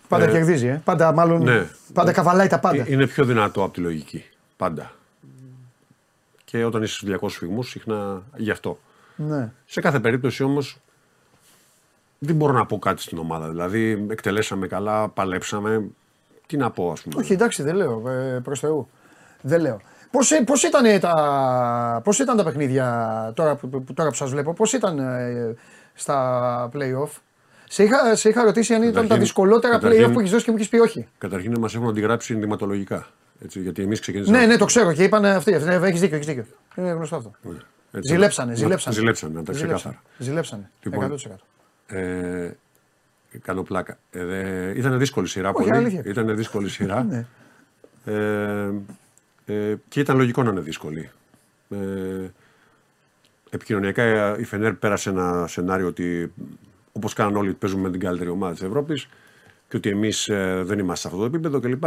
Πάντα κερδίζει, πάντα μάλλον, ναι, πάντα καβαλάει τα πάντα. Είναι πιο δυνατό από τη λογική, πάντα. Και όταν είσαι στους 200 φυγμούς, συχνά γι' αυτό. Ναι. Σε κάθε περίπτωση όμως, δεν μπορώ να πω κάτι στην ομάδα, δηλαδή εκτελέσαμε καλά, παλέψαμε, τι να πω, ας πούμε. Όχι, εντάξει, δεν λέω, προς Θεού, δεν λέω. Πώς ήταν τα παιχνίδια τώρα που σας βλέπω, πώς ήταν στα play-off? Σε είχα ρωτήσει αν ήταν τα δυσκολότερα play-off που έχεις δώσει και μου έχεις πει όχι. Καταρχήν μας έχουν αντιγράψει ενδυματολογικά, έτσι, γιατί εμείς ξεκινήσαμε... Ναι, το ξέρω και είπαν αυτοί, έχεις δίκιο, είναι γνωστό αυτό. Έτσι, ζηλέψανε, να τα ξεκάθαρα. Ζηλέψανε, 100%. Κάνω πλάκα. Ήταν δύσκολη σειρά πολύ, ήταν δύσκολη σειρά. Και ήταν λογικό να είναι δύσκολη. Επικοινωνιακά η Φενέρ πέρασε ένα σενάριο ότι όπως κάναν όλοι παίζουμε με την καλύτερη ομάδα της Ευρώπης και ότι εμείς δεν είμαστε σε αυτό το επίπεδο κλπ.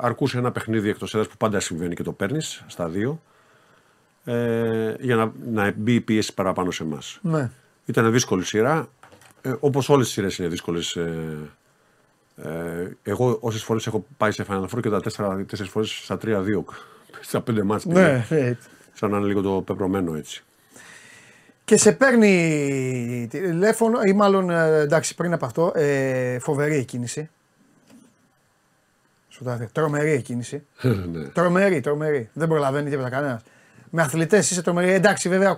Αρκούσε ένα παιχνίδι εκτός έδρας που πάντα συμβαίνει και το παίρνεις στα δύο για να μπει η πίεση παραπάνω σε εμάς. Ναι. Ήταν δύσκολη σειρά, όπως όλες οι σειρές είναι δύσκολες. Εγώ όσες φορές έχω πάει σε Final Four και τα 4 φορές στα 3-2, στα 5 μάτς πήγε, σαν να είναι λίγο το πεπρωμένο έτσι. Και σε παίρνει τηλέφωνο ή μάλλον, εντάξει, πριν από αυτό, φοβερή η κίνηση. Τρομερή η κίνηση. Τρομερή. Δεν προλαβαίνει τίποτα κανένας. Με αθλητές είσαι τρομερή. Εντάξει, βέβαια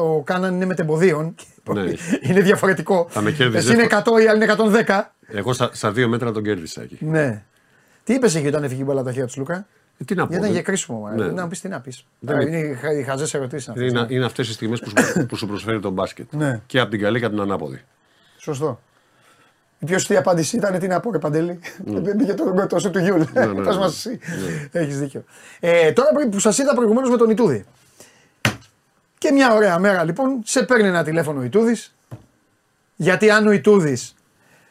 ο Κάναν είναι μετεμποδίων. Ναι. Είναι διαφορετικό. Εσύ είναι 100, οι άλλοι είναι 110. Εγώ στα 2 μέτρα τον κέρδισα εκεί. Ναι. Τι είπες εκεί όταν έφυγε η μπάλα από τα χέρια του Λούκα? Τι να πω. Γιατί ήταν για κρίσιμο. Ναι. Να πεις τι να πεις. Είναι οι χαζές ερωτήσεις. Είναι αυτές οι στιγμές που σου προσφέρει το μπάσκετ. Ναι. Και από την καλή και από την ανάποδη. Σωστό. Η πιο σωστή απάντηση ήταν τι να πω, ρε Παντελή. Μπήκε το γκοτό του Γιούλ. Έχεις δίκιο. Τώρα που σας είδα προηγουμένως με τον Ιτούδη. Και μια ωραία μέρα λοιπόν, σε παίρνει ένα τηλέφωνο ο Ιτούδης. Γιατί αν ο Ιτούδης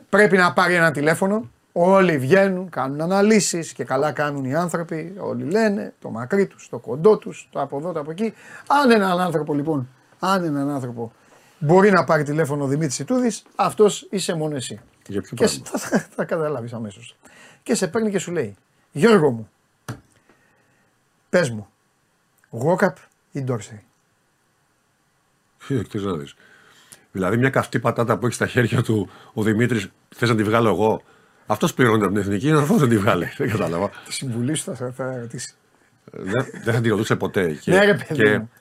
πρέπει να πάρει ένα τηλέφωνο, όλοι βγαίνουν, κάνουν αναλύσεις και καλά κάνουν οι άνθρωποι. Όλοι λένε το μακρύ τους, το κοντό τους, το από εδώ, το από εκεί. Αν έναν άνθρωπο μπορεί να πάρει τηλέφωνο ο Δημήτρης Ιτούδης, αυτός είσαι μόνο εσύ. Για ποιο πράγμα? Θα καταλάβεις αμέσως. Και σε παίρνει και σου λέει, Γιώργο μου, πες μου, Γόκαπ ή Ντόρσεϊ? Εκτός να δεις. Δηλαδή μια καυτή πατάτα που έχει στα χέρια του ο Δημήτρης, θες να τη βγάλω εγώ? Αυτός πληρώνεται από την εθνική, είναι αυτός δεν τη βγάλει. Δεν κατάλαβα. Τη συμβουλή σου θα ρωτήσει. Δεν θα την ρωτούσε ποτέ.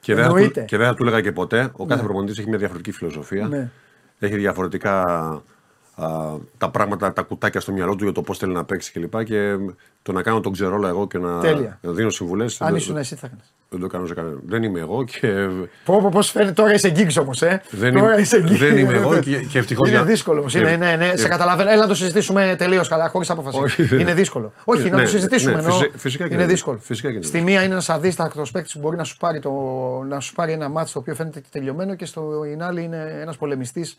Και δεν θα του έλεγα και ποτέ. Ο κάθε προπονητής έχει μια διαφορετική φιλοσοφία. Ναι. Έχει διαφορετικά τα πράγματα, τα κουτάκια στο μυαλό του για το πώς θέλει να παίξει κλπ. Και το να κάνω τον ξερόλα εγώ και να δίνω συμβουλές. Αν ήσουν εσύ, θα κάνεις. Δεν το κάνω σε κανέναν. Δεν είμαι εγώ και. Πώς φαίνεται τώρα, είσαι γκίξ όμως. Δεν είμαι εγώ και ευτυχώς. Είναι δύσκολο όμως. Ναι, σε καταλαβαίνω. Έλα να το συζητήσουμε τελείως καλά, χωρίς απόφαση. Είναι δύσκολο. Όχι, να το συζητήσουμε. Φυσικά και είναι δύσκολο. Στη μία είναι ένας αδίστακτος παίκτης που μπορεί να σου πάρει ένα μάτσο το οποίο φαίνεται τελειωμένο και στην άλλη είναι ένας πολεμιστής.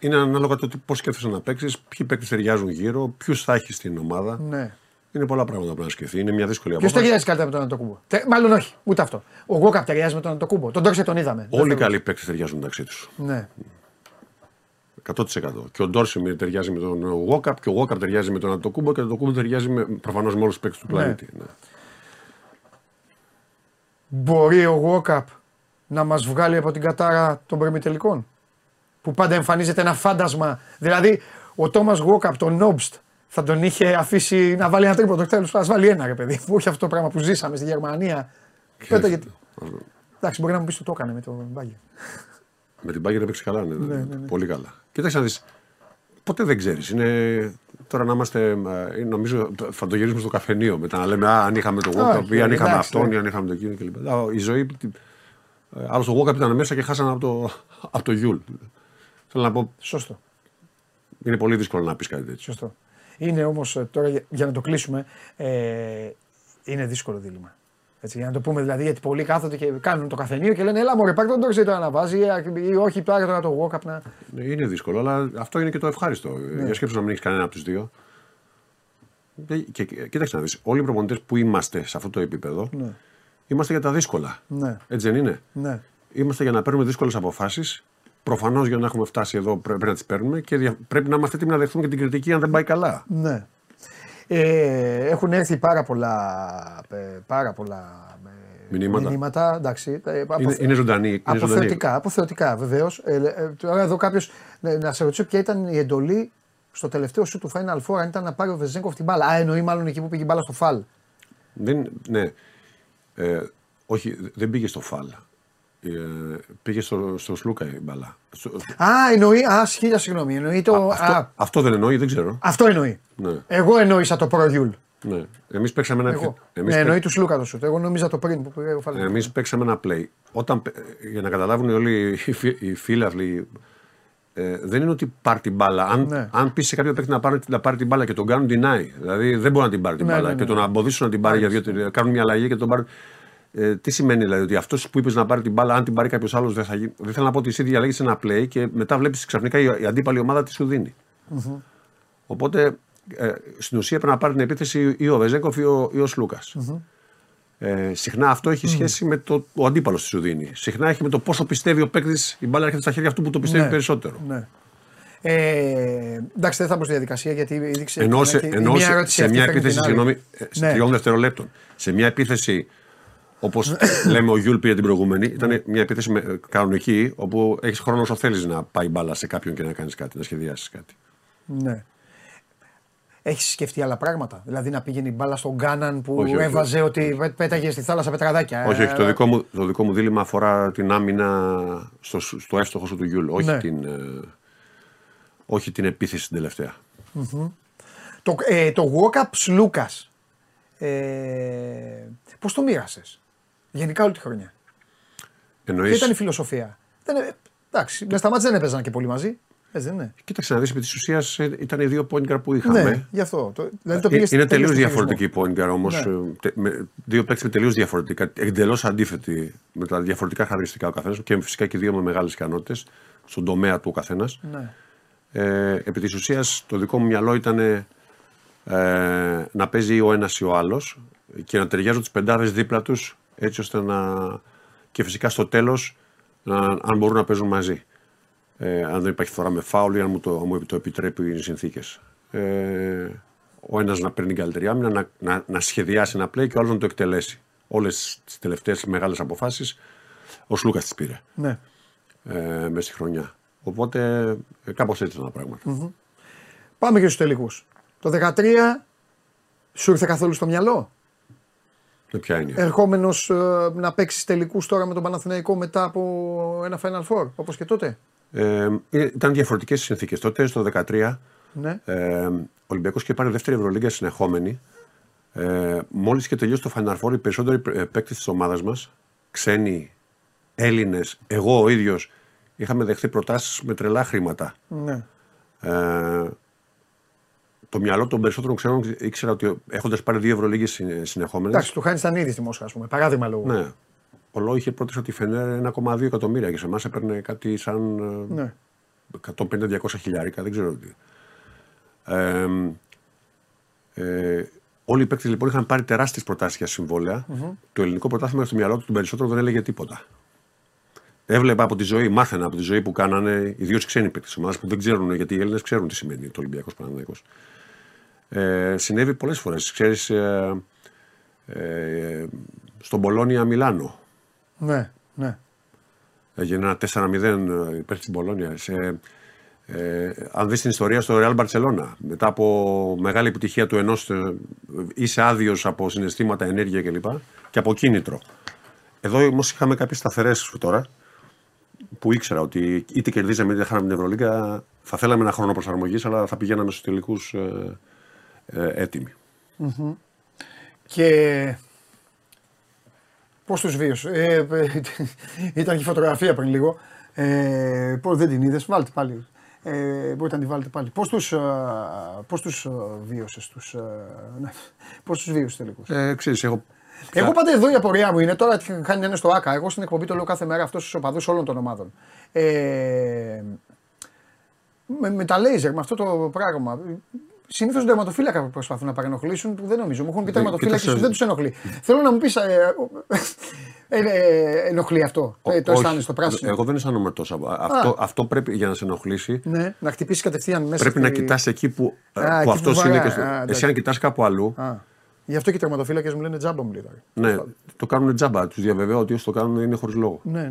Είναι ανάλογα το πώς σκέφτεσαι να παίξεις, ποιοι παίκτες ταιριάζουν γύρω, ποιους θα έχεις στην ομάδα. Είναι πολλά πράγματα που να σκεφτεί. Είναι μια δύσκολη απόφαση. Ποιο ταιριάζει καλύτερα με τον Ανατοκούμπο? Μάλλον όχι, ούτε αυτό. Ο Γόκαπ ταιριάζει με τον Ανατοκούμπο. Τον Ντόρσεϊ τον είδαμε. Όλοι οι καλοί παίκτες ταιριάζουν μεταξύ τους. Ναι. 100%. Και ο Ντόρσεϊ ταιριάζει με τον Γόκαπ και ο Γόκαπ ταιριάζει με τον Ανατοκούμπο και ο Ανατοκούμπο ταιριάζει προφανώς με όλους τους παίκτες του πλανήτη. Ναι. Ναι. Μπορεί ο Γόκαπ να μας βγάλει από την κατάρα των προημιτελικών? Που πάντα εμφανίζεται ένα φάντασμα. Δηλαδή ο Τόμα Γόκαπ, τον Νόμπστ. Θα τον είχε αφήσει να βάλει ένα τρίποντο. Τέλος, θα βάλει ένα, ρε παιδί. Όχι αυτό το πράγμα που ζήσαμε στη Γερμανία. Πέτα γιατί. Εντάξει, μπορεί να μου πει ότι το έκανε με τον Μπάγκερ. Με την Μπάγκερ έπαιξε καλά, ναι. Πολύ καλά. Κοιτάξτε να δεις. Ποτέ δεν ξέρεις. Τώρα να είμαστε. Νομίζω θα το γυρίσουμε στο καφενείο μετά. Να λέμε αν είχαμε τον Γόκαπ ή αν είχαμε αυτόν ή αν είχαμε τον εκείνο κλπ. Η ζωή Άλλωστε ο Walkup ήταν μέσα και χάσανε από το Γιουλ. Θέλω να πω. Σωστό. Είναι πολύ δύσκολο να πεις κάτι τέτοιο. Σωστό. Είναι όμως τώρα για να το κλείσουμε, είναι δύσκολο δίλημα. Έτσι, για να το πούμε δηλαδή, γιατί πολλοί κάθονται και κάνουν το καφενείο και λένε έλα μωρέ, πάρ' τον τόξι τώρα να βάζει ή όχι, πάρε τώρα το Walkup να... Είναι δύσκολο, αλλά αυτό είναι και το ευχάριστο. Ναι. Για σκέψου να μην έχεις κανένα από τους δύο. Και, κοίταξε να δεις, όλοι οι προπονητές που είμαστε σε αυτό το επίπεδο, ναι, είμαστε για τα δύσκολα. Ναι. Έτσι δεν είναι. Ναι. Είμαστε για να παίρνουμε δύσκολες αποφάσεις. Προφανώς για να έχουμε φτάσει εδώ πρέπει να τις παίρνουμε και πρέπει να είμαστε έτοιμοι να δεχθούμε και την κριτική αν δεν πάει καλά. Ναι. Έχουν έρθει πάρα πολλά μηνύματα. Εντάξει, είναι ζωντανή. Αποθεωτικά βεβαίως. Τώρα εδώ κάποιος να σε ρωτήσω ποια ήταν η εντολή στο τελευταίο σου του Final Four, αν ήταν να πάρει ο Βεζένκοφ την μπάλα. Α, εννοεί μάλλον εκεί που πήγε η μπάλα στο Fall. Ναι. Όχι, δεν πήγε στο Fall. Πήγε στο Σλούκα η μπάλα. Α, εννοεί. Α, χίλια συγγνώμη. Αυτό δεν εννοεί, δεν ξέρω. Αυτό εννοεί. Ναι. Εγώ εννοήσα το προ-Γιουλ. Ναι. Εμείς παίξαμε ένα. Εννοεί του Σλούκα το σουτ. Εγώ νόμιζα το πριν που πήγε ο Φαλκάο. Εμείς παίξαμε ένα play. Όταν, για να καταλάβουν όλοι οι φίλαθλοι, δεν είναι ότι πάρει την μπάλα. Αν πει σε κάποιον παίκτη να πάρει την μπάλα και τον κάνουν deny. Δηλαδή δεν μπορεί να την πάρει την μπάλα και τον εμποδίσουν να την πάρει γιατί κάνουν μια αλλαγή και τον πάρουν. Τι σημαίνει δηλαδή, ότι αυτό που είπε να πάρει την μπάλα, αν την πάρει κάποιο άλλο, δεν θα γίνει. Δεν θέλω να πω ότι εσύ διαλέγει ένα play και μετά βλέπει ξαφνικά η αντίπαλη ομάδα τι σου δίνει. Mm-hmm. Οπότε στην ουσία πρέπει να πάρει την επίθεση ή ο Βεζένκοφ ή ο Σλούκας. Mm-hmm. Συχνά αυτό έχει σχέση με το ο αντίπαλο τι σου δίνει. Συχνά έχει με το πόσο πιστεύει ο παίκτη, η μπάλα έρχεται στα χέρια αυτού που το πιστεύει περισσότερο. Ναι. Εντάξει, δεν θα πω στη διαδικασία γιατί δείξε. Ενώ σε μια επίθεση, συγγνώμη, τριών δευτερολέπτων, σε μια επίθεση. Όπως λέμε, ο Γιούλ πήρε την προηγούμενη. Ήταν μια επίθεση κανονική, όπου έχεις χρόνο όσο θέλεις να πάει μπάλα σε κάποιον και να κάνεις κάτι, να σχεδιάσεις κάτι. Ναι. Έχεις σκεφτεί άλλα πράγματα. Δηλαδή να πήγαινε η μπάλα στον Κάναν που όχι, έβαζε ότι πέταγε στη θάλασσα πετραδάκια. Όχι, όχι. Το δικό μου δίλημα αφορά την άμυνα στο εύστοχο σου του Γιούλ. Όχι, ναι, όχι την επίθεση την τελευταία. Mm-hmm. Το Walkup Σλούκας. Πώς το μοίρασες γενικά όλη τη χρονιά? Εννοείς... Ποια ήταν η φιλοσοφία? Εντάξει, με στα μάτς δεν έπαιζαν και πολύ μαζί. Έτσι δεν είναι? Κοίταξε να δεις, επί της ουσίας ήταν οι δύο point guard που είχαμε. Ναι, γι' αυτό. Είναι τελείως διαφορετική point guard όμως. Ναι. Δύο παίκτες με τελείως διαφορετικά, εντελώς αντίθετοι με τα διαφορετικά χαρακτηριστικά ο καθένας και φυσικά και δύο με μεγάλες ικανότητες στον τομέα του ο καθένας. Ναι. Επί της ουσίας το δικό μου μυαλό ήταν να παίζει ο ένας ή ο άλλος και να ταιριάζουν τις πεντάδες δίπλα τους έτσι ώστε να. Και φυσικά στο τέλος αν μπορούν να παίζουν μαζί. Αν δεν υπάρχει φορά με φάουλ ή αν μου το επιτρέπει οι συνθήκες. Ο ένας να παίρνει την καλύτερη άμυνα, να σχεδιάσει ένα play και ο άλλος να το εκτελέσει. Όλες τις τελευταίες μεγάλες αποφάσεις ο Σλούκας τις πήρε. Ναι. Μέσα στη χρονιά. Οπότε κάπως έτσι ήταν τα πράγματα. Mm-hmm. Πάμε και στους τελικούς. Το 13 σου ήρθε καθόλου στο μυαλό? Ποια είναι? Ερχόμενος να παίξεις τελικούς τώρα με τον Παναθηναϊκό μετά από ένα Final Four, όπως και τότε. Ήταν διαφορετικές οι συνθήκες. Τότε στο 2013 ναι, ο Ολυμπιακός και πάρει δεύτερη Ευρωλίγκα συνεχόμενη. Μόλις και τελειώσει το Final Four, οι περισσότεροι παίκτες της ομάδας μας, ξένοι, Έλληνες, εγώ ο ίδιος, είχαμε δεχθεί προτάσεις με τρελά χρήματα. Ναι. Το μυαλό των περισσότερων ξένων ήξερα ότι έχοντας πάρει δύο Ευρωλίγες συνεχόμενες. Εντάξει, του χάνει ήταν ήδη στη Μόσχα, ας πούμε. Παράδειγμα λόγω. Ναι. Ο Λό είχε πρότεινε τη Φενέρ 1,2 εκατομμύρια και σε εμάς έπαιρνε κάτι σαν. Ναι. 150-200 χιλιάρικα, δεν ξέρω τι. Όλοι οι παίκτες λοιπόν είχαν πάρει τεράστιες προτάσεις για συμβόλαια. Mm-hmm. Το ελληνικό πρωτάθλημα στο μυαλό του περισσότερο δεν έλεγε τίποτα. Έβλεπα από τη ζωή, μάθαινα από τη ζωή που κάνανε ιδίως οι ξένοι παίκτες της ομάδας που δεν ξέρουν, γιατί οι Έλληνες ξέρουν τι σημαίνει το Ολυμπιακός Παναθηναϊκός. Συνέβη πολλές φορές. Ξέρεις, στον Μπολόνια Μιλάνο. Ναι, ναι. Έγινε ένα 4-0 υπέρ της Μπολόνιας. Αν δεις την ιστορία στο Ρεάλ Μπαρτσελόνα, μετά από μεγάλη επιτυχία του ενός, είσαι άδειος από συναισθήματα, ενέργεια κλπ. Και από κίνητρο. Εδώ όμως είχαμε κάποιες σταθερές τώρα. Που ήξερα ότι είτε κερδίζαμε είτε χάναμε την Ευρωλίγκα, θα θέλαμε ένα χρόνο προσαρμογής, αλλά θα πηγαίναμε στους τελικούς έτοιμοι. Mm-hmm. Και Πώς τους βίωσε. Ήταν και φωτογραφία πριν λίγο. Δεν την είδες, βάλτε πάλι. Μπορείτε να τη βάλετε πάλι. Πώς τους βίωσες τους. Πώς τους βίωσες τελικώς. Ξέρεις, εγώ πάντα εδώ η απορία μου είναι, τώρα κάνει ένα στο ΆΚΑ. Εγώ στην εκπομπή το λέω κάθε μέρα αυτός στους οπαδούς όλων των ομάδων. Με τα λέιζερ, με αυτό το πράγμα. Συνήθως τερματοφύλακα που προσπαθούν να παρενοχλήσουν, που δεν νομίζω. Μου έχουν πει τερματοφύλακες που δεν τους ενοχλεί. Θέλω να μου πεις, ενοχλεί αυτό το αισθάνεσαι το πράσινο. Εγώ δεν αισθάνομαι τόσο. Αυτό πρέπει για να σε ενοχλήσει. Ναι, να χτυπήσεις κατευθείαν μέσα. Πρέπει να κοιτάς εκεί που αυτός είναι. Εσύ αν κοιτάς κάπου αλλού. Γι' αυτό και οι τερματοφύλακες μου λένε τζάμπα μου. Ναι, το κάνουν τζάμπα. Τους διαβεβαιώ ότι όσοι το κάνουν είναι χωρίς λόγο. Ναι.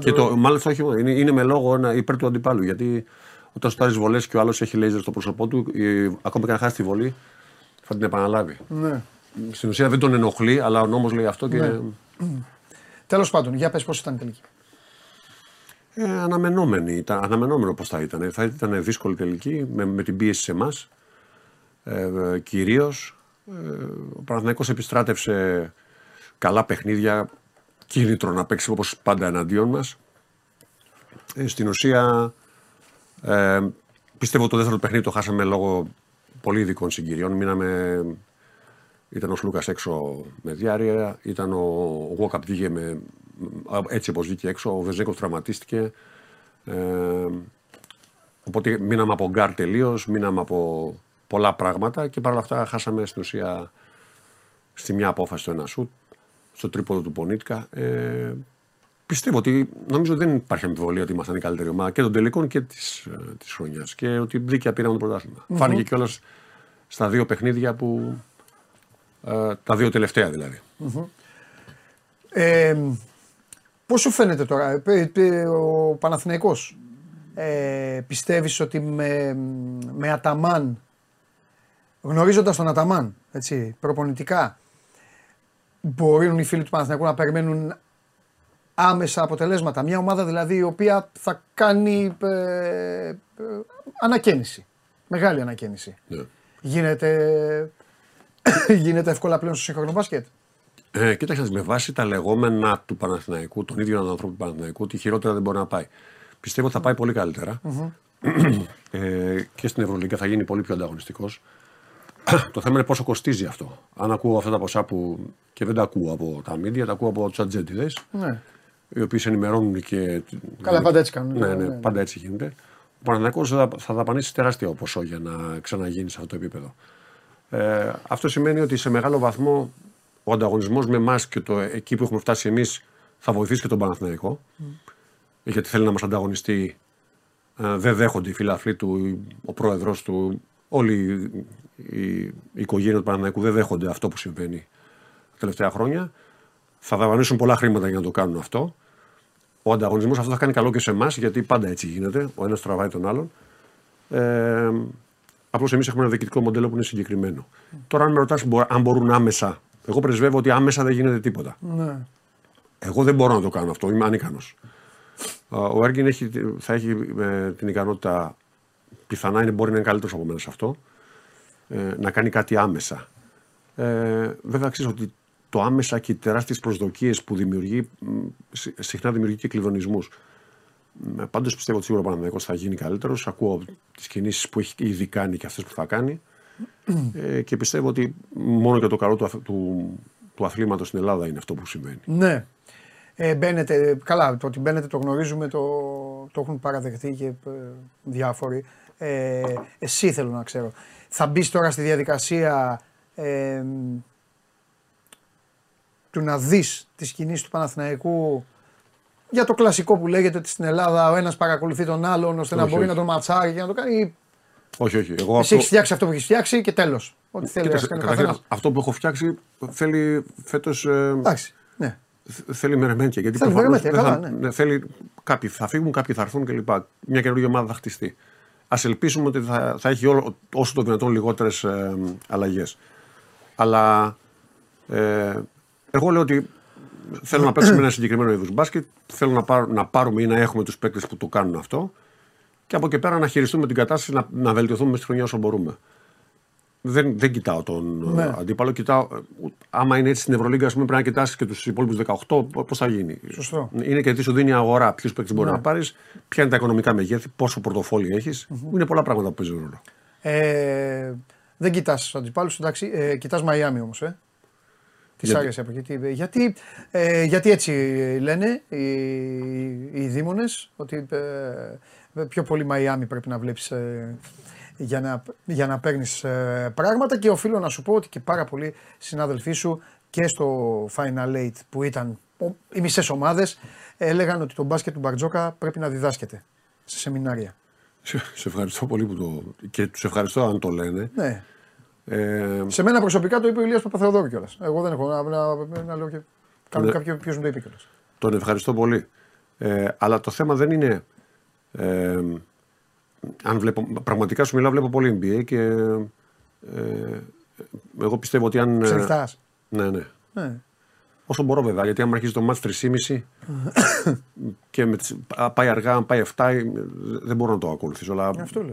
Και μάλιστα όχι, είναι με λόγο υπέρ του αντιπάλου. Γιατί όταν στάζει βολές και ο άλλος έχει λέιζερ στο πρόσωπό του, ακόμα και να χάσει τη βολή, θα την επαναλάβει. Ναι. Στην ουσία δεν τον ενοχλεί, αλλά ο νόμος λέει αυτό. Και... Ναι. Τέλος πάντων, για πες πώς ήταν η τελική. Αναμενόμενο πώς θα ήταν. Θα ήταν δύσκολη τελική, με την πίεση σε εμάς. Κυρίως. Ο Παναθηναϊκός επιστράτευσε καλά παιχνίδια, κίνητρο να παίξει όπως πάντα εναντίον μας. Στην ουσία, πιστεύω το δεύτερο παιχνίδι το χάσαμε λόγω πολύ ειδικών συγκυριών. Ήταν ο Σλούκας έξω με διάρρεια, ήταν ο Walkup βγήκε έτσι όπως βγήκε έξω, ο Βεζένκοφ τραυματίστηκε. Οπότε μείναμε από γκάρ τελείως, μείναμε από πολλά πράγματα και παρόλα αυτά χάσαμε στην ουσία στη μια απόφαση στο ένα σουτ, στο τρίποδο του Πονίτκα. Πιστεύω ότι νομίζω δεν υπάρχει αμφιβολία ότι ήμασταν η καλύτερη ομάδα και των τελικών και της χρονιάς και ότι δίκαια πήραμε το πρωτάθλημα. Φάνηκε κιόλας στα δύο παιχνίδια που. Τα δύο τελευταία δηλαδή. Πώς σου φαίνεται τώρα ο Παναθηναϊκός, πιστεύεις ότι με Атамань, γνωρίζοντας τον Атамань, έτσι, προπονητικά, μπορούν οι φίλοι του Παναθηναϊκού να περιμένουν άμεσα αποτελέσματα? Μια ομάδα δηλαδή η οποία θα κάνει ανακαίνιση, μεγάλη ανακαίνιση. Yeah. Γίνεται εύκολα πλέον στο σύγχρονο μπάσκετ. Κοίταξε, με βάση τα λεγόμενα του Παναθηναϊκού, των ίδιων των ανθρώπων του Παναθηναϊκού, ότι χειρότερα δεν μπορεί να πάει. Πιστεύω ότι θα πάει πολύ καλύτερα. Και στην Ευρωλίγκα θα γίνει πολύ πιο ανταγωνιστικός. Το θέμα είναι πόσο κοστίζει αυτό. Αν ακούω αυτά τα ποσά που. Και δεν τα ακούω από τα μίντια, τα ακούω από τους ατζέντιδες. Ναι. Οι οποίοι σε ενημερώνουν και. Καλά, πάντα έτσι κάνουν. Ναι, πάντα έτσι γίνεται. Ο Παναθηναϊκός θα δαπανίσει τεράστιο ποσό για να ξαναγίνει σε αυτό το επίπεδο. Αυτό σημαίνει ότι σε μεγάλο βαθμό ο ανταγωνισμός με εμάς και εκεί που έχουμε φτάσει εμείς θα βοηθήσει και τον Παναθηναϊκό. Γιατί θέλει να μας ανταγωνιστεί. Δεν δέχονται οι φιλαθλοί του, ο πρόεδρος του, όλη η οικογένεια του Παναθηναϊκού δεν δέχονται αυτό που συμβαίνει τα τελευταία χρόνια. Θα δαπανίσουν πολλά χρήματα για να το κάνουν αυτό. Ο ανταγωνισμός αυτό θα κάνει καλό και σε εμάς, γιατί πάντα έτσι γίνεται. Ο ένας τραβάει τον άλλον. Απλώς εμείς έχουμε ένα διοικητικό μοντέλο που είναι συγκεκριμένο. Τώρα, αν με ρωτάς αν μπορούν άμεσα, εγώ πρεσβεύω ότι άμεσα δεν γίνεται τίποτα. Ναι. Εγώ δεν μπορώ να το κάνω αυτό, είμαι ανίκανος. Ο Έργιν θα έχει την ικανότητα, πιθανά μπορεί να είναι καλύτερος από μένα σε αυτό, να κάνει κάτι άμεσα. Βέβαια, ξέρεις ότι το άμεσα και οι τεράστιες προσδοκίες που δημιουργεί, συχνά δημιουργεί και κλειδονισμούς. Πάντως πιστεύω ότι σίγουρα ο Παναθηναϊκός θα γίνει καλύτερος. Ακούω τις κινήσεις που έχει ήδη κάνει και αυτές που θα κάνει. Και πιστεύω ότι μόνο και το καλό του αθλήματος στην Ελλάδα είναι αυτό που συμβαίνει. Ναι. Μπαίνετε, καλά, το ότι μπαίνετε το γνωρίζουμε, το έχουν παραδεχτεί και διάφοροι. Εσύ θέλω να ξέρω. Θα μπεις τώρα στη διαδικασία του να δεις τις κινήσεις του Παναθηναϊκού. Για το κλασικό που λέγεται ότι στην Ελλάδα ο ένας παρακολουθεί τον άλλον ώστε να μπορεί να τον ματσάρει και να το κάνει. Όχι. Εγώ εσύ έχεις φτιάξει αυτό που έχεις φτιάξει και τέλος. Ό,τι θέλει να κάνει ο καθένας. Αυτό που έχω φτιάξει θέλει φέτος. Εντάξει. Ναι. Θέλει μερεμέντια. Γιατί προφανώς θέλει κάποιοι θα φύγουν, κάποιοι θα έρθουν κλπ. Μια καινούργια ομάδα θα χτιστεί. Ας ελπίσουμε ότι θα έχει όσο το δυνατόν λιγότερες αλλαγές. Αλλά εγώ λέω ότι. Θέλω να παίξουμε ένα συγκεκριμένο είδους μπάσκετ. Θέλω να πάρουμε ή να έχουμε τους παίκτες που το κάνουν αυτό. Και από εκεί πέρα να χειριστούμε την κατάσταση, να βελτιωθούμε στη χρονιά όσο μπορούμε. Δεν κοιτάω τον αντίπαλο. Κοιτάω, άμα είναι έτσι στην Ευρωλίγκα, πρέπει να κοιτάσεις και τους υπόλοιπους 18 πώς θα γίνει. Σωστό. Είναι και τι σου δίνει η αγορά, ποιους παίκτες μπορεί να πάρεις, ποια είναι τα οικονομικά μεγέθη, πόσο πορτοφόλι έχεις. Mm-hmm. Είναι πολλά πράγματα που παίζουν ρόλο. Δεν κοιτάς αντιπάλους, εντάξει. Κοιτάς Μαϊάμι όμως. Της άρεσε από εκεί. Γιατί έτσι λένε οι δήμονες, ότι πιο πολύ Μαϊάμι πρέπει να βλέπεις. Για να παίρνεις πράγματα, και οφείλω να σου πω ότι και πάρα πολλοί συνάδελφοί σου και στο Final Eight που ήταν οι μισές ομάδες έλεγαν ότι το μπάσκετ του Μπαρτζώκα πρέπει να διδάσκεται σε σεμινάρια. Σε ευχαριστώ πολύ που και τους ευχαριστώ αν το λένε. Ναι. Σε μένα προσωπικά το είπε ο Ηλίας Παπαθεοδόρου κιόλας. Εγώ δεν έχω να λέω και κάνω κάποιο ποιος μου το είπε κιόλας. Τον ευχαριστώ πολύ. Αλλά το θέμα δεν είναι... αν βλέπω, πραγματικά σου μιλάω, βλέπω πολύ NBA και εγώ πιστεύω ότι αν... Ψελτάς. Ναι. Όσο μπορώ βέβαια, γιατί αν αρχίζει το μάτς 3,5 και πάει αργά, αν πάει 7, δεν μπορώ να το ακολουθήσω. Αλλά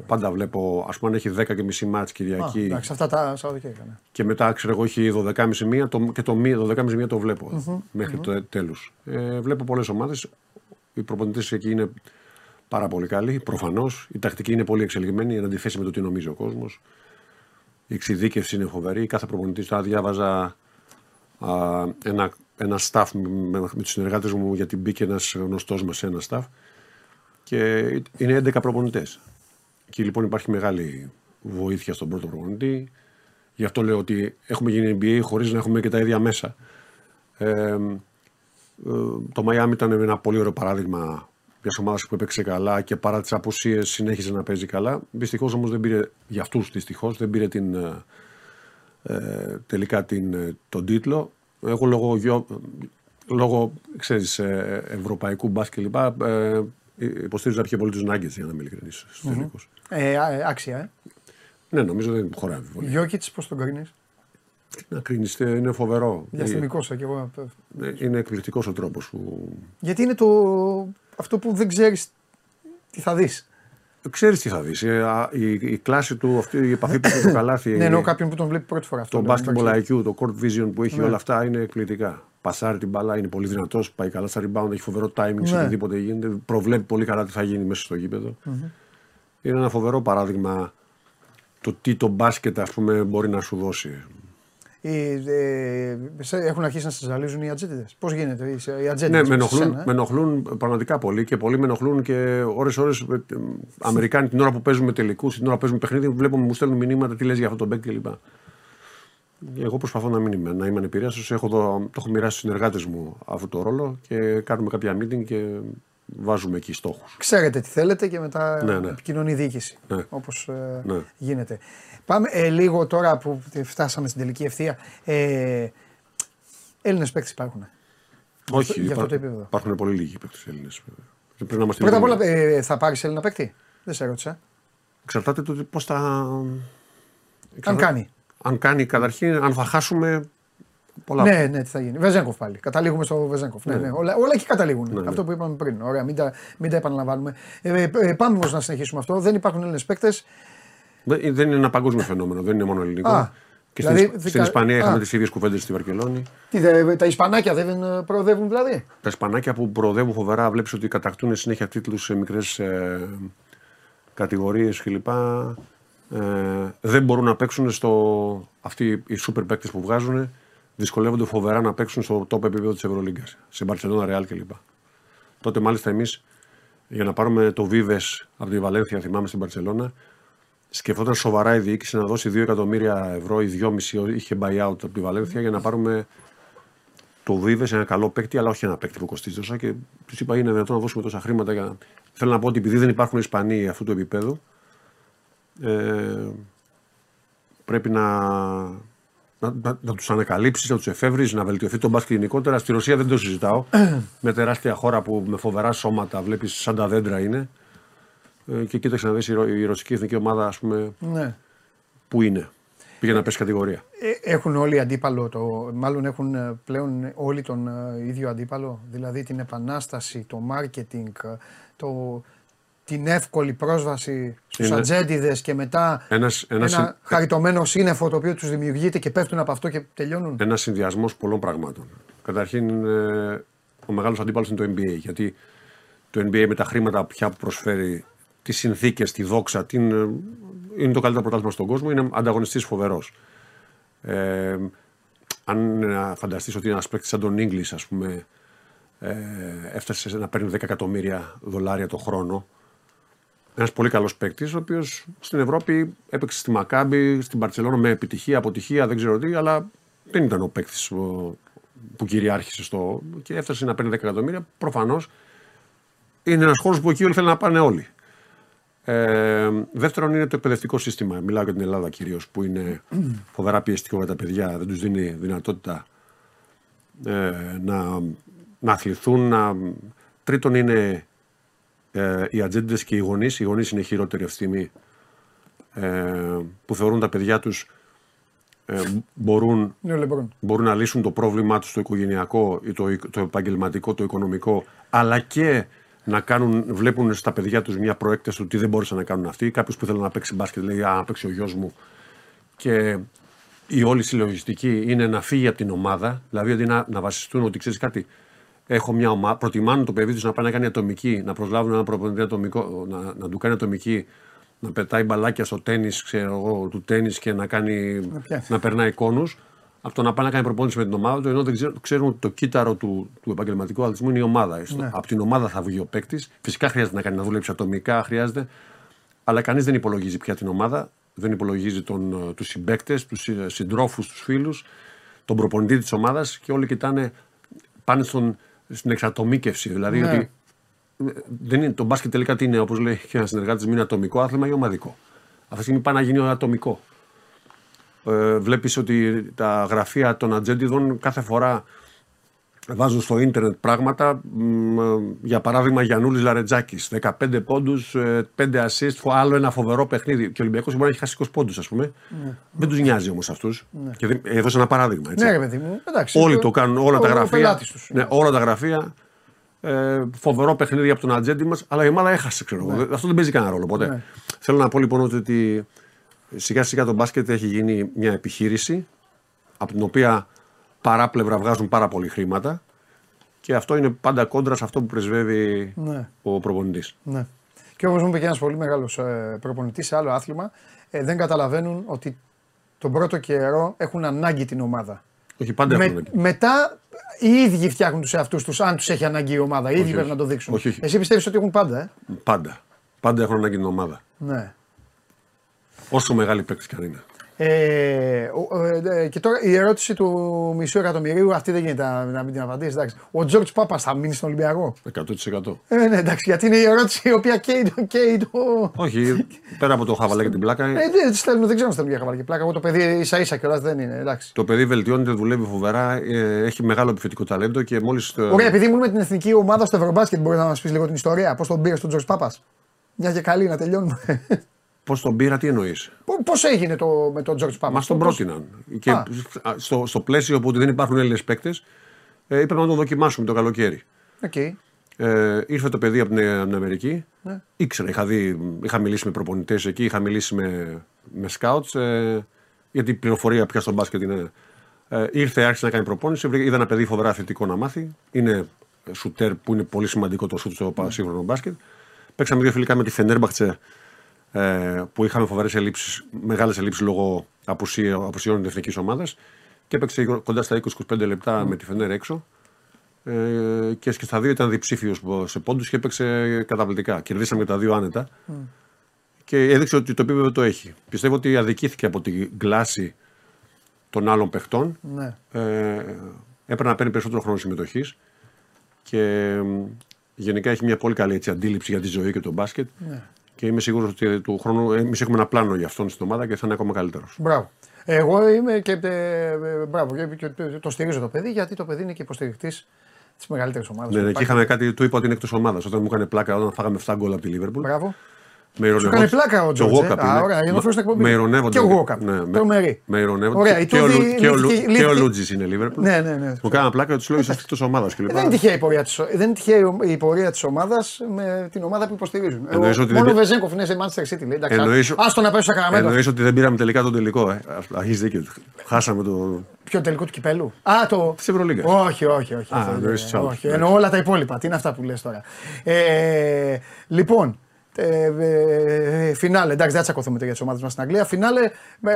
πάντα βλέπω, ας πούμε, αν έχει 10,5 μάτς Κυριακή. Εντάξει, αυτά τα Σαββατοκύριακα. Και μετά, ξέρω εγώ, έχει 12,5 μία και το 12,5 μία το βλέπω μέχρι το τέλος. Βλέπω πολλές ομάδες, οι προπονητές εκεί είναι... Πάρα πολύ καλή, προφανώς. Η τακτική είναι πολύ εξελιγμένη, εν αντιθέσει με το τι νομίζει ο κόσμος. Η εξειδίκευση είναι φοβερή. Κάθε προπονητής, τώρα διάβαζα ένα staff με τους συνεργάτες μου, γιατί μπήκε ένας γνωστός μας σε ένα staff. Και είναι 11 προπονητές. Και λοιπόν υπάρχει μεγάλη βοήθεια στον πρώτο προπονητή. Γι' αυτό λέω ότι έχουμε γίνει NBA χωρίς να έχουμε και τα ίδια μέσα. Το Miami ήταν ένα πολύ ωραίο παράδειγμα μιας ομάδας που έπαιξε καλά και παρά τις απουσίες συνέχιζε να παίζει καλά. Δυστυχώς όμως δεν πήρε, για αυτούς δυστυχώς, δεν πήρε τελικά τον τίτλο. Εγώ λόγω ξέρεις, ευρωπαϊκού μπάσκετ κλπ. Υποστήριζα πιο πολύ τους Nuggets, για να είμαι ειλικρινής, στους τελικούς. Άξια, Ναι, νομίζω δεν χωράει αμφιβολία. Γιόκιτς, πώς τον κρίνεις? Να κρίνεστε, είναι φοβερό. Διαστημικός, και εγώ. Είναι εκπληκτικός ο τρόπος που... Γιατί είναι αυτό που δεν ξέρεις τι θα δεις. Ξέρεις τι θα δεις. Η κλάση του, αυτή η επαφή που έχει το καλάθι. Ναι, εννοώ κάποιον που τον βλέπει πρώτη φορά. Το basketball IQ, το court vision που έχει, όλα αυτά είναι εκπληκτικά. Πασάρει την μπάλα, είναι πολύ δυνατός, πάει καλά στα rebound, έχει φοβερό timing σε οτιδήποτε γίνεται. Προβλέπει πολύ καλά τι θα γίνει μέσα στο γήπεδο. Είναι ένα φοβερό παράδειγμα το τι το μπάσκετ, ας πούμε, μπορεί να σου δώσει. Έχουν αρχίσει να σας ζαλίζουν οι ατζέντες. Πώς γίνεται οι ατζέντες? Ναι, με ενοχλούν πραγματικά πολύ και πολλοί με ενοχλούν και ώρες-ώρες. Αμερικάνοι την ώρα που παίζουμε τελικούς, την ώρα που παίζουμε παιχνίδι, βλέπουμε, μου στέλνουν μηνύματα, τι λες για αυτό το μπέκ κλπ. Εγώ προσπαθώ να μην είμαι, ανεπηρέαστος. Το έχω μοιράσει στους συνεργάτες μου αυτό το ρόλο και κάνουμε κάποια meeting και βάζουμε εκεί στόχους. Ξέρετε τι θέλετε και μετά επικοινωνεί η διοίκηση. Όπως γίνεται. Πάμε λίγο τώρα που φτάσαμε στην τελική ευθεία. Έλληνες παίκτες υπάρχουν? Όχι, υπάρχουν πολύ λίγοι παίκτες Έλληνες. Πρώτα απ' όλα, θα πάρεις Έλληνα παίκτη? Δεν σε ερώτησα. Εξαρτάται το πώς θα... Αν κάνει καταρχήν, αν θα χάσουμε... Πολλά. Ναι, τι θα γίνει. Βεζένκοφ πάλι. Καταλήγουμε στο Βεζένκοφ. Ναι. Όλα εκεί καταλήγουν. Ναι, αυτό που είπαμε πριν. Ωραία, μην τα επαναλαμβάνουμε. Πάμε όμως να συνεχίσουμε αυτό. Δεν υπάρχουν Έλληνες παίκτες. Δεν είναι ένα παγκόσμιο φαινόμενο, δεν είναι μόνο ελληνικό. Και δηλαδή, στην Ισπανία είχαμε τις ίδιες κουβέντες στη Βαρκελόνη. Τα Ισπανάκια δεν προοδεύουν δηλαδή? Τα Ισπανάκια που προοδεύουν φοβερά, βλέπεις ότι κατακτούν συνέχεια τίτλους σε μικρές κατηγορίες κλπ. Δεν μπορούν να παίξουν στο. Αυτοί οι σούπερ παίκτες που βγάζουν δυσκολεύονται φοβερά να παίξουν στο top επίπεδο της Ευρωλίγκας. Σε Μπαρσελόνα, Ρεάλ κλπ. Τότε μάλιστα εμείς για να πάρουμε το Vives από τη Βαλένθια, θυμάμαι στην Μπαρσελόνα. Σκεφτόταν σοβαρά η διοίκηση να δώσει 2 εκατομμύρια ευρώ ή 2,5, είχε buyout από τη Βαλένθια για να πάρουμε το Vives, ένα καλό παίκτη, αλλά όχι ένα παίκτη που κοστίζει τόσα. Και του είπα: είναι δυνατόν να δώσουμε τόσα χρήματα? Για... Θέλω να πω ότι επειδή δεν υπάρχουν Ισπανοί αυτού του επίπεδου, πρέπει να τους ανακαλύψεις, να τους εφεύρεις, να βελτιωθεί το μπάσκετ γενικότερα. Στη Ρωσία δεν το συζητάω. Με τεράστια χώρα που με φοβερά σώματα βλέπεις σαν τα δέντρα είναι. Και κοίταξε να δεις η ρωσική εθνική ομάδα, ας πούμε, που είναι. Πήγε να πέσει κατηγορία. Έχουν όλοι αντίπαλο, μάλλον έχουν πλέον όλοι τον ίδιο αντίπαλο. Δηλαδή την επανάσταση, το μάρκετινγκ, την εύκολη πρόσβαση στους ατζέντιδες και μετά ένα χαριτωμένο σύννεφο το οποίο τους δημιουργείται και πέφτουν από αυτό και τελειώνουν. Ένας συνδυασμός πολλών πραγμάτων. Καταρχήν, ο μεγάλος αντίπαλος είναι το NBA. Γιατί το NBA με τα χρήματα πια που προσφέρει, τις συνθήκες, τη δόξα, είναι το καλύτερο πρωτάθλημα στον κόσμο, είναι ανταγωνιστής φοβερός. Αν φανταστείς ότι ένας παίκτης σαν τον Ίγκλις, ας πούμε, έφτασε να παίρνει $10 εκατομμύρια το χρόνο. Ένας πολύ καλός παίκτης, ο οποίος στην Ευρώπη έπαιξε στη Μακάμπι, στην Μπαρτσελόνα με επιτυχία, αποτυχία, δεν ξέρω τι, αλλά δεν ήταν ο παίκτης που κυριάρχησε και έφτασε να παίρνει $10 εκατομμύρια. Προφανώς είναι ένας χώρος που εκεί όλοι θέλουν να πάνε όλοι. Δεύτερον, είναι το εκπαιδευτικό σύστημα. Μιλάω για την Ελλάδα κυρίως, που είναι φοβερά πιεστικό για τα παιδιά, δεν τους δίνει δυνατότητα να αθληθούν. Τρίτον, είναι οι ατζέντες και οι γονείς. Οι γονείς είναι χειρότεροι αυτή τη στιγμή, που θεωρούν τα παιδιά τους μπορούν να λύσουν το πρόβλημά τους, το οικογενειακό ή το επαγγελματικό, το οικονομικό, αλλά και να βλέπουν στα παιδιά τους μια προέκταση του τι δεν μπόρεσαν να κάνουν αυτοί. Κάποιος που θέλει να παίξει μπάσκετ λέει: «Α, να παίξει ο γιος μου». Και η όλη συλλογιστική είναι να φύγει από την ομάδα, δηλαδή αντί να βασιστούν ότι ξέρεις κάτι, έχω μια ομάδα, προτιμάνουν το παιδί τους να πάει να κάνει ατομική, να προσλάβουν ένα προπονητή ατομικό, να του κάνει ατομική, να πετάει μπαλάκια στο τένις, ξέρω εγώ, του τένις και να περνάει κόνους, από το να πάει να κάνει προπόνηση με την ομάδα του, ενώ δεν ξέρουν ότι το κύτταρο του επαγγελματικού αθλητισμού είναι η ομάδα. Ναι. Από την ομάδα θα βγει ο παίκτης. Φυσικά χρειάζεται να δουλέψει ατομικά, χρειάζεται. Αλλά κανείς δεν υπολογίζει πια την ομάδα, δεν υπολογίζει τους συμπαίκτες, τους συντρόφους, τους φίλους, τον προπονητή της ομάδας και όλοι κοιτάνε, πάνε στην εξατομίκευση. Δηλαδή, ναι, ότι δεν είναι, το μπάσκετ τελικά τι είναι, όπως λέει και ένα συνεργάτης, είναι ατομικό άθλημα ή ομαδικό. Αυτή τη στιγμή πάει να γίνει ατομικό. Βλέπεις ότι τα γραφεία των ατζέντιδων κάθε φορά βάζουν στο ίντερνετ πράγματα. Για παράδειγμα, Γιαννούλης Λαρεντζάκης, 15 πόντους, 5 assist, άλλο ένα φοβερό παιχνίδι. Και ο Ολυμπιακός μπορεί να έχει χάσει 20 πόντους, ας πούμε. Ναι. Δεν τους νοιάζει όμως αυτούς. Ναι. Και έδωσε ένα παράδειγμα. Έτσι. Ναι, παιδί μου. Εντάξει, όλοι το κάνουν, όλα τα γραφεία. Ναι, όλα τα γραφεία. Φοβερό παιχνίδι από τον ατζέντη μας, αλλά η ομάδα έχασε, ξέρω εγώ. Ναι. Αυτό δεν παίζει κανένα ρόλο ποτέ. Ναι. Θέλω να πω λοιπόν ότι σιγά σιγά το μπάσκετ έχει γίνει μια επιχείρηση από την οποία παράπλευρα βγάζουν πάρα πολύ χρήματα και αυτό είναι πάντα κόντρα σε αυτό που πρεσβεύει, ναι, ο προπονητής. Ναι. Και όπως μου είπε και ένας πολύ μεγάλος προπονητής σε άλλο άθλημα, δεν καταλαβαίνουν ότι τον πρώτο καιρό έχουν ανάγκη την ομάδα. Όχι, πάντα έχουν ανάγκη. Μετά οι ίδιοι φτιάχνουν τους εαυτούς τους, αν τους έχει ανάγκη η ομάδα. Οι ίδιοι πρέπει να το δείξουν. Όχι, όχι. Εσύ πιστεύεις ότι έχουν πάντα, Πάντα. Πάντα έχουν ανάγκη την ομάδα. Ναι. Όσο μεγάλη παίκτης κι αν είναι. Και τώρα η ερώτηση του $500,000, αυτή δεν γίνεται να μην την απαντήσει. Ο Τζορτζ Πάπα θα μείνει στον Ολυμπιακό. 100%. Ναι, εντάξει, γιατί είναι η ερώτηση η οποία καίει το. Όχι, πέρα από το χαβαλέ και την πλάκα. Δεν ξέρω αν στέλνουν για χαβαλέ και πλάκα. Το παιδί ίσα ίσα κιόλα δεν είναι. Εντάξει. Το παιδί βελτιώνεται, δουλεύει φοβερά, έχει μεγάλο επιθετικό ταλέντο και μόλις. Ωραία, επειδή ήμουν με την εθνική ομάδα στο Ευρωμπάσκετ, μπορεί να μα πει λίγο την ιστορία. Πώ τον πήρε τον Τζορτζ Πάπα. Μια και καλή να τελειώνουμε. Πώς τον πήρα, τι εννοείς? Πώς έγινε με τον Τζορτζ Πάπα? Μας τον πρότειναν. Και στο πλαίσιο που δεν υπάρχουν Έλληνες παίκτες, είπαμε να τον δοκιμάσουμε το καλοκαίρι. Okay. Ήρθε το παιδί από την Αμερική. Yeah. Ήξερα, είχα μιλήσει με προπονητές εκεί, είχα μιλήσει με σκάουτς, γιατί η πληροφορία πια στο μπάσκετ είναι. Ήρθε, άρχισε να κάνει προπόνηση. Είδα ένα παιδί φοβερά θετικό να μάθει. Είναι σουτέρ, που είναι πολύ σημαντικό το σουτ στο σύγχρονο μπάσκετ. Παίξαμε 2 φιλικά με τη Φενέρ, που είχαμε φοβερές ελλείψεις, μεγάλες ελλείψεις λόγω απουσιών της εθνικής ομάδας και έπαιξε κοντά στα 20-25 λεπτά με τη Φενέρ έξω και στα 2 ήταν διψήφιος σε πόντους και έπαιξε καταπληκτικά. Κερδίσαμε και τα 2 άνετα και έδειξε ότι το επίπεδο το έχει. Πιστεύω ότι αδικήθηκε από την κλάση των άλλων παιχτών. Ναι. Έπρεπε να παίρνει περισσότερο χρόνο συμμετοχής και γενικά έχει μια πολύ καλή, έτσι, αντίληψη για τη ζωή και τον μπάσκετ. Ναι. Και είμαι σίγουρος ότι του χρόνου εμείς έχουμε ένα πλάνο για αυτόν στην ομάδα και θα είναι ακόμα καλύτερος. Μπράβο. Εγώ είμαι και το στηρίζω το παιδί, γιατί το παιδί είναι και υποστηρικτής της μεγαλύτερης ομάδας. Ναι, εκεί είχαμε κάτι, του είπα ότι είναι εκτός ομάδας. Όταν μου έκανε πλάκα, όταν φάγαμε 7 γκολ από τη Λίβερπουλ. Μπράβο. Κάνε πλάκα ο Τζορτζ. Με ειρωνεύονται. Και ο Γόκαπ. Με ειρωνεύονται. Και ο Λούτζης είναι Λίβερπουλ. Μου κάναν πλάκα ότι του λέω είσαι αυτή τη ομάδα. Δεν είναι τυχαία η πορεία τη ομάδα με την ομάδα που υποστηρίζουν. Μόνο ο Βεζένκοφ είναι σε Manchester City. Άστο να πέσει στα καραμέλα. Εννοείς ότι δεν πήραμε τελικά τον τελικό. Έχει δίκιο. Χάσαμε το. Ποιο τελικό του κυπέλου. Α, το. Τη Ευρωλίγκα. Όχι, όχι, όχι. Εννοώ όλα τα υπόλοιπα. Τι είναι αυτά που λες τώρα. Λοιπόν. Φινάλε, εντάξει, δεν τσακωθούμε για τις ομάδες μας στην Αγγλία. Φινάλε,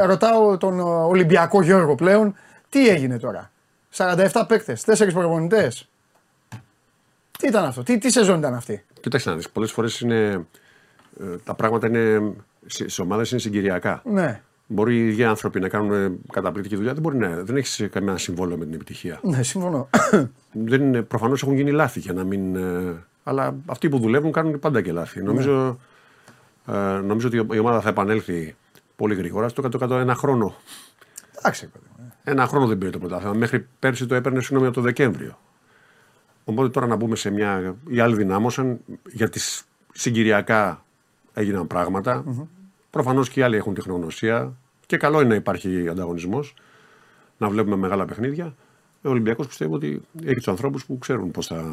ρωτάω τον Ολυμπιακό Γιώργο πλέον, τι έγινε τώρα. 47 παίκτες, 4 προπονητές. Τι ήταν αυτό, τι σεζόν ήταν αυτή. Κοίταξε να δεις, πολλές φορές είναι, τα πράγματα είναι, στις ομάδες είναι συγκυριακά. Ναι. Μπορεί οι ίδιοι άνθρωποι να κάνουν καταπληκτική δουλειά, δεν έχει κανένα συμβόλαιο με την επιτυχία. Ναι, συμφωνώ. Προφανώς έχουν γίνει λάθη για να μην. Αλλά αυτοί που δουλεύουν κάνουν πάντα και λάθη. Ναι. Νομίζω ότι η ομάδα θα επανέλθει πολύ γρήγορα στο 100% ένα χρόνο. Εντάξει. Ένα χρόνο δεν πήρε το πρωτάθλημα. Μέχρι πέρσι το έπαιρνε από το Δεκέμβριο. Οπότε τώρα να μπούμε σε μια. Οι άλλοι δυνάμωσαν γιατί συγκυριακά έγιναν πράγματα. Mm-hmm. Προφανώς και οι άλλοι έχουν τεχνογνωσία. Και καλό είναι να υπάρχει ανταγωνισμός. Να βλέπουμε μεγάλα παιχνίδια. Ο Ολυμπιακός πιστεύω ότι έχει τους ανθρώπους που ξέρουν πώς θα.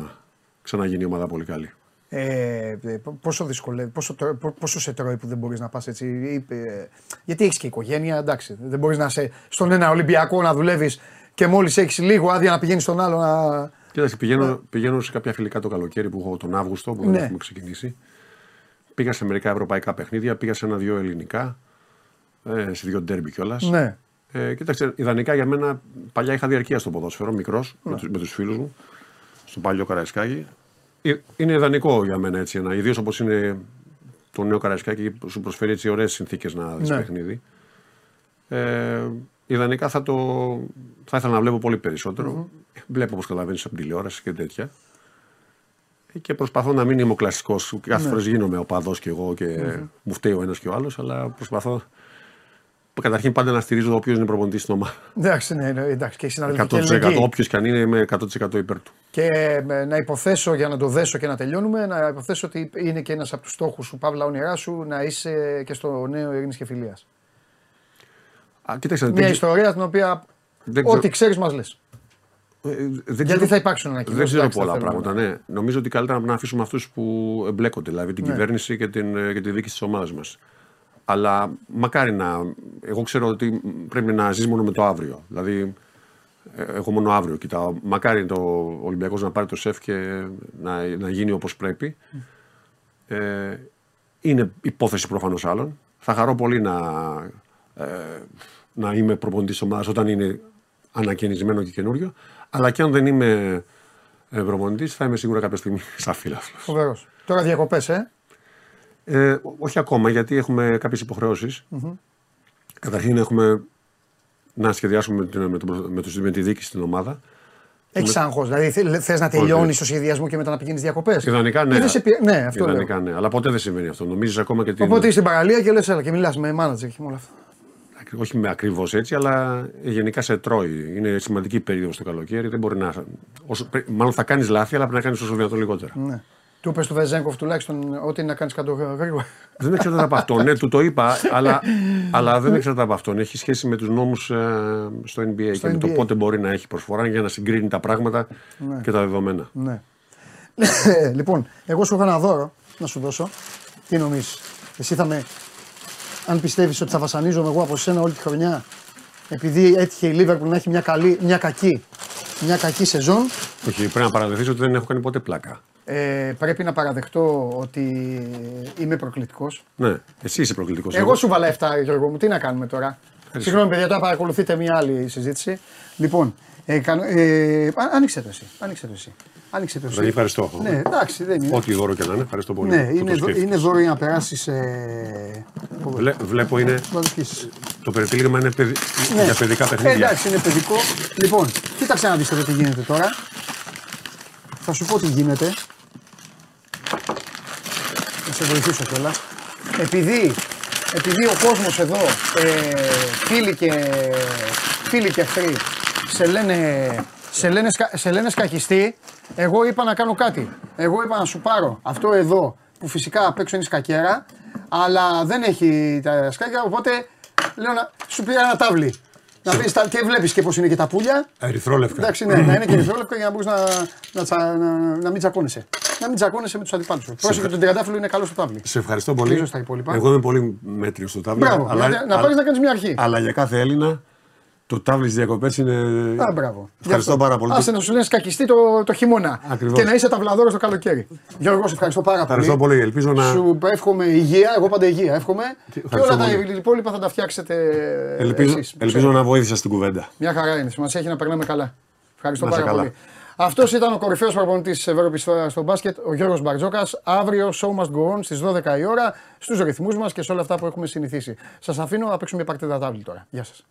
Ξαναγίνει η ομάδα πολύ καλή. Πόσο δυσκολεύει, πόσο σε τρώει που δεν μπορείς να πας έτσι. Γιατί έχεις και οικογένεια, εντάξει. Δεν μπορείς να είσαι στον ένα Ολυμπιακό να δουλεύεις και μόλις έχεις λίγο άδεια να πηγαίνεις στον άλλο να. Κοίταξε, πηγαίνω σε κάποια φιλικά το καλοκαίρι που έχω τον Αύγουστο που δεν έχουμε ξεκινήσει. Πήγα σε μερικά ευρωπαϊκά παιχνίδια, πήγα σε ένα-δύο ελληνικά, σε δύο ντέρμπι κιόλας. Ναι. Κοίταξε, ιδανικά για μένα παλιά είχα διαρκεία στο ποδόσφαιρο, μικρός, με τους φίλους μου. Στον παλιό Καραϊσκάκι. Είναι ιδανικό για μένα έτσι. Ιδίως όπως είναι το νέο Καραϊσκάκι, σου προσφέρει έτσι ωραίες συνθήκες να δεις παιχνίδι. Ιδανικά θα ήθελα να βλέπω πολύ περισσότερο. Mm-hmm. Βλέπω όπως καταλαβαίνεις από τηλεόραση και τέτοια. Και προσπαθώ να μην είμαι ο κλασικός. Κάθε φορές γίνομαι οπαδός κι εγώ και μου φταίει ο ένας και ο άλλος, αλλά προσπαθώ. Καταρχήν πάντα να στηρίζω όποιος είναι προπονητής στην ομάδα. Εντάξει, ναι, εντάξει, και οι συναδελφοί. 100%, όποιος κι αν είναι, είμαι 100% υπέρ του. Και να υποθέσω, για να το δέσω και να τελειώνουμε, να υποθέσω ότι είναι και ένας από τους στόχους σου, Παύλα, όνειρά σου, να είσαι και στο νέο Ειρήνης και Φιλίας. Κοίταξε. Μια ιστορία την οποία ό,τι ξέρεις μας λες. Γιατί θα υπάρξουν ανακοινώσεις. Δεν ξέρω πολλά πράγματα. Ναι. Νομίζω ότι καλύτερα να αφήσουμε αυτούς που εμπλέκονται, δηλαδή την κυβέρνηση και τη διοίκηση της ομάδας μας. Αλλά μακάρι να. Εγώ ξέρω ότι πρέπει να ζεις μόνο με το αύριο. Δηλαδή, εγώ μόνο αύριο κοιτάω. Μακάρι ο Ολυμπιακός να πάρει το σεφ και να γίνει όπως πρέπει. Είναι υπόθεση προφανώς άλλων. Θα χαρώ πολύ να είμαι προπονητής ομάδας όταν είναι ανακαινισμένο και καινούριο. Αλλά και αν δεν είμαι προπονητής, θα είμαι σίγουρα κάποια στιγμή σαν φίλαθλος. Φοβερός. Τώρα διακοπές, όχι ακόμα, γιατί έχουμε κάποιες υποχρεώσεις. Mm-hmm. Καταρχήν έχουμε να σχεδιάσουμε με τη δίκη στην ομάδα. Έχεις άγχος, δηλαδή θες να τελειώνεις το σχεδιασμό και μετά να πηγαίνεις διακοπές. Ιδανικά ναι. Αυτό ιδανικά, ναι. Αλλά ποτέ δεν συμβαίνει αυτό. Νομίζεις ακόμα και την. Οπότε είσαι στην παραλία και λες, έλα και μιλάς με μάνατζερ και με όλα αυτά. Όχι με ακριβώς έτσι, αλλά γενικά σε τρώει. Είναι σημαντική περίοδος το καλοκαίρι. Δεν μπορεί να. Μάλλον θα κάνεις λάθη, αλλά πρέπει να κάνεις όσο δυνατόν λιγότερα. Ναι. Του είπε του Βεζένκοφ τουλάχιστον ό,τι να κάνει κάτω γρήγορα. Δεν εξαρτάται από αυτόν. Ναι, του το είπα, αλλά δεν εξαρτάται από αυτόν. Έχει σχέση με τους νόμους στο NBA και με το πότε μπορεί να έχει προσφορά για να συγκρίνει τα πράγματα και τα δεδομένα. Ναι. Λοιπόν, εγώ σου έχω ένα δώρο να σου δώσω. Τι νομίζεις, εσύ θα με. Αν πιστεύεις ότι θα βασανίζομαι εγώ από σένα όλη τη χρονιά, επειδή έτυχε η Λίβερπουλ να έχει μια κακή σεζόν. Όχι, πρέπει να παραδεχθείς ότι δεν έχω κάνει ποτέ πλάκα. Πρέπει να παραδεχτώ ότι είμαι προκλητικός. Ναι, εσύ είσαι προκλητικός. Εγώ σου βάλα 7, Γιώργο μου, τι να κάνουμε τώρα. Συγγνώμη, παιδιά, τώρα παρακολουθείτε μια άλλη συζήτηση. Λοιπόν, άνοιξε το εσύ. Δεν ευχαριστώ. Ναι, εντάξει, δεν είναι. Ό,τι δώρο και να είναι, ευχαριστώ πολύ. Ναι, είναι δώρο για να περάσει. Βλέπω είναι. Το περιτύλιγμα είναι για παιδικά παιχνίδια. Εντάξει, είναι παιδικό. Λοιπόν, κοίταξε να δεις τι γίνεται τώρα. Θα σου πω τι γίνεται. Θα σε βοηθήσω κιόλας. Επειδή ο κόσμος εδώ, φίλοι και εχθροί, σε λένε σκακιστή, εγώ είπα να κάνω κάτι. Εγώ είπα να σου πάρω αυτό εδώ, που φυσικά απ' έξω είναι σκακέρα, αλλά δεν έχει τα σκάκια, οπότε λέω να σου πει ένα τάβλι. Να πεις και βλέπεις και πώς είναι και τα πουλιά. Ερυθρόλευκα. Εντάξει, ναι, να είναι και ερυθρόλευκα για να μπορείς να μην τσακώνεσαι. Να μην τσακώνεσαι με τους αντιπάλους σου. Πρόσεχε, τον τριαντάφυλλο είναι καλό στο τάβλι. Σε ευχαριστώ πολύ. Ίσως τα υπόλοιπα. Εγώ είμαι πολύ μέτριο στο τάβλι. Μπράβο, αλλά, να πάρεις να κάνεις μια αρχή. Αλλά για κάθε Έλληνα το τάβλι στις διακοπές είναι. Α, μπράβο. Ευχαριστώ πάρα πολύ. Άσε να σου λένε σκακιστεί το χειμώνα. Ακριβώς. Και να είσαι ταυλαδόρος το καλοκαίρι. Γιώργο, σε ευχαριστώ πάρα πολύ. Ευχαριστώ πολύ. Ελπίζω να. Σου εύχομαι υγεία, εγώ πάντα υγεία εύχομαι. Και όλα τα υπόλοιπα θα τα φτιάξετε. Ελπίζω να βοήθησα στην κουβέντα. Μια χαρά είναι. Σημασία έχει να περνάμε καλά. Ευχαριστώ πάρα πολύ. Αυτός ήταν ο κορυφαίος προπονητής της Ευρώπης στο μπάσκετ, ο Γιώργος Μπαρτζώκας. Αύριο Show Must Go On στις 12 η ώρα, στους ρυθμούς μας και σε όλα αυτά που έχουμε συνηθίσει. Σας αφήνω να παίξουμε μια παρτίδα τάβλη τώρα. Γεια σας.